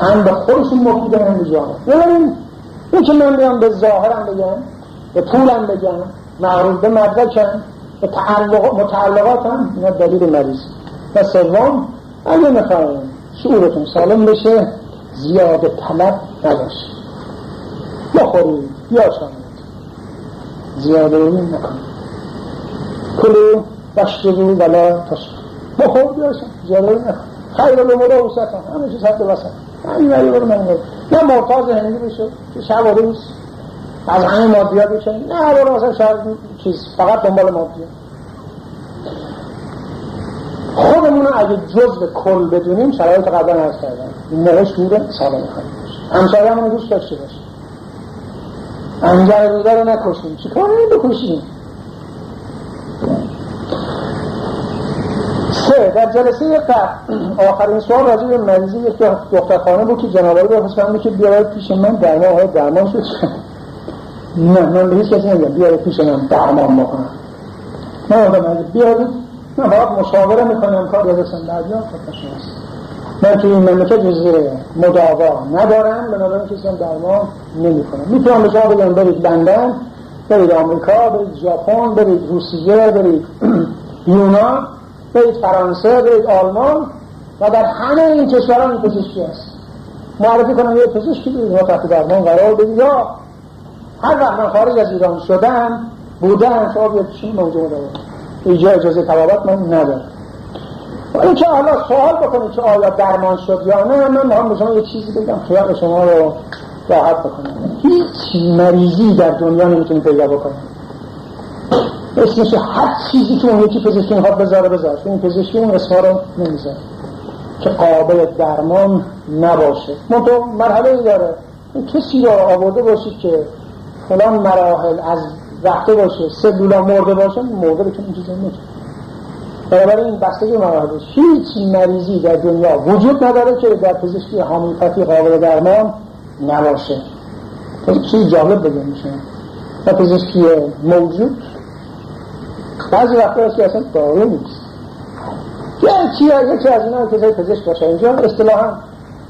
هم به خودشون مفیده هم به جامعه. ببینید این که من بیام به ظاهرم بگم، به پولم بگم، معروض به مدرکم، به متعلقاتم، اینا دلیل مریض. و سوم، اگه میخوایم شعورتون سالم بشه زیاده طلب نداشت، بخورید یا شامید، زیاده این نکنید، کلو بشترون ولا تشکر، بخورید یا شامید، زیاده این نکنید، خیلی به مورا وسط هم همه چیز حد وسط همین ولی برو من نگه نه محتاج هنگی بشه که شب و روز از همه مادیات بشه، نه برو مثلا شب چیز فقط دنبال مادیات. خودمون اگه جزء کل بدونیم شرایط قبلا عرض کردم این نوع شعور سالم خواهیم باشه. همسایه‌مون دوست داشته باشه، انجر دیگر رو نکشیم، چیکار رو بکشیم. 3. در جلسه آخرین سوال راجع به مریضی یک دختر خانم بود که جنابعالی به حسن بود که بیاید پیش من درمان شد. نه من به هیچ کسی نگم بیاید پیش من درمان بکنم، نه آدم اگه بیاید من باید مشاوره میکنم کار برسم در جا فتنشون هست. من توی این مملکت جزیره مداوا ندارم، بنابراین کسی هم درمان نمی کنم. میتونم به شما بگم برید لندن، برید آمریکا، برید ژاپن، برید روسیه، برید یونان، برید فرانسه، برید آلمان و در همه این کشورها این پزشکی هست. معرفی کنم یه پزشکی برید ما تحت درمان قرار بدید، یا هر وقت من خارج از ایران شدم بودم شما بیاد چین موضوع دارم اجازه طبابت من ندارم. این که حالا سوال بکنید که آیا درمان شد یا نه، من هم به شما یه چیزی بگم خیال شما رو راحت بکنم. هیچ مریضی در دنیا نمیتونی پیدا بکنید. اسمش هر چیزی که اون یکی پزشکی میخواد بذاره این پزشکی اون اسما رو نمیذاره که قابل درمان نباشه. منطور مرحله داره، کسی داره آورده باشه که فلان مراحل از رفته باشه، سلولا مرده باشه، مرده بکنه اینجا نمیتونه. برای این بستگی مراحل باشه. هیچ مریضی در دنیا وجود نداره که در پزشکی هومیوپاتی قابل درمان نباشه. این چیز جالب بگم میشه در پزشکی موجود بعضی وقتا هستی اصلا دارو نیست، یکی از اینا رو کسایی پزشک باشه اینجا اصطلاحا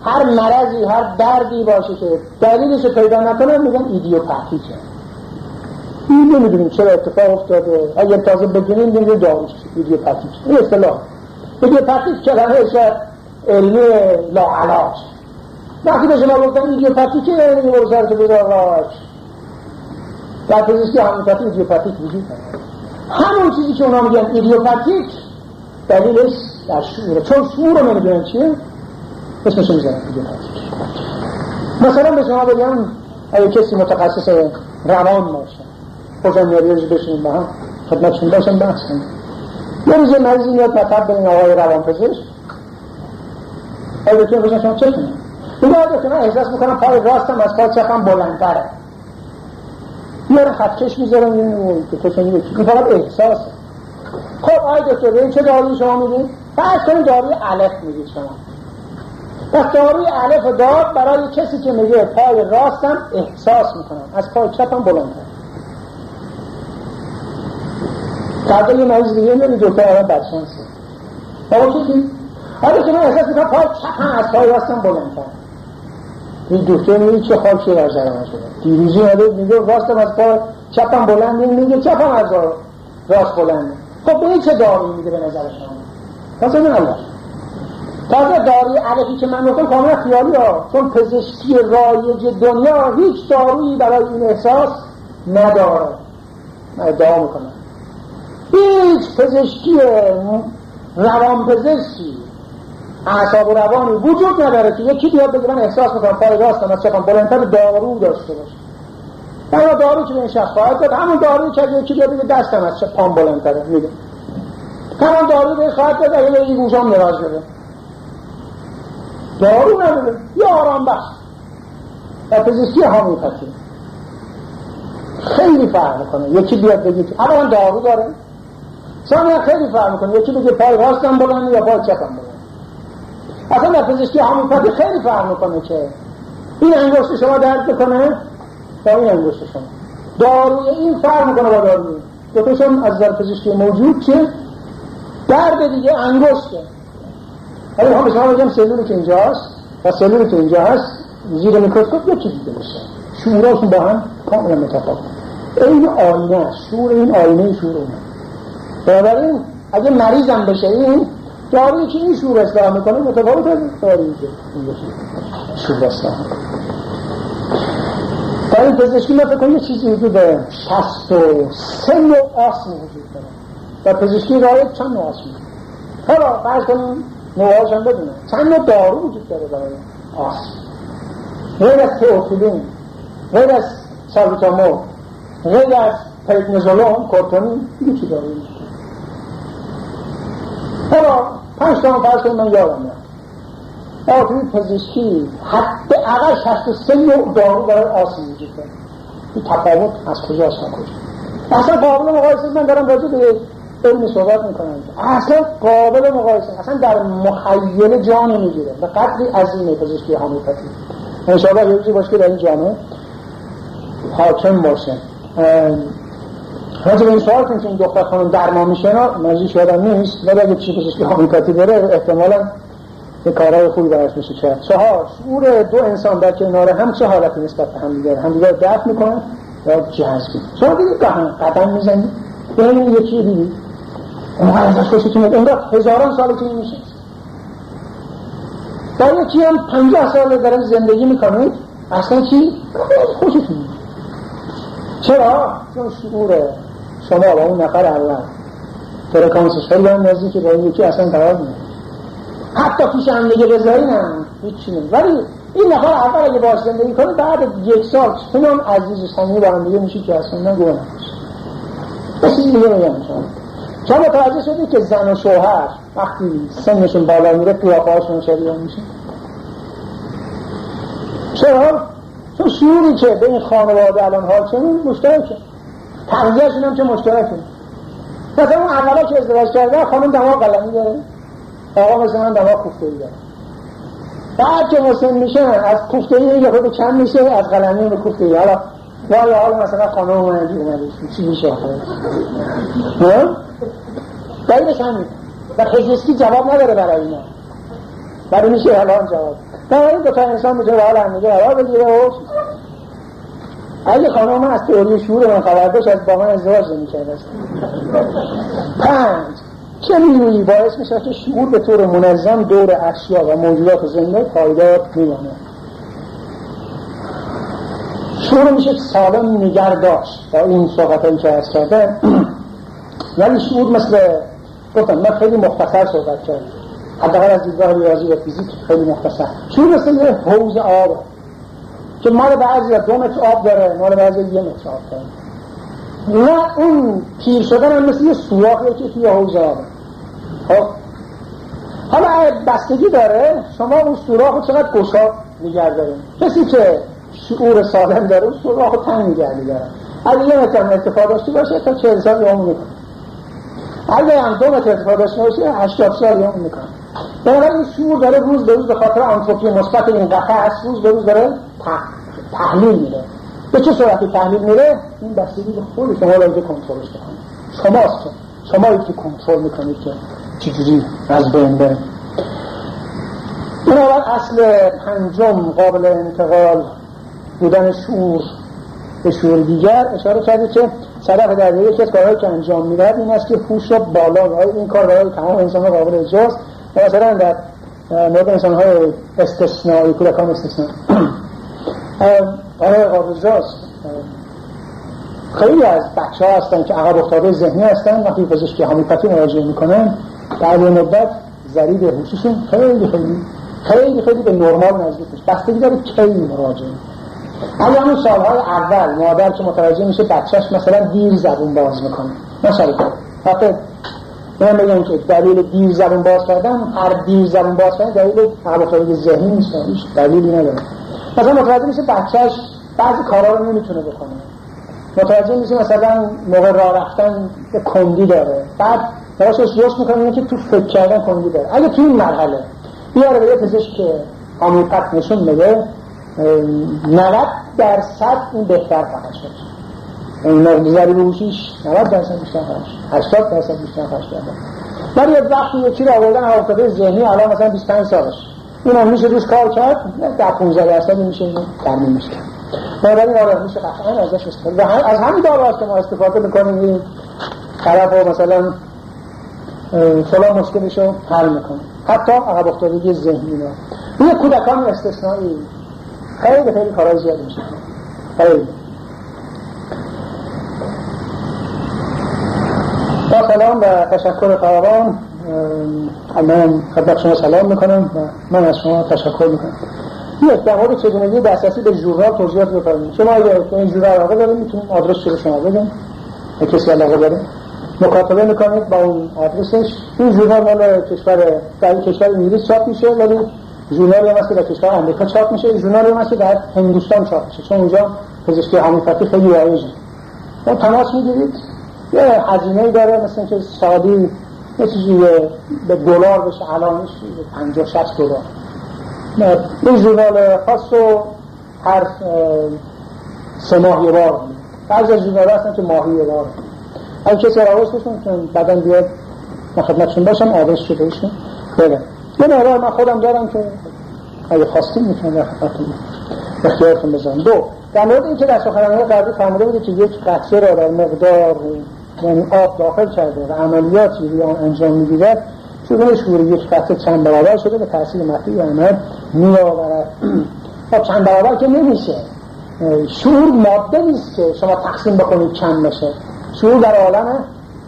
هر مرضی هر دردی باشه که دلیلش پیدا نکنه میگن ایدیوپاتیکه. این نمیدونیم چرا اتفاق افتاده، اگر تازه بگیریم دیگه داروش ایدیوپاتیکه. این اصطلاح ایدیوپاتیک کلمه شاید علمی لاعلاج، وقتی به شما گفتن ایدیوپاتیکه یعنی دیگه برو سرتو بذار لاعلاج. در پزشکی هومیوپاتی ایدیوپاتیک وجود نداره. همون چیزی که اونا میگن ایدیوپاتیک دلیلش در شعوره، چون شعور رو نمیدونن چیه اسمش میزنن ایدیوپاتیک. مثلا به شما بگم اگه کسی متخصص روان باشه خوزن یاریش بشینیم با هم خدمتشون باشن بحث کنیم. یه روز مریضی میاد مطب برین آقای روان پزشک آقای دکتر بشن شما چه کنیم؟ بگه آقای دکتر من احساس میکنم پای راستم از پای چپم بلندتره، یه رو خطکش میذارم که فقط احساس. خب آقای دکتر این چه داروی شما میدید؟ بس کنی داروی الف میدید شما. بس داروی الف داد برای کسی که میگه پای راستم احساس میکنم از پای چپم بلنده. قدر یه مریض دیگه میدید دکتر آقا بدشانسه آقا چیزی؟ آقا که من احساس میکنم پای چپم از پای راستم بلنده. این دکتر میگه چه خاکی را جرمان شده دیروزی هده میگه راستم از پای چپم بلنده، میگه چپم از راست بلنده. خب به این چه داروی میگه به نظر شما؟ پس این الله تازه داروی علفی که من گفتم کاملا خیالی ها، چون پزشکی رایج دنیا هیچ دارویی برای این احساس نداره. من ادعا میکنم هیچ پزشکی روان پزشکی اعصاب و روانی وجود نداره که یکی بیاد بگه من احساس میکنم پای راستم از چپم بلندتر دارو داشته باشه. اما دارویی که به این شخص خواهد داد همون دارویی که یکی بیاد بگه دستم از چپم بلندتره میگه همون دارویی به خواهد داد اگه یکی گوشام نراج بده دارو نداره یا آرام بخش. در پزشکی هومیوپاتی خیلی فرق میکنه، یکی بیاد بگه اولا دارو داره، ثانیا خیلی فرق میکنه یکی بگه پای راستم بلنده یا پای چپم بلنده. اصلا در پزشکی هومیوپاتی خیلی فرق میکنه که این انگشت شما درد میکنه تا این انگشت شما. داروی این فرق میکنه با داروی دکترشون از در پزشکی موجود که درد دیگه انگشته. ولی هم شما بگم سلولی که اینجا هست و سلولی که اینجا هست زیر میکروسکوپ یکی دیده باشه شعوراشون با هم کاملا متفاوت. این آینه شعور این آینه شعور اونه. بنابراین اگه مریضم بشه این دارویی که این شعور اصلاح میکنه متفاوت از دارویی که شعور اصلاح میکنه. در این پزشکی ما فکر کنید چیزی وجود داره 63 نوع آسم وجود داره. در پزشکی رایج چند نوع آسم وجود داره؟ حالا فرض کنیم نوعاش هم بدونه چند نوع دارو وجود داره برای آسم غیر از تئوفیلین، غیر از سالبوتامول، غیر از پریدنیزولون، کورتونین دیگه چی دارویی وجود داره؟ حالا 5 تا فرض کنیم من یادم میاد آقای پزشکی حتی اقل 63 نوع دارو برای آسم وجود داره. این تفاوت از کجاست تا کجا؟ اصلا قابل مقایسه من دارم راجع به علمی صحبت میکنم اصلا قابل مقایسه اصلا در مخیله جا نمیگیره به قدری عظیمه پزشکی هومیوپاتی. انشاءالله یه روزی باشه که در این جامعه حاکم باشه. راجع به این سوال کنیم که این دختر خانم درمان میشنا مجیش یادم نیست ولی اگه پیش پزشکی هومیوپاتی بره احتمالاً یه کارهای خوبی برش میشه کرد. شعور دو انسان در کنار هم چه حالتی نسبت به هم دیگر دفع میکنن یا جذب شما دیگه قدم میزنید به این یکی دیگه اونها ازش خوشی که میاد اون را هزاران ساله که میشه در یکی هم 50 ساله در زندگی میکنید اصلا چی؟ خوشی که میاد. چرا؟ چون شعور شما با اون نفر اول فرکانسش خیلی هم نزدیکی با این یکی اصلا قرار میاد. حتی پیش هم نگه رضایی هم هیچی نیم. ولی این نفر اول اگه باش زندگی کنه بعد 1 سال چون هم عزیز و صمیمی با هم دیگه میشه که اصلا نگوه نمیشه. چون متوجه شدی که زن و شوهر وقتی سنشون بالا میره قیافه‌هاشون شبیه میشه. چرا؟ چون شعوری که به این خانواده الان حاکمه مشترکه، تغذیه‌شون هم که مشترکه. مثلا اون اولا که ازدواج کرده خانم دماغ قلمی داره، آقا مثلا دماغ کوفته‌ای داره. بعد که مسن میشه از کوفته‌ای یه خود کم میشه، از قلمی به کوفته‌ای. حالا والا حالا مثلا خانم اومدی چی میشه آخه؟ ها؟ دلیلش همین و خجسکی جواب نداره برای اینا، برای میشه الان جواب برای دوتا انسان میتونه حال هم میگه حالا بگیره و اگه خانم از تئوری شعور من خبر داشت از با من ازدواج نمی‌کرد. پنج، چه نیرویی باعث میشه که شعور به طور منظم دور اشیا و موجودات زنده پایدار میمانه؟ شعور میشه سالم نگرداشت با این صحبتایی که از کرده. یعنی شعور مثل گفتم من خیلی مختصر صحبت کردم، حداقل از دیدگاه ریاضی و فیزیک خیلی مختصر. شعور مثل یه حوض آب که مال بعضی 2 متر آب داره، مال بعضی 1 متر آب داره. نه اون پیر شدن هم مثل یه سوراخی که توی حوض آبه. خب حالا بستگی داره شما اون سوراخ رو چقدر گشا نگهدارید. کسی که شعور سالم داره اون سوراخ رو تنگ نگهداره. اگه 1 متر ارتفاع داشته باشه تا 40 سال عمر میکنه، اگه هم 2 متر ارتفاع داشته باشه 80 سال عمر میکنه. بنابراین شعور داره روز به روز به خاطر آنتروپی مثبت این قطعه هست روز به روز داره تحلیل میره. به چه صورتی تحلیل میره؟ این بستگی به خود شما لازم کنترلش بکنید. شماست، شمایی که کنترل میکنید که چجوری از بین بره. بنابراین اصل پنجم قابل انتقال بودن شعور به شعور دیگر اشاره کرده که صدق در یکی از کارهایی که انجام میدهد این است که هوش را بالا ببرید. این کار برای تمام انسان‌ها قابل اجراست، مثلا در مورد انسان‌های استثنایی، کودکان استثنایی آره قابل اجراست. خیلی از بچه ها هستن که عقب افتاده ذهنی هستن، وقتی پزشکی هومیوپاتی مراجعه میکنن بعد یه مدت ضریب هوششون خیلی خیلی خیلی خیلی به نرمال نزدیک میشه. بستگی داره کی مراجعه. اگه همون سالهای اول مادر که متوجه میشه بچهش مثلا دیر زبون باز میکنه، مثلا حتی من بگم که دلیل دیر زبون باز کردن، هر دیر زبون باز کردن دلیل عقب‌افتادگی ذهنی نیست، هیچ دلیلی نداره. مثلا متوجه میشه بچهش بعضی کارها رو نمیتونه بکنه، متوجه میشه مثلا موقع راه رفتن یه کندی داره، بعد درستش درست میکنه اینه که تو فکر کردن کندی داره. اگه تو این مرحله بیاره به یه پزشک هومیوپات نشون میده 90% این بهتر خواهد شد، این نظری به هوشیش 90% بیشتر خواهد شد، 80% بیشتر خواهد شد. ولی یک وقتی یکی رو آوردن آفتاده ذهنی الان مثلا 25 سالش این هم میشه روش کار کرد، 10-15% میشه این ترمیم میشه. بنابراین آره میشه قطعا ازش استفاده و از همین داروهاست که ما استفاده میکنیم این طرف رو مثلا فلان مشکلش رو حل میکنه، حتی عقب افتادگی ذهنی رو. یه کودکان استثنایی خیلی خیلی کارهای زیاد میشه. خیلی با سلام و تشکر فراوان من خدمت شما سلام میکنم و من از شما تشکر میکنم. یک در مورد چگونگی دسترسی به ژورنال توضیحات بفرمایید. شما اگه این ژورنال علاقه دارید میتونید آدرس رو شما بدم، اگه کسی علاقه داره مکاتبه میکنید با اون آدرسش. این ژورنال مال کشور انگلیس چاپ میشه، ولی ژورنال هم هست در کشور آمریکا چاپ میشه، ژورنال هم هست در هندوستان چاپ میشه، چون اونجا پزشکی هومیوپاتی خیلی رایجه. اون تماس میگیرید یه هزینه‌ای داره، مثلا که سالی یه چیزی به دلار بشه الانش 50-60 دلار. این ژورنال خاص رو هر 3 ماه یه بار، بعضی از ژورنال هستن که ماهی یه بار. اگه کسی راهوش بشون بعداً بیاد من خدمتشون باشم آدرس شده ایشون بله. یه نهاره من خودم دارم که اگه خواستیم میتونم در خدمتتون اختیارتون بذارم. 2 در مورد اینکه در سخنرانی قبلی فرموده بوده که یک قطره را در مقدار یعنی آب داخل کرده و عملیاتی روی آن انجام می‌گیرد، چون شعور یک قطره چند برابر شده به تاثیر منفی آن می‌آورد. خب چند برابر که نمیشه، شعور ماده نیست که شما تقسیم بکنید چند بشه. شعور در عالم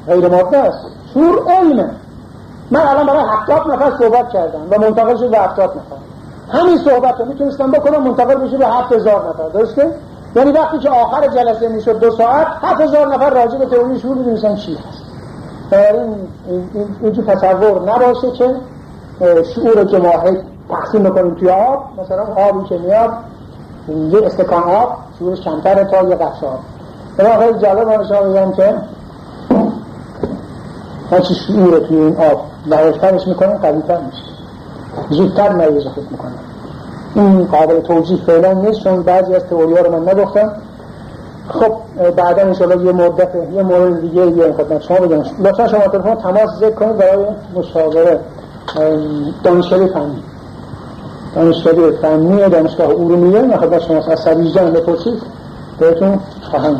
غیر ماده است، شعور علمه. من الان برای 70 نفر صحبت کردم و منتقل شد به 70 نفر. همین صحبت رو میتونستم بکنم منتقل بشه به 7000 نفر، درسته؟ یعنی وقتی که آخر جلسه میشد 2 ساعت 7000 نفر راجع به تئوری شعور می‌نویسن چی هست. اینجور تصور نباشه که شعور که واحد تقسیم بکنیم توی آب، مثلا آبی که میاد یه استکان آب شعورش کمتره تا یه قطره آب. اما خیلی جالب همشان بگم که هرچی شعور توی این آب لایفترش میکنه قویتر میشه، زودتر مریض خود میکنه. این قابل توجیه فعلا نیست، چون بعضی از تئوری‌ها رو من ندوختم. خب بعدا انشاءالله یه مدت یه مورد دیگه بیاریم خدمت شما بگم. لطفا شما تلفن تماس ذکر کنید برای مشاوره دانشکده فنی دانشگاه ارومیه. من خدمت شما از سریجان بپرسید بهتون خواهم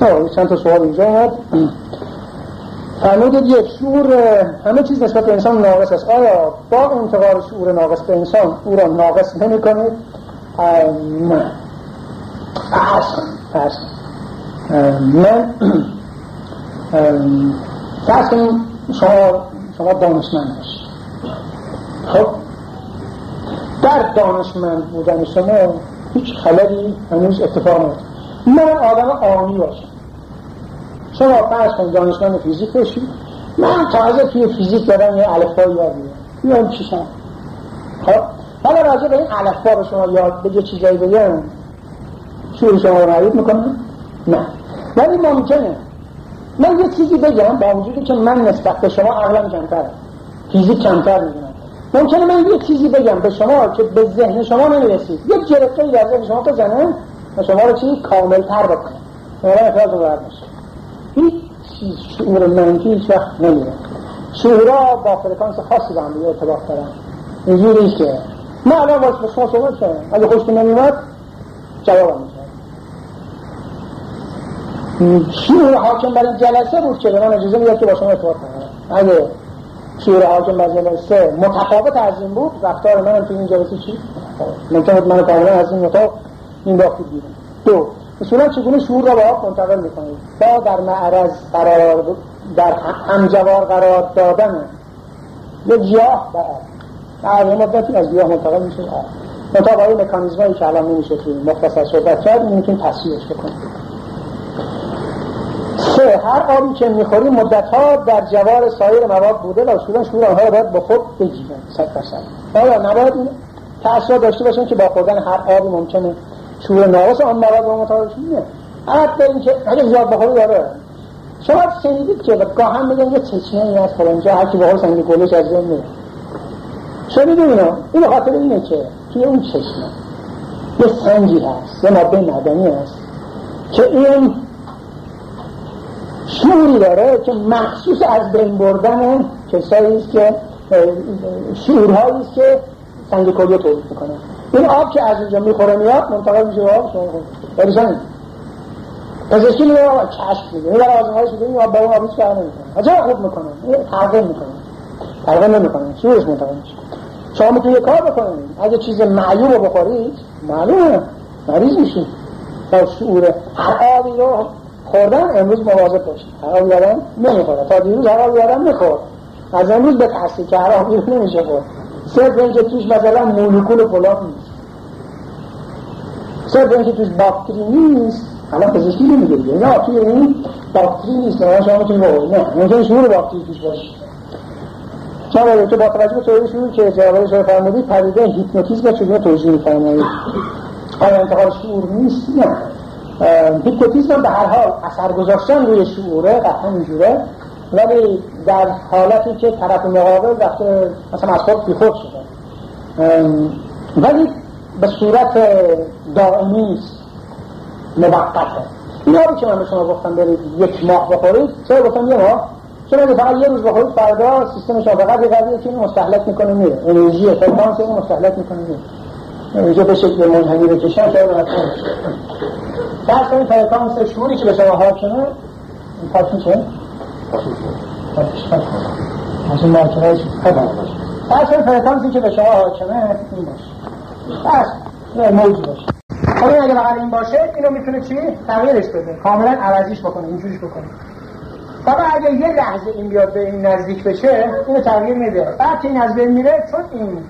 گفت. چند تا سوال اینجا اومد. فرمودید یک، شعور همه چیز نسبت به انسان ناقص است. آیا با انتقال شعور ناقص به انسان او را ناقص نمی‌کنید؟ نه. فرض کنیم شما دانشمند باشید. خب در دانشمند بودن شما هیچ خللی هنوز اتفاق نیفتاد. من آدم عامی باشم، شما فرض کنید دانشمند فیزیک باشید، من تازه توی فیزیک دارم یه الفبا یاد میگیرم، این چیشم. خب حالا راجع به این الفبا به شما یاد بگه چیزایی بگم شعور شما رو معیوب میکنم؟ نه. ولی ممکنه من یه چیزی بگم با وجودی که من نسبت به شما عقلم کمتره، فیزیک کمتر میدونم. ممکنه من یه چیزی بگم به شما که به ذهن شما نمیرسید، یک جرقه‌ای در ذهن شما بزنم و شما رو چیزی کاملتر بکنه، شما رو اخراج رو بشه. هیچ چیز شعور منفی هیچ وقت نمیره. شعورها با فرکانس خاصی به هم دیگه ارتباط دارن. اینجوری که من الان واسه شما صحبت کردم، اگه خوشتون نمیاد جوابم میدم. شعور حاکم برای جلسه بود که به من اجازه میداد که با شما ارتباط کنم. اگه شعور حاکم برای جلسه متفاوت از این بود، رفتار منم توی این جلسه چی؟ ممکنه من کاملا از این اتاق این باقی بیرون. دو، اصولا چگونه شعور را به آب منتقل میکنید؟ با در معرض قرار در همجوار قرار دادن یه گیاه به آب، در مدتی از گیاه منتقل میشه آب، منطقه های مکانیزمایی که الان نمیشه توی مختصر صحبت کرد میتونی تصویرش بکنید. 3، هر آبی که میخوریم مدتها در جوار سایر مواد بوده و اصولا شعور آنها را باید به خود بگیرن 100%. آیا نباید این تأثیر داشته باشن که با خوردن هر آبی ممکنه شعور ناقص آن مواد با مطابق شدیه؟ حتی اینکه اگه زیاد بخوری داره. شما شنیدید که گاهن میگن یه چشمه این از فرانجا هرکی بخور سنگی گلوش از بین میره. شنیدید اینا؟ این خاطر اینه که توی اون چشمه یه سنگی هست، یه ماده معدنی هست که این شعوری داره که مخصوص از بین بردن کساییست که شعورهاییست که سنگ کلیه تولید میکنه. این آب که از اینجا میخوره میاد منتقل میشه به آب شما خود برسانی پزشکی میگه آب کشف میگه میبره آزمایش میگه این آب به اون آب هیچ کار نمیکنه، عجب خوب میکنه، تغییر نمیکنه شعورش منتقل میشه. شما میتونید یه کار بکنید، اگه چیز معیوب رو بخورید معلومه مریض میشید. تا شعور هر آبی رو خوردن امروز مواظب باشید، هر آبی آدم نمیخوره. تا دیروز هر آبی آدم میخورد، از امروز به تحصیل که هر آبی رو نمیشه خورد. صرف اینکه توش مثلا مولکول فلان نیست، صرف اینکه توش باکتری نیست، الان پزشکی نمیگه دیگه نه توی این باکتری نیست، نه شما میتونی باید نه ممکنه شعور باکتری توش باشه. شما باید که با توجه به تئوری شعور که جوابه شما فرمودید پدیده هیپنوتیزم و چگونه توجیه میفرمایید؟ آیا انتقال شعور نیست؟ نه. هیپنوتیزم به هر حال اثر گذاشتن روی شعوره قطعا اینجوره، ولی در حالتی که طرف مقابل رفته مثلا از خود بیخود شده، ولی به صورت دائمی موقته. این آبی که من به شما گفتم برید 1 ماه بخورید، چرا گفتم 1 ماه؟ چون اگه فقط 1 روز بخورید فردا سیستم شما فقط یه قضیه که اینو مستهلک میکنه میره، انرژی فرکانس اینو مستهلک میکنه میره، اینجا به شکل منحنی بکشن شاید باید درست این فرکانس شعوری که به شما حاکمه فرکانسی که به شما حاکمه این باشه، بس موجود باشه. حالا اگه بقیل این باشه اینو میتونه چی؟ تغییرش بده، کاملا عوضیش بکنه، اینجوریش بکنه. بابا اگه یه لحظه این بیاد به این نزدیک بشه اینو تغییر میده، بعد که این از بین میره چون این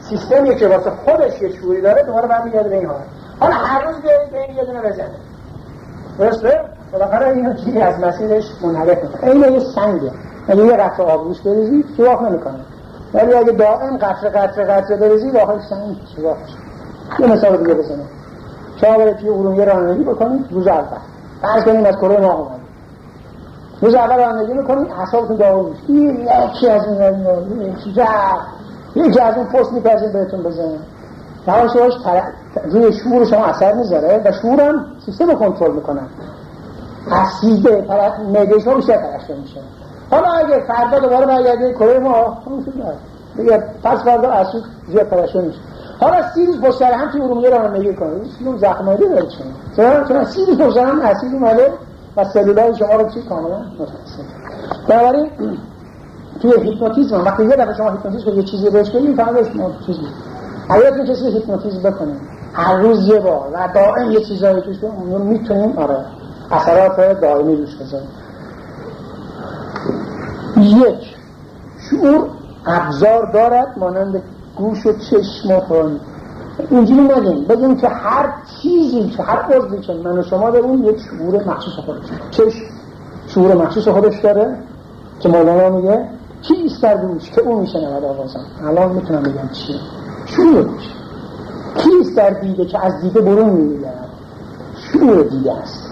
سیستمی که واسه خودش یه شعوری داره دوباره بعد میاد به این حالت. حالا هر روز بیارید به این یه دونه بزنه، درسته؟ بالاخره اینو چیزی از مسیرش منحرف میکنه. اینه یه سنگه، اگه یه قطره آبروش بریزید سوراخ نمیکنه، ولی اگه دائم قطره بریزید داخل سنگ سوراخ میشه. یه مثال دیگه بزنم، شما برید توی ارومیه رانندگی بکنید، روز اول فرض کنید از کرونا اومد، روز اول رانندگی میکنید اعصابتون داغون میشه، یکی از این یکی از اون پست میپزید بهتون بزنه، تماشاش روی شعور شما اثر میذاره و شعورم سیستم کنترل میکنه، قصیده نگه شما بیشتر پرشته میشه. حالا اگه فردا دوباره برگردید کره ما دیگه، پس فردا اصول زیاد پرشته میشه. حالا 30 روز پشت سر هم توی ارومیه رانندگی کنید، این زخم‌آلوده داره چون چون 30 روز پشت سر هم اسید اومده و سلولای شما رو چی کاملا متاثر. بنابراین توی هیپنوتیزم وقتی یه دفعه شما هیپنوتیزم یه چیزی روش کنید، فهمید چیزی اگه کسی هیپنوتیزم بکنه هر روز یه بار و دائم یه چیزایی توش، اون میتونیم آره اثرات دائمی روش بذاریم. یک، شعور ابزار دارد مانند گوش و چشم و خون. اینجوری نگیم، بگیم که هر چیزی که هر عضوی که من و شما داریم یک شعور مخصوص خودش. چشم شعور مخصوص خودش داره که مولانا میگه چی ایستر گوش که اون میشنود آوازم. الان میتونم بگم چیه؟ شعور گوش. کی ایستر دیده که از دیده برون میگیرد؟ شعور دیده است.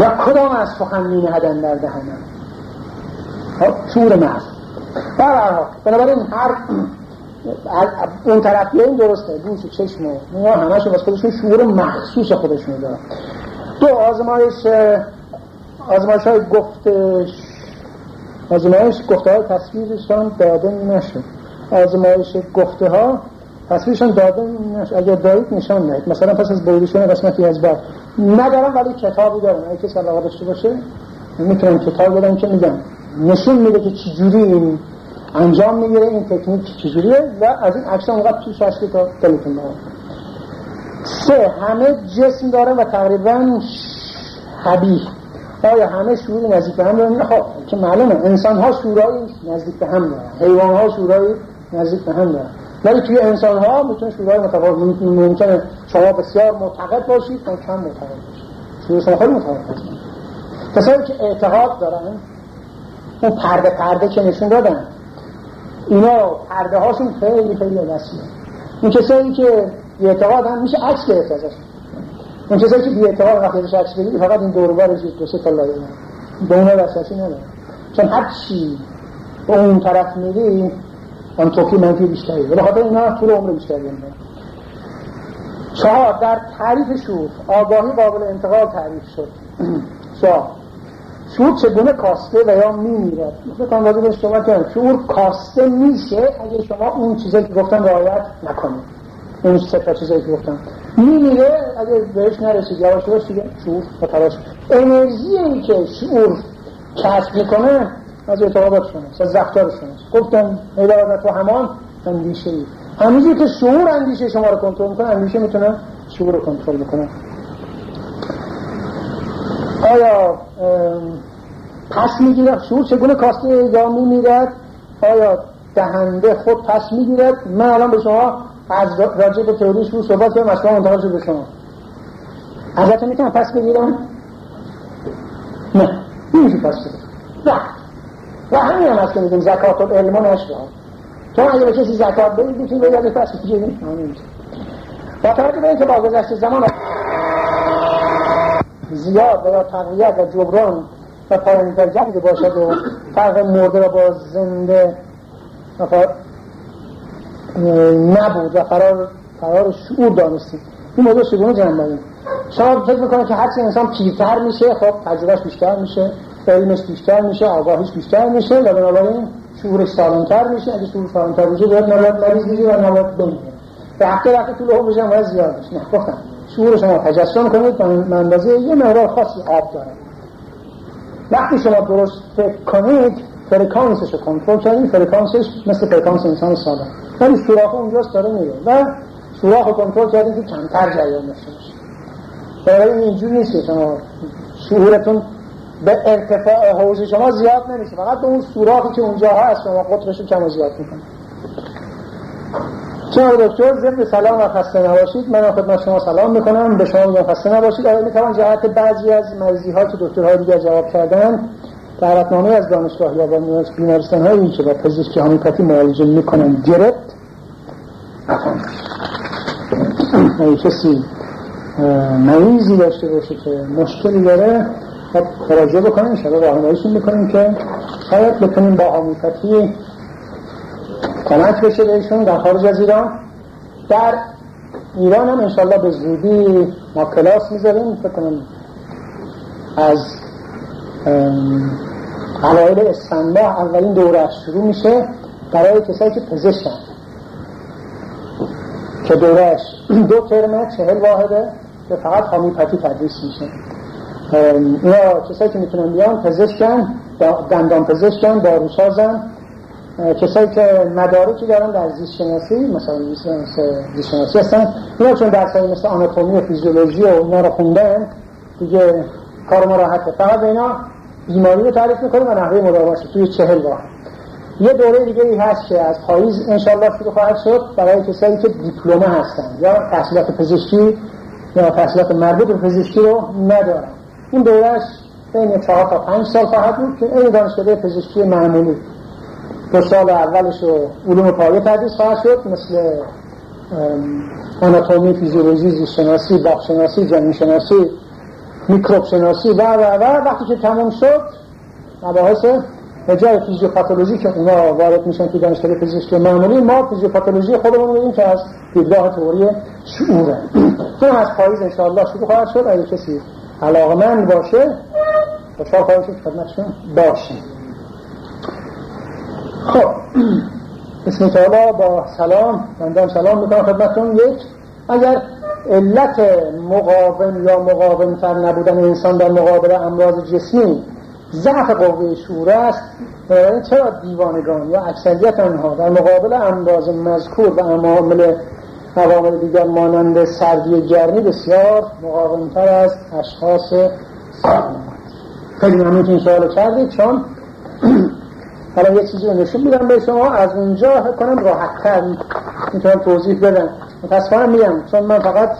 و کدام از سخن می‌نهدند در دهنم؟ شعور مخصوص. بنابراین هر اون طرفی این درسته، گوش و چشم و نگاه همه‌شون واسه خودشون شعور مخصوص خودشون دارن. دو، آزمایش‌های گفته‌های تصویرشان داده نشد. آزمایش گفته‌ها تصویرشان داده نشد. اگر دارید نشان ندید، مثلا پس از بریدشون قسمتی از بعد ندارم ولی کتابی دارم، اگه کسی علاقه داشته باشه میتونم کتاب بدم که میگم نشون میده که چجوری این انجام میگیره، این تکنیک چجوریه و از این عکس‌ها اونقدر توش هستی تا دلتون بخواد. سه، همه جسم دارن و تقریبا شبیه. آیا همه شعور نزدیک به هم دارن؟ خب که معلومه انسان‌ها شعورای نزدیک به هم دارن، حیوان‌ها شعورای نزدیک به هم دارن، ولی توی انسان‌ها میتونه شعورای متفاوت، ممکنه شما بسیار معتقد باشید و کم معتقد باشید، شعورهای خیلی متفاوت هستن. کسایی که اعتقاد دارن اون پرده که نشون دادن اینا پرده هاشون خیلی خیلی وسیعه. اون کسایی که اعتقاد هم میشه عکس گرفت ازش، اون کسایی که بی اعتقاد وقتی بهش عکس بگیری فقط این دور و برش دو سه تا لایه به اونا وسعتی نداره، چون هر چی به اون طرف میری اون توکی منفی بیشتره، ولی خاطر اینا طول عمر بیشتر میمونه. چهار، در تعریف شعور آگاهی قابل انتقال تعریف شد. شعور چگونه کاسته و یا میمیرد؟ مثلا واضح به شما کنم شعور کاسته میشه اگه شما اون چیزایی که گفتم رعایت نکنید، اون سه چیزایی که گفتم. میمیره اگه بهش نرسید، یواش یواش دیگه شعور متلاش. انرژی این که شعور کسب میکنه از اعتقادات شماست، از رفتار شماست. گفتم علاوه بر همان اندیشه ای، همونجوری که شعور اندیشه شما رو کنترل میکنه، اندیشه میتونه شعور رو کنترل کنه. آیا پس میگیرد؟ شعور چگونه کاسته یا میمیرد؟ آیا دهنده خود پس میگیرد؟ من الان به شما از راجع به تئوری شعور صحبت کنم، اصلا منتقل شد به شما ازتون میتونم پس بگیرم؟ نه، نمیشه پس بگیرم. و همین هم از که میگیم زکات و علم و نشرا، چون اگه به کسی زکات بگید میتونی بگیرد پس بگیرم. با توجه به اینکه با گذشت زمان زیاد و یا تقویت و جبران و پایانی در جمعی باشد و فرق مرده را با زنده نبود و قرار شعور دانستید. این موضوع چگونه جمع بگیم؟ شما فکر میکنید که هرچی انسان پیرتر میشه خب تجربهش بیشتر میشه، علمش بیشتر میشه، آگاهیش بیشتر میشه و بنابراین شعورش سالمتر میشه. اگه شعور سالمتر میشه باید نباید مریض میشه و نباید بمیره و حقیقتا طول عمرش هم باید زیاد بشه. نه، گفتم شعور شما تجسم کنید به اندازه یه مقدار خاصی آب داره. وقتی شما درست فکر کنید فرکانسش رو کنترل کنید، فرکانسش مثل فرکانس انسان ساده، ولی سوراخ اونجاست داره میره و سوراخ رو کنترل کردید که کمتر جریان داشته باشه. برای اینجور نیست که شما شعورتون به ارتفاع حوض شما زیاد نمیشه، فقط به اون سوراخی که اونجا هست شما قطرش رو کم و زیاد میکنید. چون دکتر ضمن سلام و خسته نباشید من خدمت شما سلام میکنم، به شما میگم خسته نباشید. آیا میتوان جهت بعضی از مریضی ها که دکترهای دیگر جواب کردن دعوتنامه از دانشگاه یا بیمارستان هایی که با پزشکی هومیوپاتی معالجه میکنن گرفت؟ اگه کسی مریضی داشته باشه که مشکلی داره خراجه بکنه انشاءالله راهنماییشون میکنیم که شاید بکنیم با هومیوپاتی کمک بشه بهشون در خارج از ایران. در ایران هم انشاءالله به زودی ما کلاس میذاریم فکر کنم از اوایل اسفندماه اولین دوره شروع میشه برای کسایی که پزشکن که دورهش دو ترمه 40 واحده که فقط هومیوپاتی تدریس میشه. اینا کسایی که میتونن بیان پزشکن، دندان پزشکن، داروسازن، کسایی که مدارکی دارن در زیست شناسی مثلا زیست شناسی هستن اینا چون درسایی مثل آناتومی و فیزیولوژی و اینا رو خوندن دیگه کار ما راحته. فقط اینا بیماری رو تعریف میکنیم و نحوه مداواش توی 40 واحد. یه دوره دیگه ای هست که از پاییز انشالله شروع خواهد شد برای کسایی که دیپلمه هستن یا تحصیلات پزشکی یا تحصیلات مربوط به پزشکی رو ندارن. این دورهش بین 4 تا 5 سال خواهد بود که این دانشکده پزشکی معمولی 2 سال اولش رو علوم پایه تدریس خواهد شد مثل آناتومی، فیزیولوژی، زیست‌شناسی، باغ‌شناسی، جنین‌شناسی، میکروب‌شناسی و وقتی که تمام شد مباحث به جای فیزیوپاتولوژی که اونا وارد میشن که دانشکده پزشکی معمولی، ما فیزیوپاتولوژی خودمون میگیم که از دیدگاه تئوری شعوره. تو از پاییز انشاءالله شروع خواهد شد. اگه کسی علاقه‌مند باشه خوشحال خواهد شد خدمتشون باشیم. خب بسم الله با سلام بنده سلام میکنم خدمتتون. یک، اگر علت مقاوم یا مقاومتر نبودن انسان در مقابل امراض جسمی ضعف قوه شعور است، چرا دیوانگان یا اکثریت آنها در مقابل امراض مذکور و عوامل دیگر مانند سردی و گرمی بسیار مقاومتر از اشخاص سالم؟ خیلی ممنون که این سوالو کردید چون حالا یه چیزی نشون میدم به شما از اونجا فکر کنم راحت‌تر میتونم توضیح بدم. متأسفانه میگم چون من فقط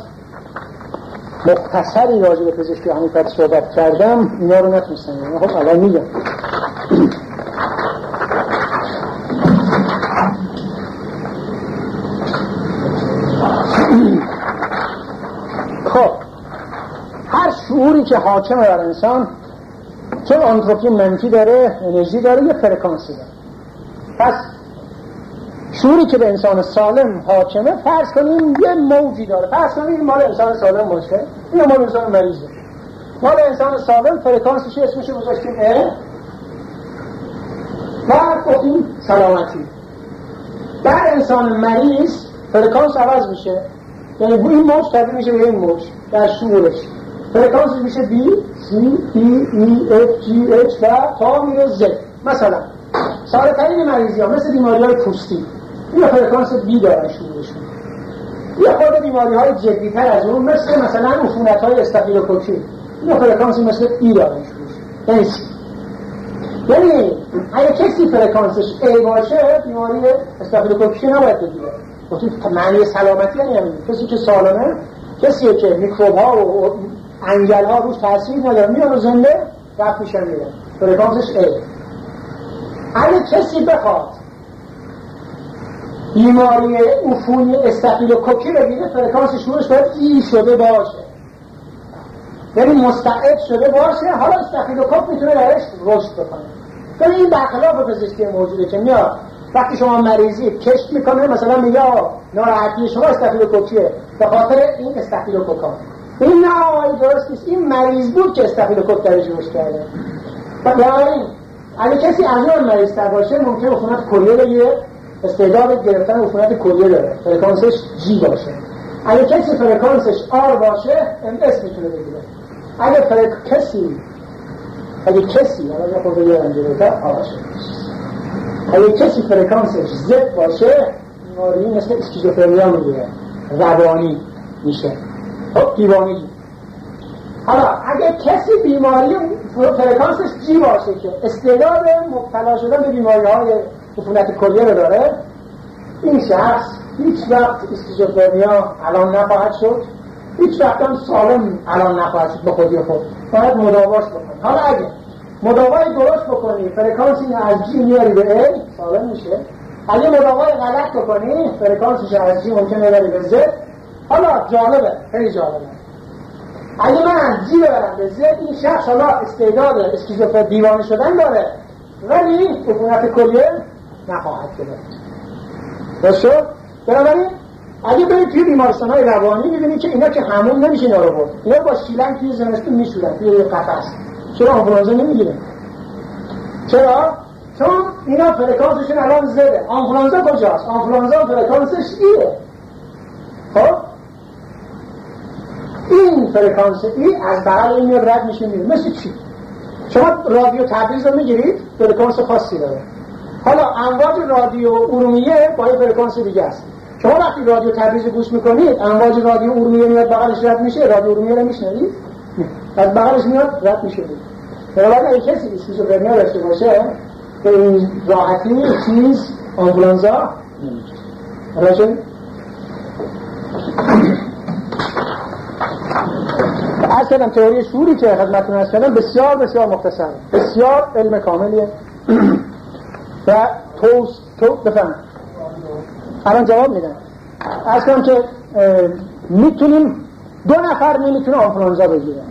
مختصری راجع به پزشکی هومیوپاتی صحبت کردم اینا رو نتونستم. خب الان میگم خب هر شعوری که حاکمه بر انسان چه آنتروپی منفی داره، انرژی داره، یه فرکانسی داره. پس شعوری که به انسان سالم حاکمه فرض کنیم یه موجی داره، فرض کنیم مال انسان سالم باشه، این مال انسان مریضه. مال انسان سالم فرکانسیش اسمش گذاشتیم و این سلامتی. در انسان مریض فرکانس عوض میشه، یعنی این موج تبدیل میشه به این موج در شعورش. فرکانسش میشه B, C, D, E, F, G, H و تا میره Z. مثلا ساده ترین مریضی ها مثل بیماری های پوستی این فرکانس B دارن شعورشون. یه خود بیماری های جدی تر از اون مثل مثلا عفونت های استافیلوکوکی این فرکانسی مثل E دارن شعورشون. یعنی اگه کسی فرکانسش A باشه بیماری استافیلوکوکی نباید بگیره. وقتی معنی سلامتی یعنی کسی که سالمه، کسی که میکروب ها و انگل ها روش تاثیر نداره میان و زنده رفت میشن میرن فرکانسش A. اگه کسی بخواد بیماری عفونی استافیلوکوکی بگیره فرکانس شعورش باید E شده باشه، یعنی مستعد شده باشه. حالا استافیلوکوک میتونه درش رشد بکنه. یعنی این برخلاف پزشکی موجوده که میاد وقتی شما مریضی کشت میکنه مثلا میگه ناراحتی شما استافیلوکوکیه به خاطر این استافیلوکوکا. این نه آقای درست نیست، این مریض بود که استافیلوکوک درش رشد کرده. یعنی اگه کسی از اون مریض تر باشه ممکنه عفونت کلیه بگیره، استعداد گرفتن عفونت کلیه داره، فرکانسش G باشه. اگه کسی فرکانسش R باشه MS میتونه بگیره. اگه کسی الان خود یادم گرفته اگه کسی فرکانسش Z باشه بیماری مثل اسکیزوفرنیا میگیره، روانی میشه، خب دیوانگی. حالا اگه کسی بیماری فرکانسش G باشه که استعداد مبتلا شدن به بیماری های عفونت کلیه رو داره این شخص هیچ وقت اسکیزوفرنیا الان نخواهد شد، هیچ وقت هم سالم الان نخواهد شد به خودی خود. باید مداواش بکنی. حالا اگه مداوای درست بکنی، فرکانس از جی میاری به ال، سالم میشه. اگه مداوای غلط بکنی، فرکانسش از جی ممکنه بری به زد. حالا جالبه، خیلی جالبه. اگه من از جی ببرم به زد، این شخص حالا استعداد اسکیزوفر دیوانه شدن داره، ولی عفونت کلیه نخواهد کرد. درست؟ بنابراین اگه برید توی بیمارستان‌های روانی می‌بینید که اینا که همون نمیشه اینا رو برد، اینا با شیلنگ توی زمستون می‌شورن توی قفس. چرا آنفولانزا نمی‌گیره؟ چرا؟ چون اینا فرکانسشون الان زده. آنفولانزا کجاست؟ آنفولانزا فرکانسش ایه. خب؟ این فرکانس ای از بغل این رد میشه میره. مثل چی؟ شما رادیو تبریز رو می‌گیرید، فرکانس خاصی داره. حالا امواج رادیو ارومیه با یه فرکانس دیگه است. شما وقتی رادیو تبریز گوش میکنید، امواج رادیو ارومیه میاد بغلش رد میشه، رادیو ارومیه رو میشنوید؟ از بغلش میاد رد میشه. بنابراین اگه کسی اسکیزوفرنیا داشته باشه، به این راحتی چیز آنفولانزا نمیگیره. راجع اصلا تئوری شعوری که خدمتتون عرض کردم بسیار بسیار مختصره. بسیار علم کاملیه. و توست بفهم الان جواب میدن. اصلا که میتونیم 2 نفر نمیتونه آنفولانزا بگیره،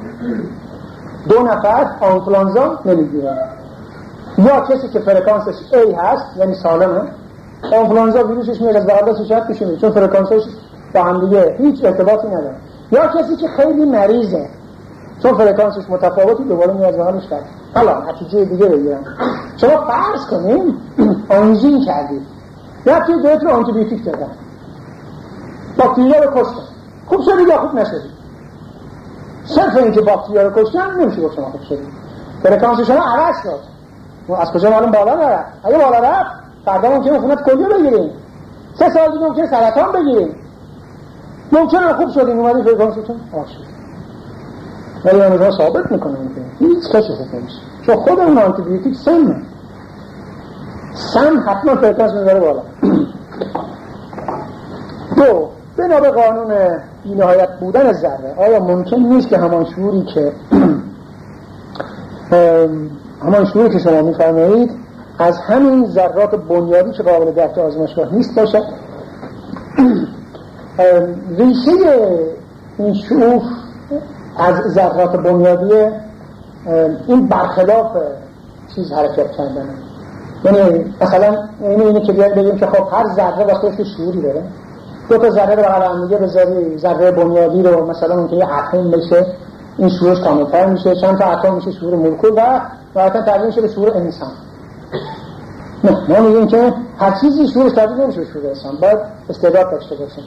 2 نفر آنفولانزا نمیگیره. یا کسی که فرکانسش ای هست یعنی سالمه، آنفولانزا ویروسش میاد از بغل دستش رد میشه چون فرکانسش با هم دیگه هیچ ارتباطی نداره. یا کسی که خیلی مریضه چون فرکانسش متفاوتی دوباره میاد بغلش رد. حالا نتیجه دیگه بگیرم، شما فرض کنیم آنژین کردید یا توی دویتون آنتی بیوتیک دادن، باکتریا رو کشتن، خوب شدید یا خوب نشدید. صرف اینکه باکتریا رو کشتن نمیشه گفت شما خوب شدید. فرکانس شما عوض شد. از کجا معلوم بالا نرفت؟ اگه بالا رفت فردا ممکنه عفونت کلیه بگیریم، 3 سال دیگه ممکنه سرطان بگیریم. ممکنه خوب شدیم اومدی فرکانستون آف شد. ولی اونجا ثابت میکنه هیچ کسی خوب نمیشه چون خود اون آنتی بیوتیک سم حتما فرکانس میذاره بالا. 2. بنا به قانون بی‌نهایت بودن ذره، آیا ممکن نیست که همان شعوری که شما میفرمایید از همین ذرات بنیادی که قابل درک آزمایشگاه نیست باشه؟ ریشه این شعور از ذرات بنیادیه. این برخلاف چیز حرکت کردنه. یعنی مثلا اینه که بیاید بگیم که خب هر ذره واسه یه شعوری داره، 2 تا ذره رو بغل هم دیگه بذاری، ذره بنیادی رو مثلا اون که یه اتم بشه این شعورش کامل‌تر میشه، چند تا اتم میشه شعور مولکول و بعدا تبدیل میشه به شعور انسان. نه، ما میگیم که هر چیزی شعورش تبدیل نمیشه به شعور انسان، باید استعداد داشته باشه.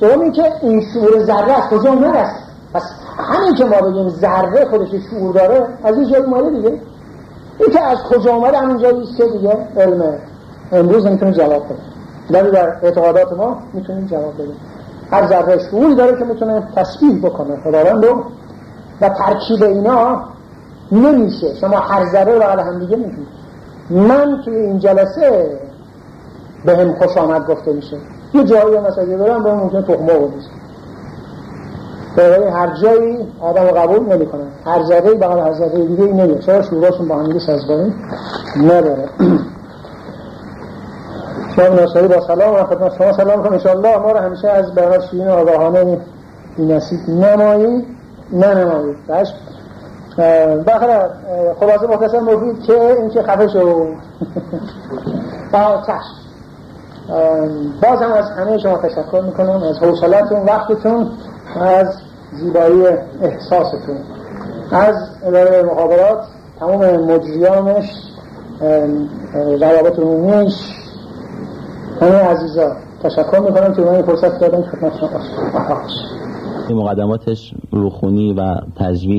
دومی که این شعور ذره از کجا اومده است؟ پس همین که ما بگیم ذره خودش شعور داره از این جایی اومده دیگه. این که از کجا اومده همون جایی است که دیگه علم امروز نمیتونه جواب بده، ولی در اعتقادات ما میتونیم جواب بدیم. هر ذره شعوری داره که میتونه تشبیه بکنه خداوند رو و ترکیب اینا نمیشه. شما هر ذره رو علی هم دیگه میگید. من توی این جلسه بهم خوش آمد گفته میشه، یه جایی مسئله دارم باید ممکنه تخمه رو بزن. برای هر جایی آدم قبول نمی کنن، هر ذره‌ای بقید هر ذره‌ای دیگه این نمید، چرا شعوراشون با همینگه سازگاری نداره. شما ناصری با سلام و خدمت شما سلام کنم. انشاءالله ما رو همیشه از برای شیعین آگاهانه بی‌نصیب نمایی داشت. بخدا خلاصه مختصر مفید که این که خفه شو با چشم. بازم از همه شما تشکر میکنم، از حوصلتون، وقتتون، از زیبایی احساستون. از اداره مخابرات، تمام مجریانش، روابط عمومیش، همه عزیزا تشکر میکنم که من فرصت دادن خدمت شما باشم. مقدماتش روخونی و تجوید